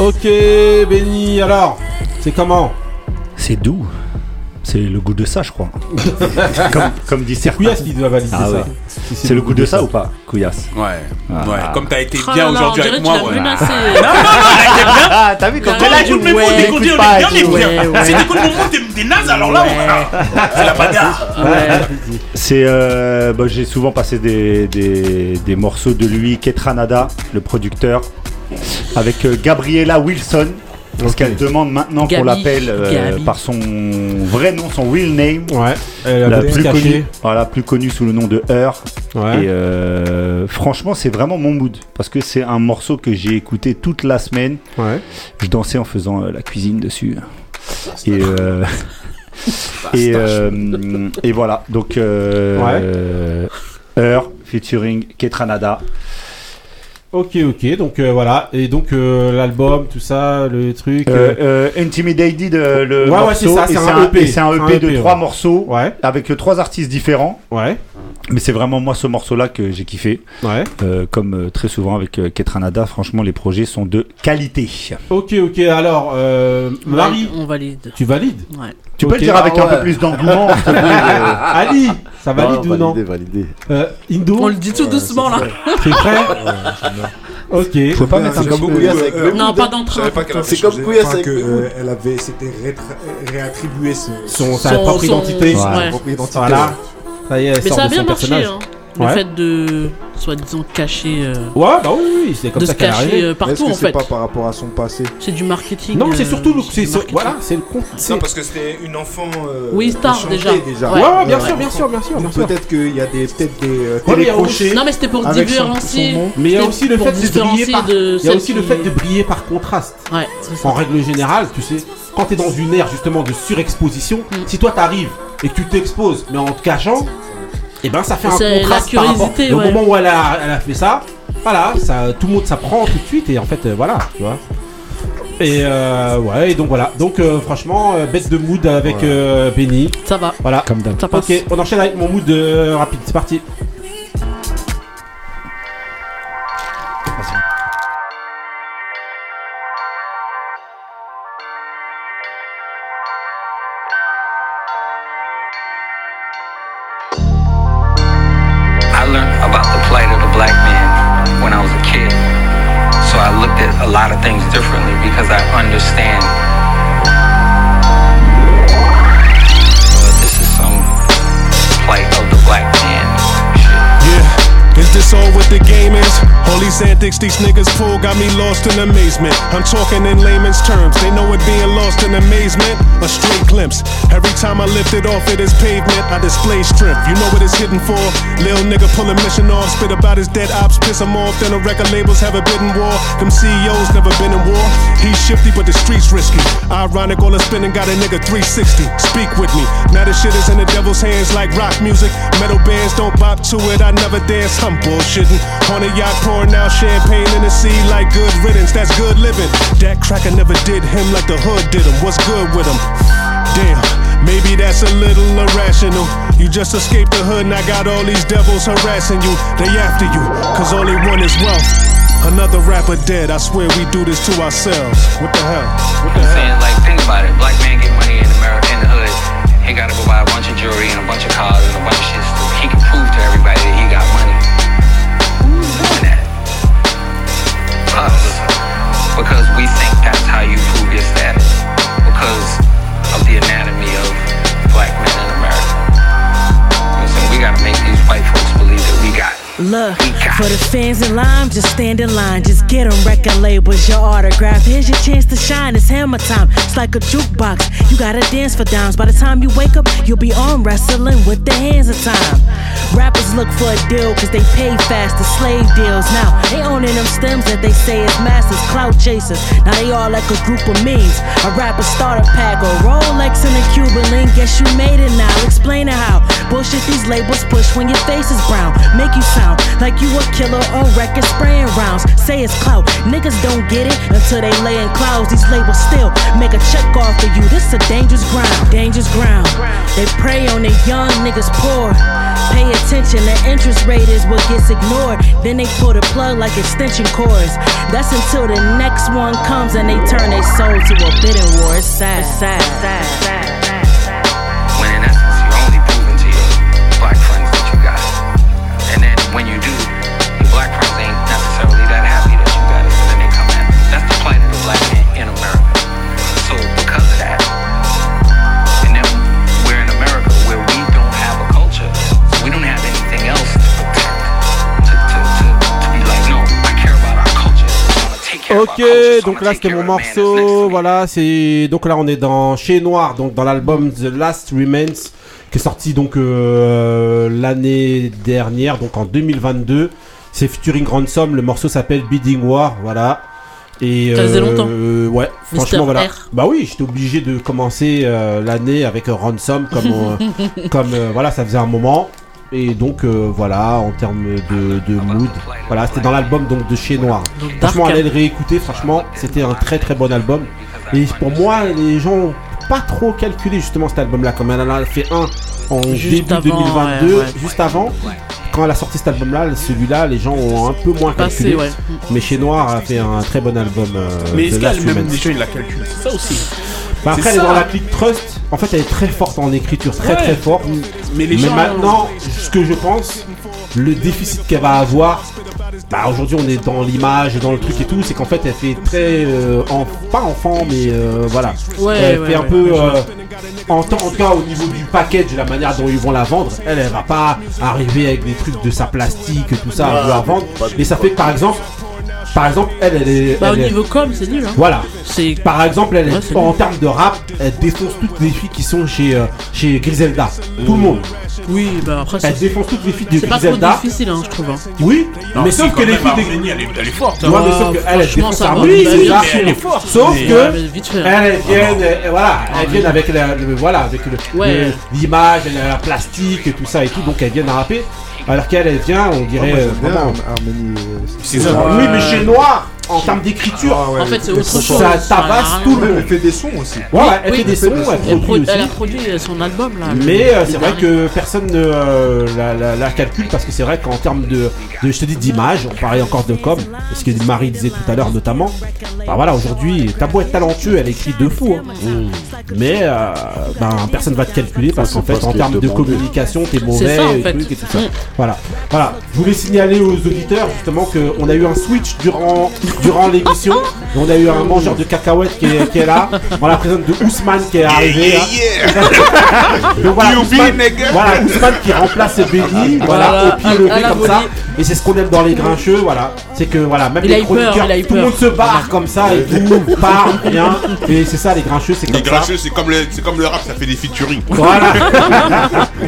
Ok, Béni, alors, c'est comment? C'est doux. C'est le goût de ça, je crois. comme, comme dit certains. C'est Couillasse qui doit valider ah, ça. Ouais. Si c'est, c'est le goût de ça, ça ou pas, Couillasse? Ouais. Ah, ouais. Comme t'as été bien oh, aujourd'hui avec moi. Ouais. Non, non, non, t'es bien. Ah, t'as vu quand t'es là, écoute mes mots, t'écoutes bien, t'es bien. Si t'écoutes mon mot, t'es naze, alors là, c'est la bagarre. C'est, j'ai souvent passé des morceaux de lui, Kaytranada, le producteur. Avec euh, Gabriella Wilson, parce okay. qu'elle demande maintenant Gabi, qu'on l'appelle euh, par son vrai nom, son real name, ouais, elle a la plus connue, voilà, plus connue sous le nom de Her. Ouais. Et euh, franchement, c'est vraiment mon mood, parce que c'est un morceau que j'ai écouté toute la semaine. Ouais. Je dansais en faisant euh, la cuisine dessus. Et, euh, et, euh, et voilà, donc euh, ouais. Her featuring Kaytranada. Ok, ok, donc euh, voilà, et donc euh, l'album, tout ça, le truc. Euh... Euh, euh, Intimidated, euh, le ouais, morceau, ouais, c'est ça, c'est, et un c'est, un, E P. Et c'est un, E P un E P de trois ouais. morceaux, ouais. avec euh, trois artistes différents. Ouais. Mais c'est vraiment moi ce morceau-là que j'ai kiffé. Ouais. Euh, comme euh, très souvent avec euh, Kaytranada, franchement, les projets sont de qualité. Ok, ok, alors, euh, Marie, on valide. Tu valides? Ouais. Tu okay, peux le dire avec ouais. un peu plus d'engouement. euh... Ali, ça valide non, ou validé, non validé. Euh, Indo, on le dit tout ouais, doucement là. C'est prêt? Ok. Je peux pas mettre un comme Couillasse avec Bébé. Non, pas d'entrain. C'est comme Couillasse avec Bébé. Elle avait, c'était réattribué sa propre identité. Voilà. Ça y est, mais ça a bien marché, hein. Le ouais. fait de, soi-disant, cacher. Euh, ouais, bah oui, oui, c'est comme ça qu'elle arrive. De se cacher euh, partout, est-ce que en c'est fait. C'est pas par rapport à son passé. C'est du marketing. Non, c'est surtout. Euh, c'est, c'est, c'est, voilà, c'est le compte. C'est... Non, parce que c'était une enfant. Euh, oui, star déjà. déjà. Ouais, ouais, ouais, bien, ouais, sûr, ouais. bien sûr, bien sûr, bien sûr. Peut-être qu'il y a des, peut-être des euh, télécrochés. Non, mais c'était pour différencier. Mais il y a aussi le fait de briller par. Il y a aussi le fait de briller par contraste. Ouais. En règle générale, tu sais, quand t'es dans une ère justement de surexposition, si toi t'arrives et que tu t'exposes, mais en te cachant. Et eh ben ça fait c'est un contraste par rapport ouais. au moment où elle a, elle a fait ça, voilà, ça, tout le monde s'apprend tout de suite et en fait euh, voilà, tu vois. Et euh, ouais, et donc voilà, donc euh, franchement euh, bête de mood avec voilà. euh, Béni. Ça va. Voilà. Comme d'hab. Ok, on enchaîne avec mon mood euh, rapide, c'est parti. Antics these niggas pull got me lost in amazement. I'm talking in layman's terms, they know it being lost in amazement. A straight glimpse, every time I lift it off it is pavement. I display strength, you know what it's hitting for. Lil nigga pulling mission off, spit about his dead ops, piss him off. Then the record labels have a bidding war. Them C E Os never been in war. He's shifty but the streets risky. Ironic, all the spinning got a nigga three sixty. Speak with me, now the shit is in the devil's hands like rock music. Metal bands don't bop to it, I never dance, I'm bullshitting. On a yacht pouring out champagne in the sea like good riddance, that's good living. That cracker never did him like the hood did him. What's good with him? Damn, maybe that's a little irrational. You just escaped the hood and I got all these devils harassing you. They after you, cause all they want is wealth. Another rapper dead, I swear we do this to ourselves. What the hell? What the I'm hell? Saying, like, think about it. Black man get money in America, in the hood. He gotta go buy a bunch of jewelry and a bunch of cars and a bunch of shit. He can prove to everybody that he got money. Us, because we think that's how you prove your status, because of the anatomy of black men in America. You know, so we gotta make these white folks believe that we got it. Look, for the fans in line, just stand in line. Just get them record labels, your autograph. Here's your chance to shine, it's hammer time. It's like a jukebox, you gotta dance for dimes. By the time you wake up, you'll be on wrestling with the hands of time. Rappers look for a deal, cause they pay fast to slave deals. Now, they owning them stems that they say is masters, clout chasers. Now they all like a group of memes. A rapper starter pack, a Rolex and a Cuban link. Guess you made it now, explain it how. Bullshit these labels push when your face is brown. Make you sound like you a killer on record spraying rounds. Say it's clout, niggas don't get it until they lay in clouds. These labels still make a check off for you. This a dangerous ground, dangerous ground. They prey on the young niggas poor. Pay attention, the interest rate is what gets ignored. Then they pull the plug like extension cords. That's until the next one comes and they turn their soul to a bidding war. It's sad, sad, sad, sad. When you do, your black friends ain't necessarily that happy that you got it, so then they come at me. That's the plight of the black man in America. So because of that, and then we're in America where we don't have a culture, so we don't have anything else to protect, to, to, to, to be like, no, I care about our culture, I'm gonna take care of our culture. Ok, donc là c'était mon morceau, voilà, c'est... Donc là on est dans Ché Noir, donc dans l'album The Last Remains, qui est sorti donc euh, l'année dernière, donc en deux mille vingt-deux. C'est featuring Ransom, le morceau s'appelle Bidding War, voilà. Et ça faisait longtemps. Euh, ouais, Mister franchement, voilà. R. Bah oui, j'étais obligé de commencer euh, l'année avec Ransom, comme, euh, comme euh, voilà, ça faisait un moment. Et donc euh, voilà, en termes de, de mood, voilà, c'était dans l'album donc de Ché Noir. Donc, franchement, allez le réécouter, franchement, c'était un très très bon album. Et pour moi, les gens... pas trop calculé justement cet album là, comme elle en a fait un en juste début avant, deux mille vingt-deux, ouais, ouais. juste avant quand elle a sorti cet album là, celui-là les gens ont un peu moins calculé. Passé, ouais. Mais Ché Noir a fait un très bon album. Euh, mais est-ce qu'elle même déjà il l'a calculé ça aussi? Bah après, elle est dans la clique Trust. En fait, elle est très forte en écriture, très ouais. très forte. Mais, les Mais gens, maintenant, ce que je pense, le déficit qu'elle va avoir, bah aujourd'hui on est dans l'image et dans le truc et tout, c'est qu'en fait elle fait très euh, en, pas enfant mais euh, voilà ouais, elle ouais, fait ouais, un ouais. peu euh, en, temps, en tout cas au niveau du package, la manière dont ils vont la vendre, elle elle va pas arriver avec des trucs de sa plastique tout ça à vouloir vendre, mais ça fait que par exemple Par exemple, elle, elle est. Bah, elle au niveau est... com, c'est nul. Hein. Voilà. C'est... Par exemple, elle est. Ouais, en termes de rap, elle défonce toutes les filles qui sont chez, euh, chez Griselda. Mmh. Tout le monde. Oui, bah après. Elle c'est... défonce toutes les filles de c'est Griselda. C'est pas trop difficile, hein, je trouve. Hein. Oui, non, mais sauf que les filles de Griselda. Elle est forte. Ouais, mais sauf que elle, elle défonce ça. Oui, oui, elle est forte. Sauf que. Elle vient. Voilà, elle vient avec le. Voilà, avec le. L'image, la plastique et tout ça et tout. Donc, elle vient à rapper. Alors qu'elle elle vient, on dirait. Oh, euh, vraiment, Arménie, euh, c'est c'est ça. Ça. Oui, mais Ché Noir, en termes d'écriture, ah ouais, en fait, c'est autre chose. Ça tabasse tout le monde. Elle fait des sons aussi. Ouais, oui, elle, oui, fait, elle des fait des sons. Elle, produit elle, elle a produit son album là. Mais euh, c'est derniers. vrai que personne ne euh, la, la, la calcule parce que c'est vrai qu'en termes de, de, je te dis, d'image, on parlait encore de com, ce que Marie disait tout à l'heure notamment. Bah voilà, aujourd'hui, t'as beau être talentueux, elle écrit de fou. Hein. Mmh. Mais euh, ben personne va te calculer parce qu'en fait, en termes de communication, t'es mauvais et trucs et tout ça. Voilà, voilà. Je voulais signaler aux auditeurs justement qu'on a eu un switch durant, durant l'émission. Et on a eu un mangeur de cacahuètes qui est, qui est là. On la présente de Ousmane qui est arrivé. Yeah, yeah, yeah. Donc voilà, Ousmane, voilà, Ousmane qui remplace Béni, voilà, au pied levé comme ça. Et c'est ce qu'on aime dans les Grincheux, voilà. C'est que voilà, même il les chroniqueurs, peur, tout le monde se barre comme ça et tout, parle, rien. Et c'est ça les Grincheux, c'est comme les ça. Les Grincheux, c'est comme le, c'est comme le rap, ça fait des featuring. Voilà.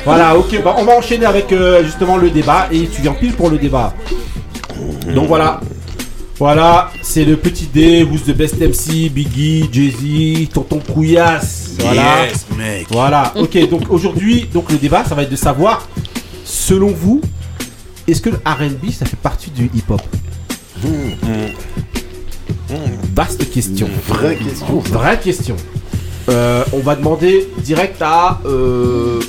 Voilà, ok, bah on va enchaîner avec euh, justement le débat et tu viens pile pour le débat. Donc voilà. Voilà, c'est le petit dé, who's the best M C, Biggie, Jay-Z, Tonton Couillasse. Voilà. Yes, mec. Voilà, ok, donc aujourd'hui, donc le débat, ça va être de savoir, selon vous, est-ce que le R and B ça fait partie du hip-hop? Mmh, mmh. Vaste question. Une vraie question. Vraie question. Euh, on va demander direct à. Euh...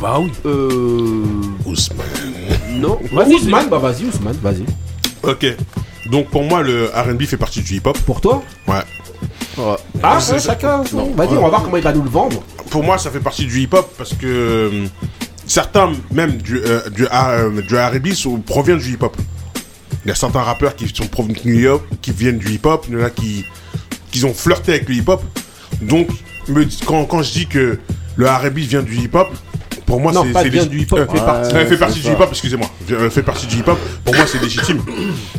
Bah oui. Euh... Ousmane. Non. Vas-y, Ousmane. Bah vas-y, Ousmane, vas-y. Ok. Donc pour moi, le R and B fait partie du hip-hop. Pour toi? Ouais. Ah, ah ouais, chacun. Non. Vas-y, ouais. On va voir comment il va nous le vendre. Pour moi, ça fait partie du hip-hop parce que. Certains, même du, euh, du, euh, du R and B, sont, proviennent du hip-hop. Il y a certains rappeurs qui sont provenus de New York, qui viennent du hip-hop, il y en a qui, qui ont flirté avec le hip-hop. Donc, me, quand, quand je dis que le R and B vient du hip-hop, pour moi, non, c'est, c'est légitime. Du euh, fait, ouais, partie, ouais, fait partie ça. du hip-hop, excusez-moi. Euh, fait partie du hip-hop, pour moi, c'est légitime.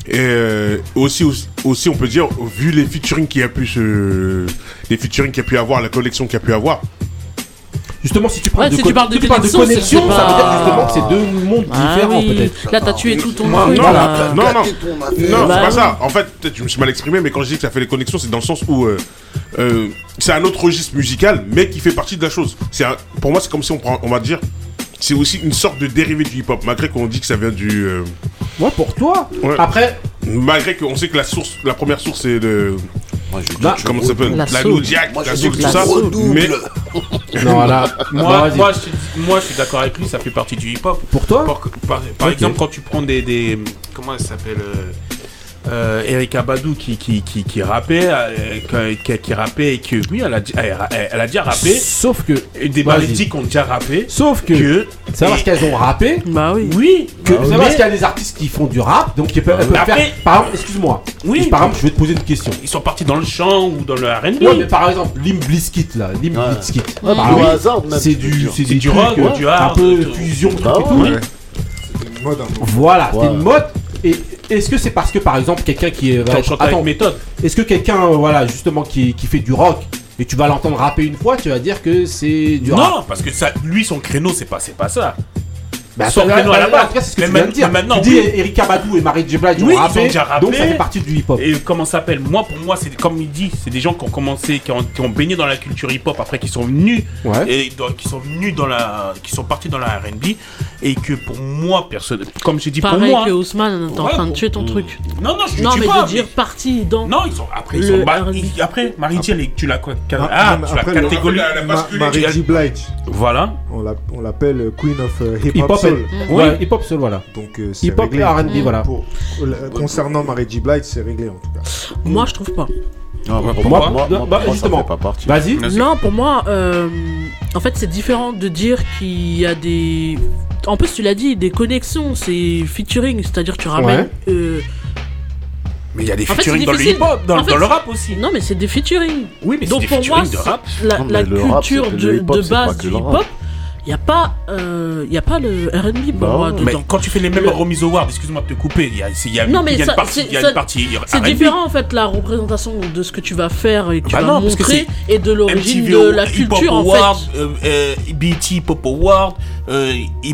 Et euh, aussi, aussi, aussi, on peut dire, vu les featuring qu'il y a pu, euh, les featuring qu'il y a pu avoir, la collection qu'il y a pu avoir. Justement, si tu parles, ouais, de, si co- tu parles de, tu parles de connexion, pas... ça veut dire justement que c'est deux mondes ah différents, oui. peut-être. Là, t'as tué tout ton monde. Non, non, là. non, non, non, non bah c'est pas oui. ça. En fait, peut-être que je me suis mal exprimé, mais quand je dis que ça fait les connexions, c'est dans le sens où euh, euh, c'est un autre registre musical, mais qui fait partie de la chose. C'est un, pour moi, c'est comme si on prend, on va dire, c'est aussi une sorte de dérivé du hip-hop, malgré qu'on dit que ça vient du. Euh... Ouais, pour toi. Ouais. Après, malgré qu'on sait que la source, la première source, c'est de. Moi, je bah, comment ça s'appelle? La, la Zodiac, la Zodiac, tout ça. Mais. Non, là. Moi, moi, je, moi, je suis d'accord avec lui, ça fait partie du hip-hop. Pour toi? Par, par, par okay. exemple, quand tu prends des. des comment elle s'appelle? Euh, Erykah Badu qui, qui, qui, qui rappait, euh, qui, qui rappait et que. Oui, elle a, elle, elle a déjà rappé. Sauf que. Et des malédiques ont déjà rappé. Sauf que. que ça va parce qu'elles ont rappé. Bah oui. Oui. Que, bah, ça va parce qu'il y a des artistes qui font du rap, donc ils peuvent, elles peuvent après, faire. Par exemple, excuse-moi. Oui. Par exemple, je vais te poser une question. Ils sont partis dans le chant ou dans le R and B. Ouais, mais par exemple, Limp Bizkit là. Limp Bizkit. Ouais. Bah, oui. Hasard, c'est du, c'est, c'est du trucs, rock, ouais. du art. Un peu fusion, truc et tout. C'était une mode. Voilà, c'était une mode. Et est-ce que c'est parce que par exemple quelqu'un qui est euh, attends méthode est-ce que quelqu'un euh, voilà justement qui, qui fait du rock et tu vas l'entendre rapper une fois tu vas dire que c'est du rock? Non parce que ça lui son créneau c'est pas c'est pas ça. Bah, son créneau à la base. En tout cas c'est ce que mais tu viens de dire. Maintenant tu dis oui. Erykah Badu et Mary J. Blige oui, ont rappé, donc ça fait partie du hip hop. Et comment ça s'appelle? Moi pour moi c'est comme il dit c'est des gens qui ont commencé qui ont, qui ont baigné dans la culture hip hop après qui sont venus ouais. et dans, qui sont venus dans la qui sont partis dans la R and B. Et que pour moi, personne, comme j'ai dit pareil pour moi, pareil que Ousmane, t'es en ouais, train de tuer ton truc. Non, non, je ne tue mais pas. Non, mais de dire parti dans. Non, ils sont après, ils sont ba... après, Marie J. Blige, tu l'as quoi ah, ah, tu l'as catégorisé. Marie J. Blige. Voilà. On, l'a, on l'appelle Queen of uh, Hip Hop Soul. Mmh. Ouais, ouais. Hip Hop Soul, voilà. Donc euh, c'est hip hop et R and B, voilà. Pour, euh, concernant Marie J. Blige, c'est réglé en tout cas. Moi, je trouve pas. Non, bah, pour moi, moi, moi, bah, moi justement. Ça fait pas partie. Vas-y. Vas-y. Non, pour moi, euh, en fait, c'est différent de dire qu'il y a des. En plus, tu l'as dit, des connexions, c'est featuring, c'est-à-dire tu ramènes. Ouais. Euh... Mais il y a des featuring en fait, dans le hip-hop, dans, en fait, dans le rap aussi. Non, mais c'est des featuring. Oui, mais donc c'est des featuring moi, de rap. La, non, la culture rap, de, de base du hip-hop. Il n'y a pas, euh, y a pas le R and B pour moi dedans. Mais quand tu fais les mêmes le... remises au ward, excuse-moi de te couper, il y a, y a, non, y a ça, une partie, il y a ça, une partie c'est R and B. Différent en fait la représentation de ce que tu vas faire et que bah tu non, vas montrer et de l'origine M T V, de la culture en Award, fait. Euh, B E T Pop Award, euh,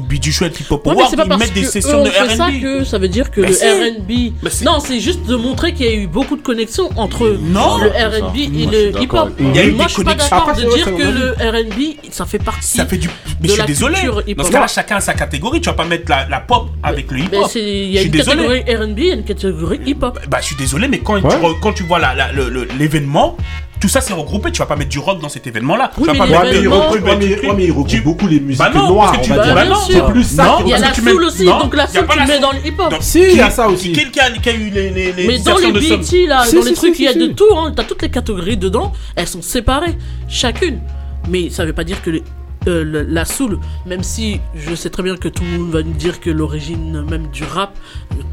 du chouette Hip Hop Award, ils mettent des sessions de R and B. C'est ça que ça veut dire que bah le R and B. Bah non, c'est juste de montrer qu'il y a eu beaucoup de connexions entre non, le R and B et le hip hop. Moi, je suis pas d'accord de dire que le R and B ça fait partie. Mais je suis désolé. Dans ce cas-là, chacun a sa catégorie. Tu vas pas mettre la, la pop avec mais, le hip-hop. Il y a une catégorie R and B et une catégorie hip-hop. Bah, bah, je suis désolé, mais quand, ouais. tu, re, quand tu vois la, la, le, le, l'événement, tout ça c'est regroupé. Tu vas pas mettre du rock dans cet événement-là. Oui, tu vas mais pas mettre du rock. Mais il regroupe beaucoup les musiques bah non, noires. Tu, bah bah non, c'est plus ça. Il y a la soul aussi. Donc la soul, tu mets dans le hip-hop. Si, il y a ça aussi. Quelqu'un qui a eu les. Mais dans les B E T, là, dans les trucs, il y a de tout. T'as toutes les catégories dedans. Elles sont séparées, chacune. Mais ça veut pas dire que les. Euh, la soul, même si je sais très bien que tout le monde va nous dire que l'origine même du rap,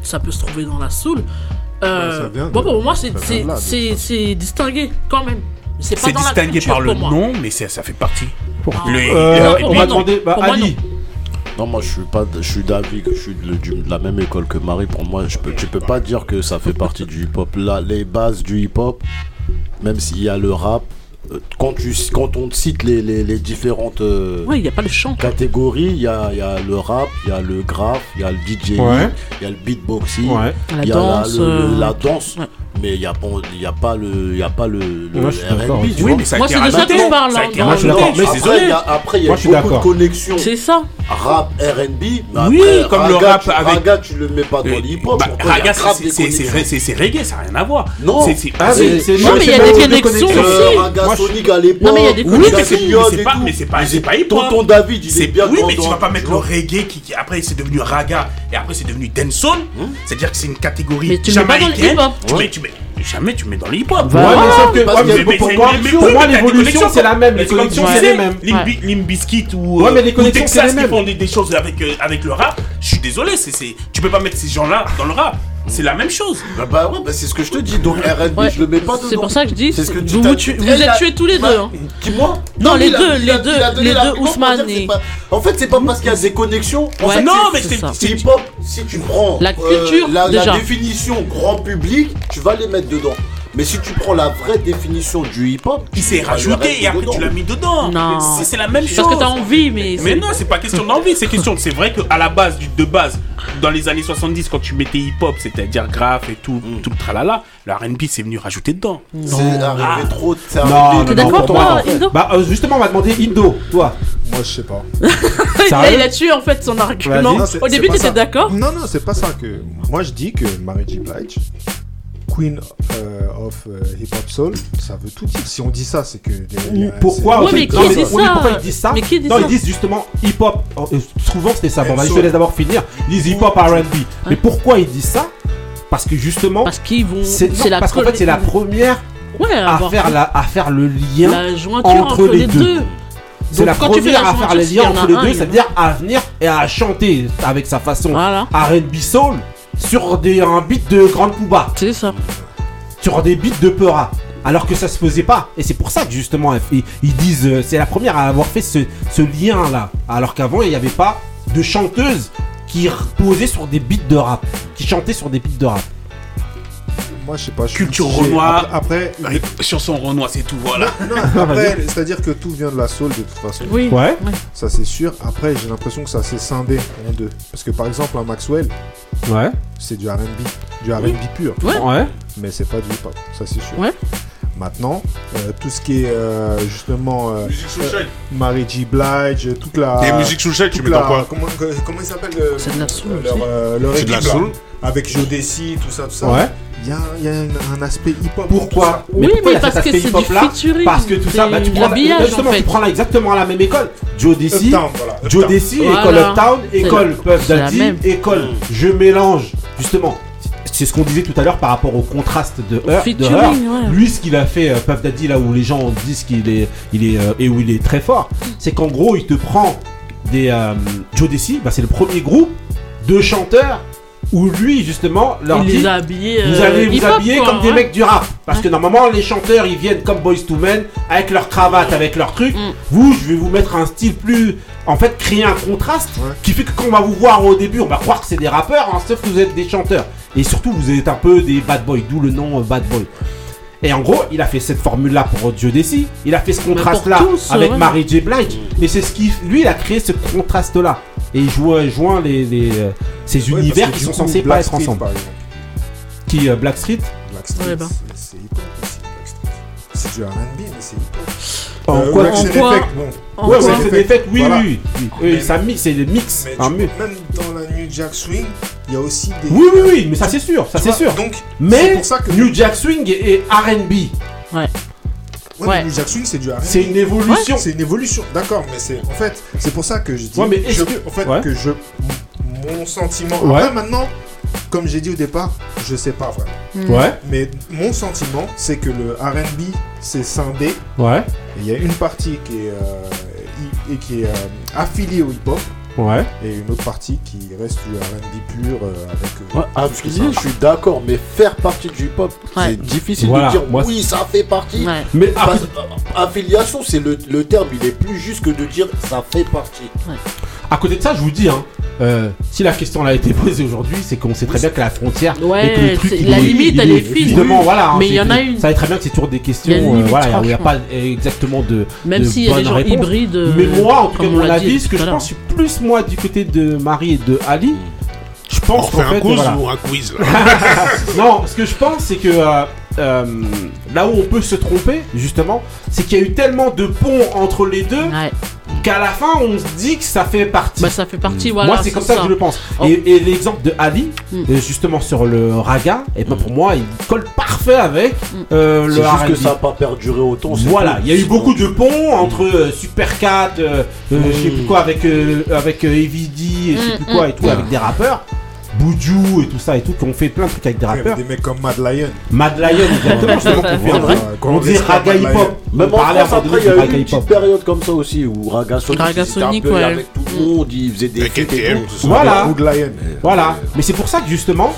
ça peut se trouver dans la soul. Euh, ouais, bon, pour moi, c'est, c'est, là, c'est, c'est distingué quand même. C'est, pas c'est dans distingué la culture, par le nom, mais c'est, ça fait partie. Ah. Le, euh, le, on va demander bah, Ali. Non, moi je suis pas, je suis d'avis que je suis de, de, de la même école que Marie. Pour moi, je peux, tu peux pas dire que ça fait partie du hip hop. Là, les bases du hip hop, même s'il y a le rap. Quand, tu, quand on cite les, les, les différentes euh, ouais, y a pas le chant. Catégories, il y a, y a le rap, il y a le graphe, il y a le D J, il ouais. y a le beatboxing, il ouais. y a danse, la, le, le, la danse, ouais. mais il n'y a, a pas le, y a pas le, le ouais, R and B. Oui, vois. Mais ça moi, c'est de ça qu'on parle. Après, il y a beaucoup de connexions. C'est ça. Rap, R and B, mais après, oui, comme raga, le rap tu, avec. Raga, tu le mets pas dans l'hip-hop. Raga, c'est reggae, ça n'a rien à voir. Non, mais il y a des connexions aussi. Sonic à l'époque. Non mais il y a des oui, mais c'est, mais c'est pas, mais c'est pas, c'est pas hip-hop. Tonton David, il c'est, est bien. Oui, mais tu vas pas mettre le reggae qui, qui après c'est devenu raga et après c'est devenu dancehall. Hmm. C'est-à-dire que c'est une catégorie jamaïcaine. Tu mets, tu mets. Jamais tu mets dans les hip-hop. Bah, ouais, mais sauf que, ouais, mais pour moi, l'évolution c'est la même. Les connexions c'est les mêmes. Limp Bizkit ou Texas qui font des choses avec le rap. Je suis désolé, tu peux pas mettre ces gens-là dans le rap. C'est la même chose. Bah, bah ouais, bah c'est ce que je te dis. Donc R and B, ouais, je le mets pas dedans. C'est pour ça que je dis. C'est ce que tu vous, tu, vous êtes tués tous les deux. Hein. Dis-moi. Non, non les, les deux, les deux, les deux. Ousmane et. Pas... En fait, c'est pas parce qu'il y a des connexions. En ouais, fait, non, c'est, mais c'est, c'est, c'est hip hop. Si tu prends la culture, euh, la, déjà. la définition grand public, tu vas les mettre dedans. Mais si tu prends la vraie définition du hip-hop, il s'est rajouté et après dedans. Tu l'as mis dedans. Non, c'est, c'est la même chose. Parce que t'as envie, mais. Mais c'est... non, c'est pas question d'envie, c'est question. C'est vrai qu'à la base, de base, dans les années soixante-dix, quand tu mettais hip-hop, c'est-à-dire graphe et tout, mm. tout le tralala, le R and B c'est venu rajouter dedans. Non. C'est arrivé ah. trop. C'est arrivé non, t'es d'accord toi, Indo ? Bah euh, justement, on va demander Indo, toi. Moi, je sais pas. Là, il a tué en fait son argument. Bah, au début, t'étais d'accord ? Non, non, c'est pas ça que. Moi, je dis que Mary J. Blige. Queen euh, of euh, Hip Hop Soul, ça veut tout dire. Si on dit ça, c'est que. Des, pourquoi ouais, mais qui non, dit mais, ça on, pourquoi ils disent ça mais qui dit non, ça ils disent justement hip hop. Souvent, c'était ça. Bon, bah, je te laisse d'abord finir. Ils disent hip hop R and B. Ouais. Mais pourquoi ils disent ça ? Parce que justement. Parce qu'ils vont. C'est, non, c'est la parce qu'en fait, c'est la première ouais, à, à, faire la, à faire le lien entre, entre les, les deux. deux. C'est donc la première à faire le lien entre les deux, c'est-à-dire à venir et à chanter avec sa façon R and B Soul. Sur des, un beat de Grande Pouba. C'est ça. Sur des beats de Peura. Alors que ça se faisait pas. Et c'est pour ça que justement ils, ils disent euh, c'est la première à avoir fait ce, ce lien là. Alors qu'avant il n'y avait pas de chanteuse qui reposait sur des beats de rap. Qui chantait sur des beats de rap. Moi je sais pas. Je Culture suis... Renoir. Après, après... Les... chanson Renoir c'est tout voilà. Non, non, après c'est à dire que tout vient de la soul de toute façon. Oui. Ouais. Ça c'est sûr. Après j'ai l'impression que ça s'est scindé en deux. Parce que par exemple un Maxwell. Ouais. C'est du R and B, du R and B oui. pur. Ouais. ouais. Mais c'est pas du hip-hop, ça c'est sûr. Ouais. Maintenant, euh, tout ce qui est euh, justement euh, euh, Mary J. Bllige, toute la. Et musique sous tu mets dans quoi comment, comment ils s'appellent le, c'est de la soul. Leur, euh, leur c'est équipe, de la soul. Là, avec Jodeci, tout ça, tout ça. Ouais. Il y a, y a un, un aspect hip-hop. Pourquoi mais oui, pourquoi mais parce que c'est du là featuring. Parce que tout ça, bah, tu prends la, justement, en fait. tu prends là exactement la même école. Jodeci, Jodeci, école Uptown, école Puff Daddy, école. Je mélange justement. c'est ce qu'on disait tout à l'heure par rapport au contraste de Her. De Her. Ouais. Lui, ce qu'il a fait, euh, Puff Daddy, là où les gens disent qu'il est, il est euh, et où il est très fort, c'est qu'en gros, il te prend des euh, Jodeci, bah, c'est le premier groupe de chanteurs où lui, justement, leur dit, les a habillés, euh, vous allez vous habiller quoi, comme ouais. des mecs du rap. Parce ouais. que normalement, les chanteurs, ils viennent comme Boyz to Men, avec leur cravate, avec leur truc. Mm. Vous, je vais vous mettre un style plus... En fait, créer un contraste ouais. qui fait que quand on va vous voir au début, on va croire que c'est des rappeurs, hein, sauf que vous êtes des chanteurs. Et surtout, vous êtes un peu des bad boys, d'où le nom euh, bad boy. Et en gros, il a fait cette formule-là pour Jodeci. Il a fait ce contraste-là tous, avec ouais. Mary J. Blige. Mais c'est ce qui... Lui, il a créé ce contraste-là. Et il joint, joint les, les, euh, ces ouais, univers qui sont censés pas être ensemble. Qui euh, Black Street Black Street, ouais, bah. c'est, c'est hip-hop, c'est Black Street. C'est du R and B, mais c'est hip-hop. En euh, quoi ouais, en c'est quoi, bon. en ouais, quoi c'est des fêtes, oui, voilà. oui, oui. oui. Même, ça mixe, c'est des mix. Mais tu, même dans la New Jack Swing, il y a aussi des... Oui, oui, oui, mais ça c'est sûr, ça c'est sûr. Donc, mais New Jack Swing et R and B. Ouais. Ouais, ouais. New Jack Swing, c'est du R and B. C'est une évolution. Ouais. C'est une évolution, d'accord, mais c'est en fait, c'est pour ça que je dis. Ouais, mais je, que... en fait, ouais. que je, mon sentiment. Ouais. Après, maintenant, comme j'ai dit au départ, je sais pas vraiment. Ouais. Mais mon sentiment, c'est que le R and B, c'est scindé. Ouais. Il y a une partie qui est euh, et qui est euh, affiliée au hip-hop. Ouais. Et une autre partie qui reste du R and B pur euh, avec. Euh, ouais, affilié, je suis d'accord, mais faire partie du hip-hop, ouais. c'est difficile voilà, de dire moi, oui, ça fait partie. Ouais. Mais parce, affi- affiliation, c'est le, le terme, il est plus juste que de dire ça fait partie. Ouais. À côté de ça, je vous dis, hein, euh, si la question a été posée aujourd'hui, c'est qu'on sait très bien que la frontière, ouais, et que le truc, il la est, limite, il elle est, est fine. Voilà, mais il hein, y en a une. Ça va très bien que c'est toujours des questions. Il n'y euh, voilà, a pas exactement de. Même de si bonne y a des gens réponse. Hybrides. Euh, mais moi, en tout cas, mon avis, ce que je pense, c'est plus. Moi du côté de Marie et de Ali, je pense qu'on fait un quiz voilà. ou un quiz. Non, ce que je pense c'est que euh, euh, là où on peut se tromper justement, c'est qu'il y a eu tellement de ponts entre les deux ouais. qu'à la fin on se dit que ça fait partie. Bah ça fait partie. Mmh. Voilà. Moi c'est, c'est comme ça, ça que je le pense. Oh. Et, et l'exemple de Ali, mmh. justement sur le raga, et ben pour moi il colle parfait avec euh, le. C'est juste R and B. Que ça n'a pas perduré autant. Voilà, il y a eu beaucoup de ponts entre euh, Super quatre, euh, mmh. euh, je sais plus quoi avec euh, avec euh, Heavy D, et je sais plus quoi et tout mmh. avec des rappeurs. Boudjou et tout ça et tout, qui ont fait plein de trucs avec des rappeurs. Des mecs comme Mad Lion. Mad Lion, exactement, justement, qu'on fait un truc. On dit raga hip hop. Même en France, après, il y a eu une petite hip-hop. Période comme ça aussi où Raga Sonic, raga c'était Sonic, un peu ouais. avec tout le monde, ils faisaient des feats et tout. Voilà. Voilà. Mais c'est pour ça que justement.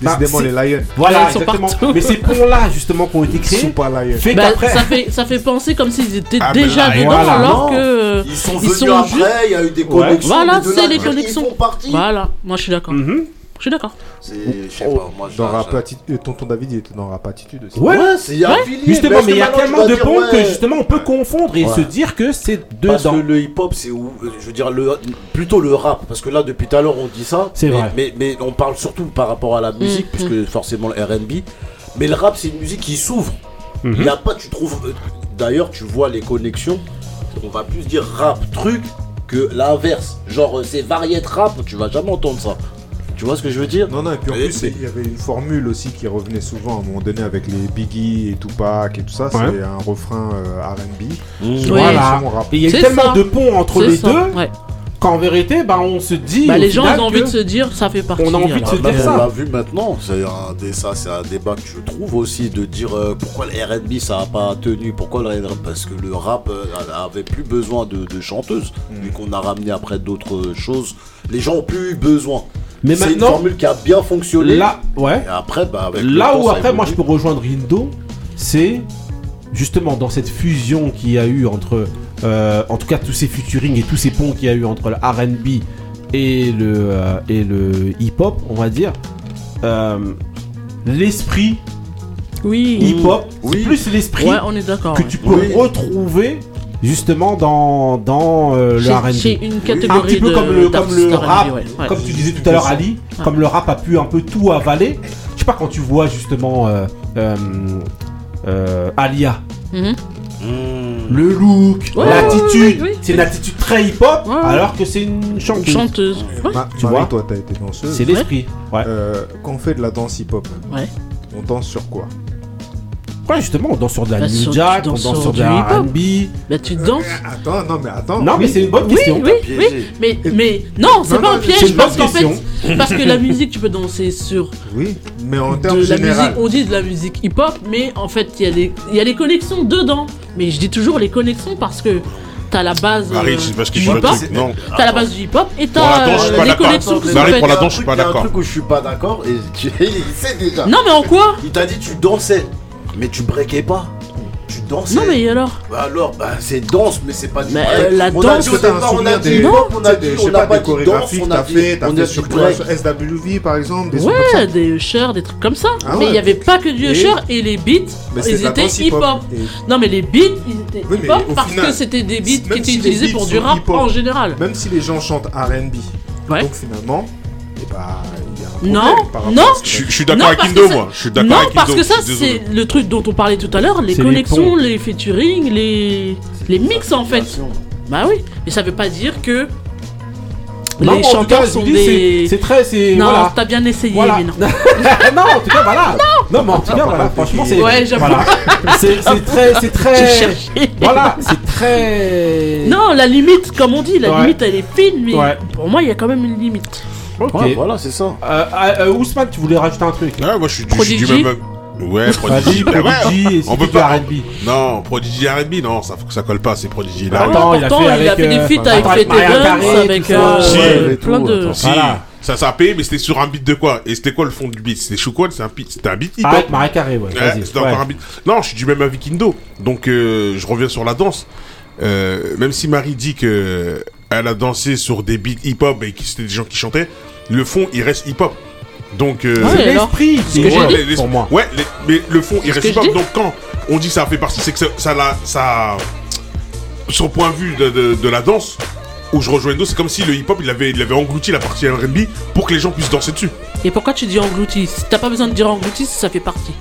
Décidément, les Lions. Voilà, exactement. Mais ces ponts-là, justement, qui ont été créés. Fait qu'après. Ça fait penser comme s'ils étaient déjà dedans alors que. Ils sont venus après, il y a eu des connexions. Voilà, c'est les connexions. Voilà, moi je suis d'accord. Je suis d'accord. C'est, je sais pas, moi je dans rap attitude, tonton David il était dans rap attitude aussi. Ouais, ouais c'est ouais. Affilié, justement, mais il y a tellement de ponts ouais. que justement on peut confondre et ouais. se dire que c'est dedans. Parce que le hip-hop c'est où, je veux dire le plutôt le rap parce que là depuis tout à l'heure on dit ça. C'est mais, vrai. Mais, mais on parle surtout par rapport à la musique mmh. puisque forcément le R and B. Mais le rap c'est une musique qui s'ouvre. Mmh. Il y a pas, tu trouves. D'ailleurs tu vois les connexions. On va plus dire rap truc que l'inverse. Genre c'est variété rap, tu vas jamais entendre ça. Tu vois ce que je veux dire ? Non, non, et puis en et plus, il y avait une formule aussi qui revenait souvent à un moment donné avec les Biggie et Tupac et tout ça, ouais. c'est un refrain euh, R and B. Mmh. Voilà, ouais. Et il y a eu tellement ça. De ponts entre c'est les ça. Deux ouais. qu'en vérité, bah, on se dit... Bah, les gens ont envie de se dire, ça fait partie. On a envie alors, de se bah, dire on ça. On l'a vu maintenant, c'est un, des, ça, c'est un débat que je trouve aussi, de dire euh, pourquoi le R and B ça n'a pas tenu, pourquoi le R and B, parce que le rap n'avait euh, plus besoin de, de chanteuses, mmh. vu qu'on a ramené après d'autres choses, les gens n'ont plus eu besoin. Mais c'est maintenant, une formule qui a bien fonctionné. Là, ouais. Et après, bah, avec là où après, moi, je peux rejoindre Rindo, c'est justement dans cette fusion qu'il y a eu entre, euh, en tout cas, tous ces featuring et tous ces ponts qu'il y a eu entre le R and B et le euh, et le hip-hop, on va dire, euh, l'esprit oui. hip-hop, oui. c'est plus l'esprit ouais, on est d'accord, que ouais. tu peux oui. retrouver. Justement dans dans euh, le R and B, c'est une catégorie un petit peu de comme le comme le rap, R and B, ouais. Ouais. Comme tu disais tout à l'heure Ali, ouais. comme le rap a pu un peu tout avaler. Je sais pas quand tu vois justement euh, euh, euh, Alia, mm-hmm. le look, ouais, l'attitude, ouais, ouais, ouais, ouais. c'est une attitude très hip-hop, ouais, ouais. alors que c'est une chanteuse. chanteuse. Ouais. Ma- tu Marie, vois, toi t'as été danseuse. C'est l'esprit. Ouais. Euh, quand on fait de la danse hip-hop, ouais. on danse sur quoi ? pas justement, on danse sur de la bah, New Jack, on danse sur, sur de la R and B. Bah tu danses. Attends, non mais attends. Non mais oui, c'est une bonne question. Oui, oui, oui. Mais, mais non, c'est non, pas non, un piège parce qu'en fait, parce que la musique tu peux danser sur. Oui, mais en termes général. On dit de la musique hip-hop, mais en fait il y a des il y a des connexions dedans. Mais je dis toujours les connexions parce que. T'as la base Marie, c'est parce que du hip-hop, non. T'as la base du hip-hop et t'as danse, euh, les connexions qui sont faites. Pour la danse, je suis pas d'accord. Il y a un truc où je suis pas d'accord et tu... il sait déjà. Non mais en quoi ? Il t'a dit tu dansais, mais tu breakais pas. Tu dansais. Non mais alors. Bah alors, bah c'est danse, mais c'est pas du break. Euh, la on danse, c'est pas on a dit non, on a dit on a pas de chorégraphie, t'as fait, t'as fait sur S W V par exemple, des ouais, des Usher, des trucs comme ça. Mais il y avait pas que du Usher et les beats, ils étaient hip-hop. Non mais les beats oui, mais hip-hop parce final, que c'était des beats qui étaient si utilisés pour du rap en général. Même si les gens chantent R and B, ouais. Donc finalement, et bah, il y a un non, problème non, je, je suis d'accord non, avec Indo, moi. Je suis d'accord non, avec parce Indo, que ça, c'est le truc dont on parlait tout à l'heure, les c'est connexions, les, les featuring, les les mix en fait. Bah oui, mais ça veut pas dire que non, les chanteurs sont des. C'est, c'est très. C'est... Non, voilà. T'as bien essayé, voilà. Mais non. Non, en tout cas, voilà. Non, non mais en tout cas, voilà. Franchement, c'est. Ouais, j'avoue. Voilà. C'est, c'est très. C'est très. Voilà, c'est très. Non, la limite, comme on dit, la ouais. limite, elle est fine, mais ouais. pour moi, il y a quand même une limite. Ok, ouais, voilà, c'est ça. Euh, euh, Ousmane, tu voulais rajouter un truc ? Ouais, moi, je suis du, je suis du même. Ouais, Prodigy, bah ouais, on peut pas. R and B. Non, Prodigy R and B, non, ça, ça colle pas, c'est Prodigy là. Attends, il a fait, avec, il a fait des feats euh, avec Fete Evans, avec euh, si, euh, plein de. Si, voilà. Ça s'est appelé, mais c'était sur un beat de quoi ? Et c'était quoi le fond du beat ? C'était Choukouane, c'est un beat, c'était un beat hip hop. Marie Carré, ouais. Vas-y, ouais, c'était ouais. encore un beat. Non, je suis du même avis qu'Indo, donc euh, je reviens sur la danse. Euh, même si Marie dit que elle a dansé sur des beats hip hop et que c'était des gens qui chantaient, le fond il reste hip hop. Donc euh, ouais, c'est l'esprit, c'est ce ouais, que j'ai dit pour moi. Ouais, les, mais le fond, c'est il reste pas. Donc quand on dit ça fait partie, c'est que ça, ça, la, ça sur le point de vue de, de, de la danse, où je rejoins Endo, c'est comme si le hip-hop il avait, il avait englouti la partie R and B pour que les gens puissent danser dessus. Et pourquoi tu dis englouti ? T'as pas besoin de dire englouti, ça fait partie.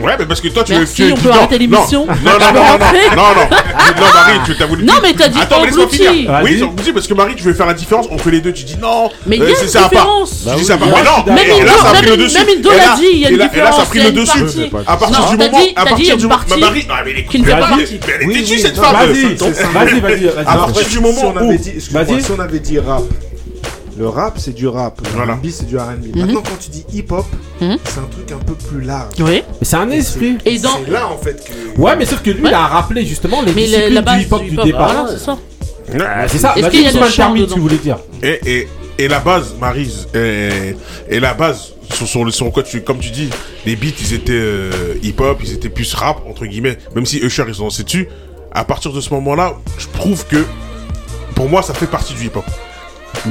Ouais, mais parce que toi, tu veux... Si, on peut arrêter l'émission. Non, non, non, non, non, non, non, Marie, tu t'as voulu... Non, mais t'as dit attends, mais laisse-moi finir. Oui, englouti, parce que Marie, tu veux faire la différence, on fait les deux, tu dis non. Mais il y a une différence. Tu dis ça va pas. Non, et là, ça a pris le dessus. Même Indo l'a dit, il y a une différence. Et là, ça a pris le dessus. À partir du moment... À partir du moment... Marie, non, mais elle est coupée. Elle est têtue, cette femme. Vas-y, vas-y, vas-y. À partir du moment où... Excuse-moi, si on avait dit rap... Le rap, c'est du rap. Le voilà. R and B, c'est du R and B. Mm-hmm. Maintenant, quand tu dis hip-hop, mm-hmm. c'est un truc un peu plus large. Oui. Mais c'est un esprit. Et c'est, et dans... c'est là, en fait, que... Ouais, mais sauf que lui, ouais. il a rappelé, justement, les mais disciplines le, du hip-hop du, hip-hop, du hip-hop. départ. Voilà, c'est ça. Ah, c'est ça. Est-ce qu'il y a le chant dedans, tu voulais dire. Et, et, et la base, Maryse, et, et la base, sur, sur le son, quoi, tu, comme tu dis, les beats, ils étaient euh, hip-hop, ils étaient plus rap, entre guillemets. Même si Usher, ils ont dansé dessus. À partir de ce moment-là, je prouve que, pour moi, ça fait partie du hip-hop.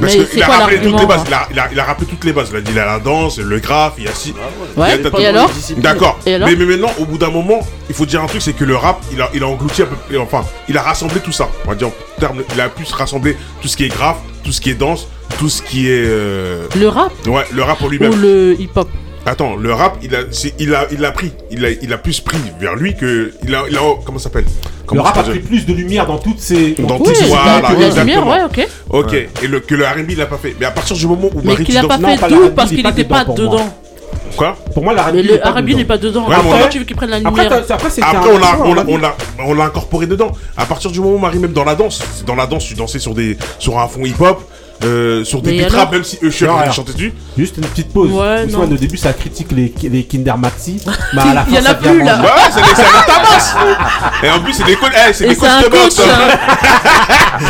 Parce qu'il a rappelé toutes les bases, hein. il, a, il, a, il a rappelé toutes les bases, il a dit la danse, le graphe, il y a si... Ouais, il y a et alors d'accord, et alors mais, mais maintenant, au bout d'un moment, il faut dire un truc, c'est que le rap, il a, il a englouti un peu, enfin, il a rassemblé tout ça, on va dire en termes, il a pu se rassembler tout ce qui est graphe, tout ce qui est danse, tout ce qui est... Euh... Le rap ? Ouais, le rap en lui-même. Ou le hip-hop ? Attends, le rap, il a, c'est, il a, il l'a pris, il a, il a plus pris vers lui que, il a, il a, comment ça s'appelle ? Comment le rap a pris plus de lumière dans toutes ces, dans oui, toutes ces, voilà, exactement. Ouais, ok. Ok. Ouais. Et le, que le R and B il l'a pas fait. Mais à partir du moment où mais Marie qu'il l'a pas fait d'où parce qu'il n'était pas dedans. Quoi ? Pour moi, la R and B n'est pas dedans. Ouais, après, tu veux qu'il prenne la lumière. Après, après, c'est après on, l'a, on, l'a, on, l'a, on l'a incorporé dedans. À partir du moment où Marie, même dans la danse, dans la danse, tu dansais sur des, sur un fond hip-hop. Euh, sur des beat rap, même si Usher a chanté dessus. Juste une petite pause. Ouais, non. Au début, ça critique les, les Kinder Maxi. Mais à la fin, ça vient manger. Bah ouais, c'est la tabasse. Et en plus, c'est des coachs de boxe.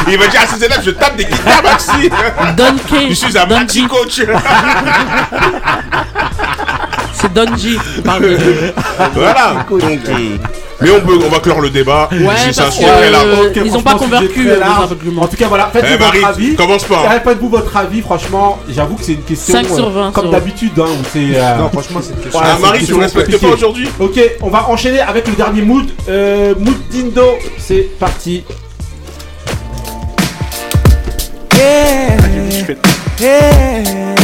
Il va dire à ses élèves, je tape des Kinder Maxi. Donkey. Je suis un Maxi coach. C'est Donji. Voilà. Donc, euh, mais on, peut, on va clore le débat. Ouais, si parce que euh, okay, ils ont pas convaincu. En tout cas, voilà. Faites eh, Marie, votre avis. Commence pas. Faites-vous votre avis. Franchement, j'avoue que c'est une question. cinq sur vingt, comme sur d'habitude. Hein, où c'est, euh... Non, franchement, c'est une question. Voilà, ah, Marie, question tu ne respectes pas aujourd'hui. Ok, on va enchaîner avec le dernier mood. Euh, mood d'Indo. C'est parti. Hey, hey,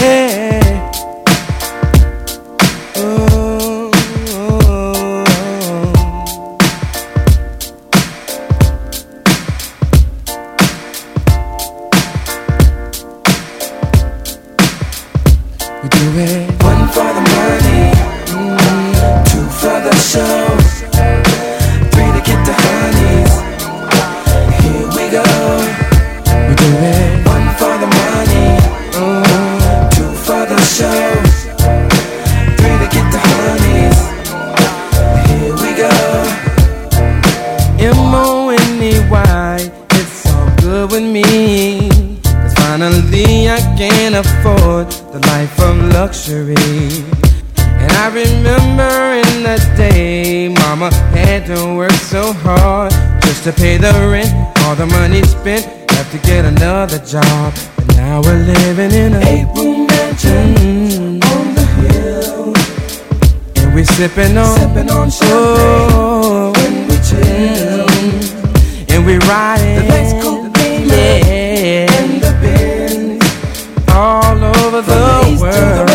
hey. One for the money, mm-hmm. Two for the show. luxury. And I remember in the day, mama had to work so hard just to pay the rent. All the money spent, have to get another job. But now we're living in a eight-room mansion mm-hmm. on the hill, and we're sipping on, sipping on champagne oh, when we chill, mm-hmm. and we're riding the next coupe yeah. and the Benz all over the, the world.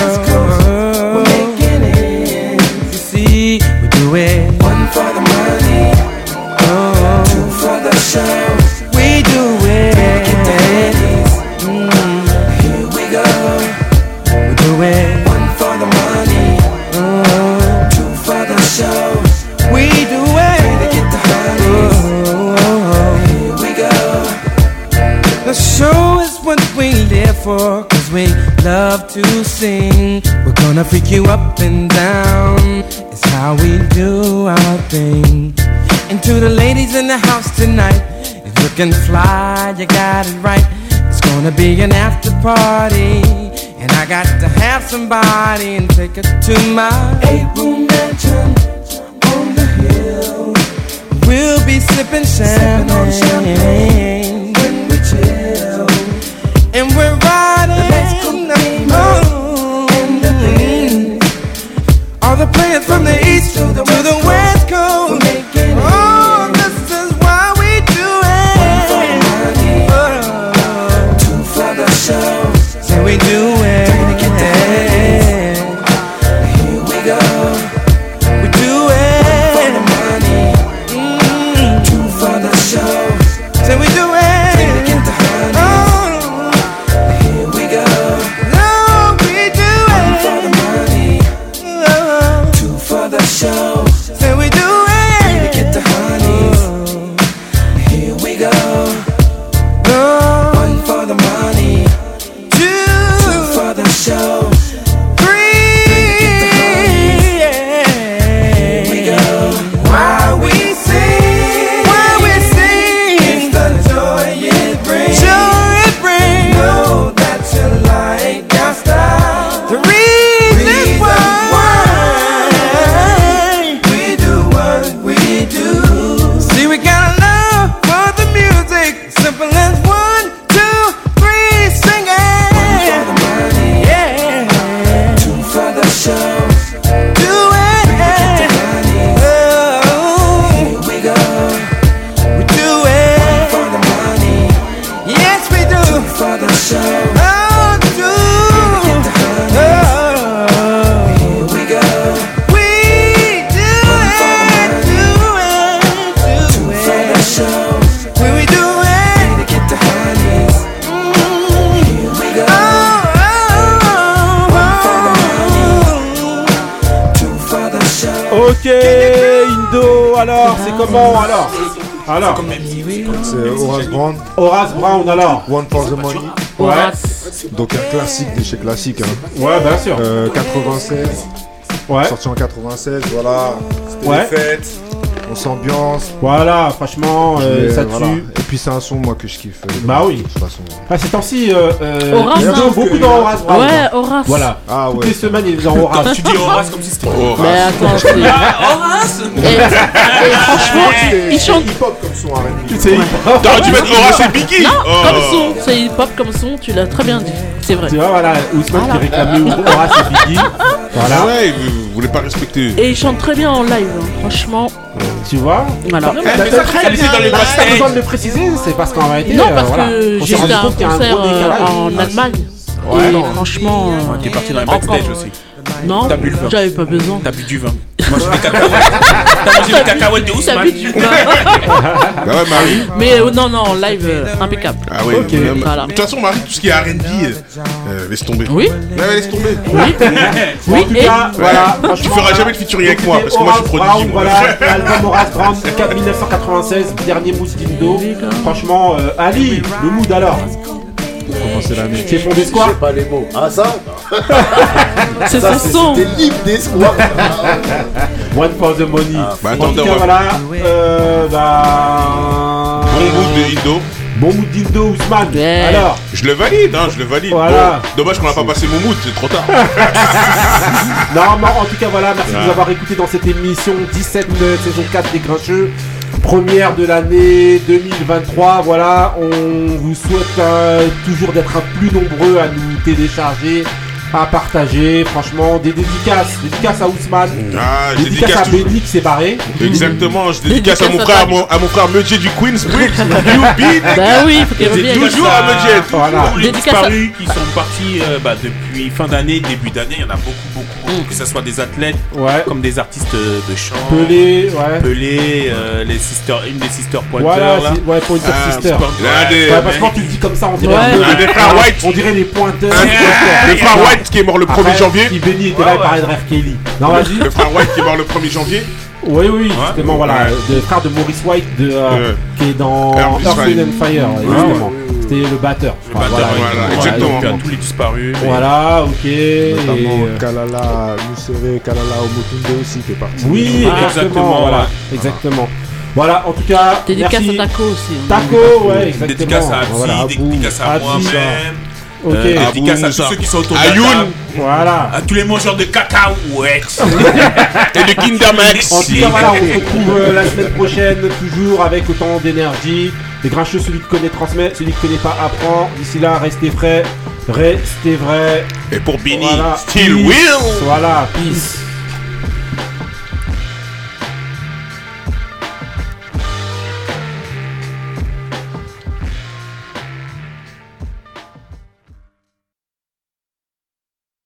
Cause we love to sing. We're gonna freak you up and down. It's how we do our thing. And to the ladies in the house tonight, if you can fly, you got it right. It's gonna be an after party, and I got to have somebody and take us to my eight-room mansion on the hill. We'll be sipping champagne, sipping on champagne when we chill, and we're riding the moon. And the wind. All the players from, from the east to the west, to the west coast. Oh, this is why we do it. One for the money, oh. two for the show. So we do it. Three to get there. Here we go. We do it. One for the money, mm. two for the show. So we do it. Three to get the honey. Oh. Ok, Indo, alors, c'est comment, alors Alors, c'est Horace Brown. Horace Brown, alors One for the money. Ouais. Donc un classique des chez classiques, hein. Ouais, bien sûr. Euh, quatre-vingt-seize. Ouais. Sorti en quatre-vingt-seize, voilà. C'était ouais. les fêtes. On s'ambiance. Voilà, franchement, euh, ça tue. Voilà. Et puis c'est un son, moi, que je kiffe. Euh, bah oui. De toute façon. Ah, ces temps-ci, euh, euh, Horace, il y a hein. beaucoup dans Horace. Bravo. Ouais, Horace. Voilà. Ah, ouais. Toutes les semaines, il est dans Horace. Tu dis Horace comme si c'était Horace. Mais attends, c'est... Horace et, et franchement, c'est, il chante. C'est hip-hop comme son, arrête. C'est hip-hop. T'aurais dû mettre Horace et Biggie. Non, oh. comme son. C'est hip-hop comme son, tu l'as très bien dit. C'est vrai. Tu vois, voilà, Ousmane voilà. qui réclamait Horace et Biggie. Voilà. Ouais, vous voulez pas respecter. Et il chante très bien en live, hein. Franchement. Tu vois, voilà. Eh, mais ça, très bien, dans les là, t'as besoin de le préciser, c'est parce qu'en réalité, non, parce euh, que voilà, j'ai fait un concert en, en Allemagne. Ouais, et non. franchement, ouais, t'es parti dans les backstage encore, aussi. Non, t'as bu le vin. J'avais pas besoin. T'as bu du vin. Moi j'ai des cacahuètes. T'as mangé des cacahuètes de Ousmane. T'as bu du vin. Bah ouais, Marie. Mais euh, non, non, live euh, impeccable. Ah ouais, ok. De voilà. toute façon, Marie, tout ce qui est R and B, euh, laisse tomber. Oui. Ouais, ouais, laisse tomber. Oui. oui. En tout cas, et... voilà. Tu feras jamais de featuring avec moi parce que moi je suis produit. Voilà, l'album Horace Brown, mille neuf cent quatre-vingt-seize, dernier Mousse Dindo. Franchement, euh, Ali, le mood alors. Commencer l'année. C'est fond d'espoir. C'est pas les mots. Ah ça. C'est ça, son son. C'était libre d'espoir. One for the money. Ah, bah, en tout cas, voilà. Euh, bah... Bon goût de Indo. Moumoud Ousmane. Ouais. Alors, je le valide, hein, je le valide. Voilà. Bon, dommage qu'on n'a pas passé Moumoud, c'est trop tard. Non, non, en tout cas, voilà, merci ouais. de nous avoir écoutés dans cette émission dix-sept neuf, saison quatre des Grincheux. Première de l'année deux mille vingt-trois, voilà, on vous souhaite euh, toujours d'être plus nombreux à nous télécharger, à partager, franchement, des dédicaces, dédicaces à Ousmane, ah, dédicaces dédicace à Béni qui s'est barré. Exactement, je dédicace, dédicace à mon frère, à mon, à mon frère Meudier du Queens, Youpi, bah oui, faut qu'il revienne. Toujours à Meudier, voilà. Les disparus à... qui sont partis euh, bah, depuis fin d'année, début d'année, il y en a beaucoup, beaucoup, mm. que ce soit des athlètes, ouais. comme des artistes de chant, Pelé, ouais. Pelé, euh, les sisters, une des sisters Pointer, voilà, là. Ouais, Pointer ah, Sister. Sport, ouais, des, ouais, parce que quand tu le dis comme ça, on dirait on dirait les Pointers, les frères White. Qui est mort le Après, premier janvier. Si Béni était ouais, là, ouais. il parlait de Rêve Kelly. Non, vas-y. Le frère White qui est mort le premier janvier. Oui, oui, justement, ouais. voilà. Le frère de Maurice White de, euh, qui est dans Earth, Wind and Fire. Ouais, justement. Ouais. C'était le batteur. Le enfin, batteur, voilà, voilà. exactement. Donc, tous les disparus. Voilà, ok. Notamment et... Kalala Moussere, Kalala Omotunde aussi fait partie. Oui, ah, exactement. Voilà, ah. exactement. Voilà, en tout cas. Dédicace merci. à Taco aussi. Taco, ouais, exactement. Dédicace à Abdi, dédicace à moi-même. Okay. Euh, dédicace à tous ceux qui sont autour de la voilà. à tous les mangeurs de cacao et de Kinder Max. En tout cas, voilà, on se retrouve euh, la semaine prochaine, toujours avec autant d'énergie. Les Grincheux, celui qui connaît transmet, celui qui connaît pas apprend. D'ici là, restez frais, restez vrais. Et pour Béni, voilà. Still Will. Voilà, peace.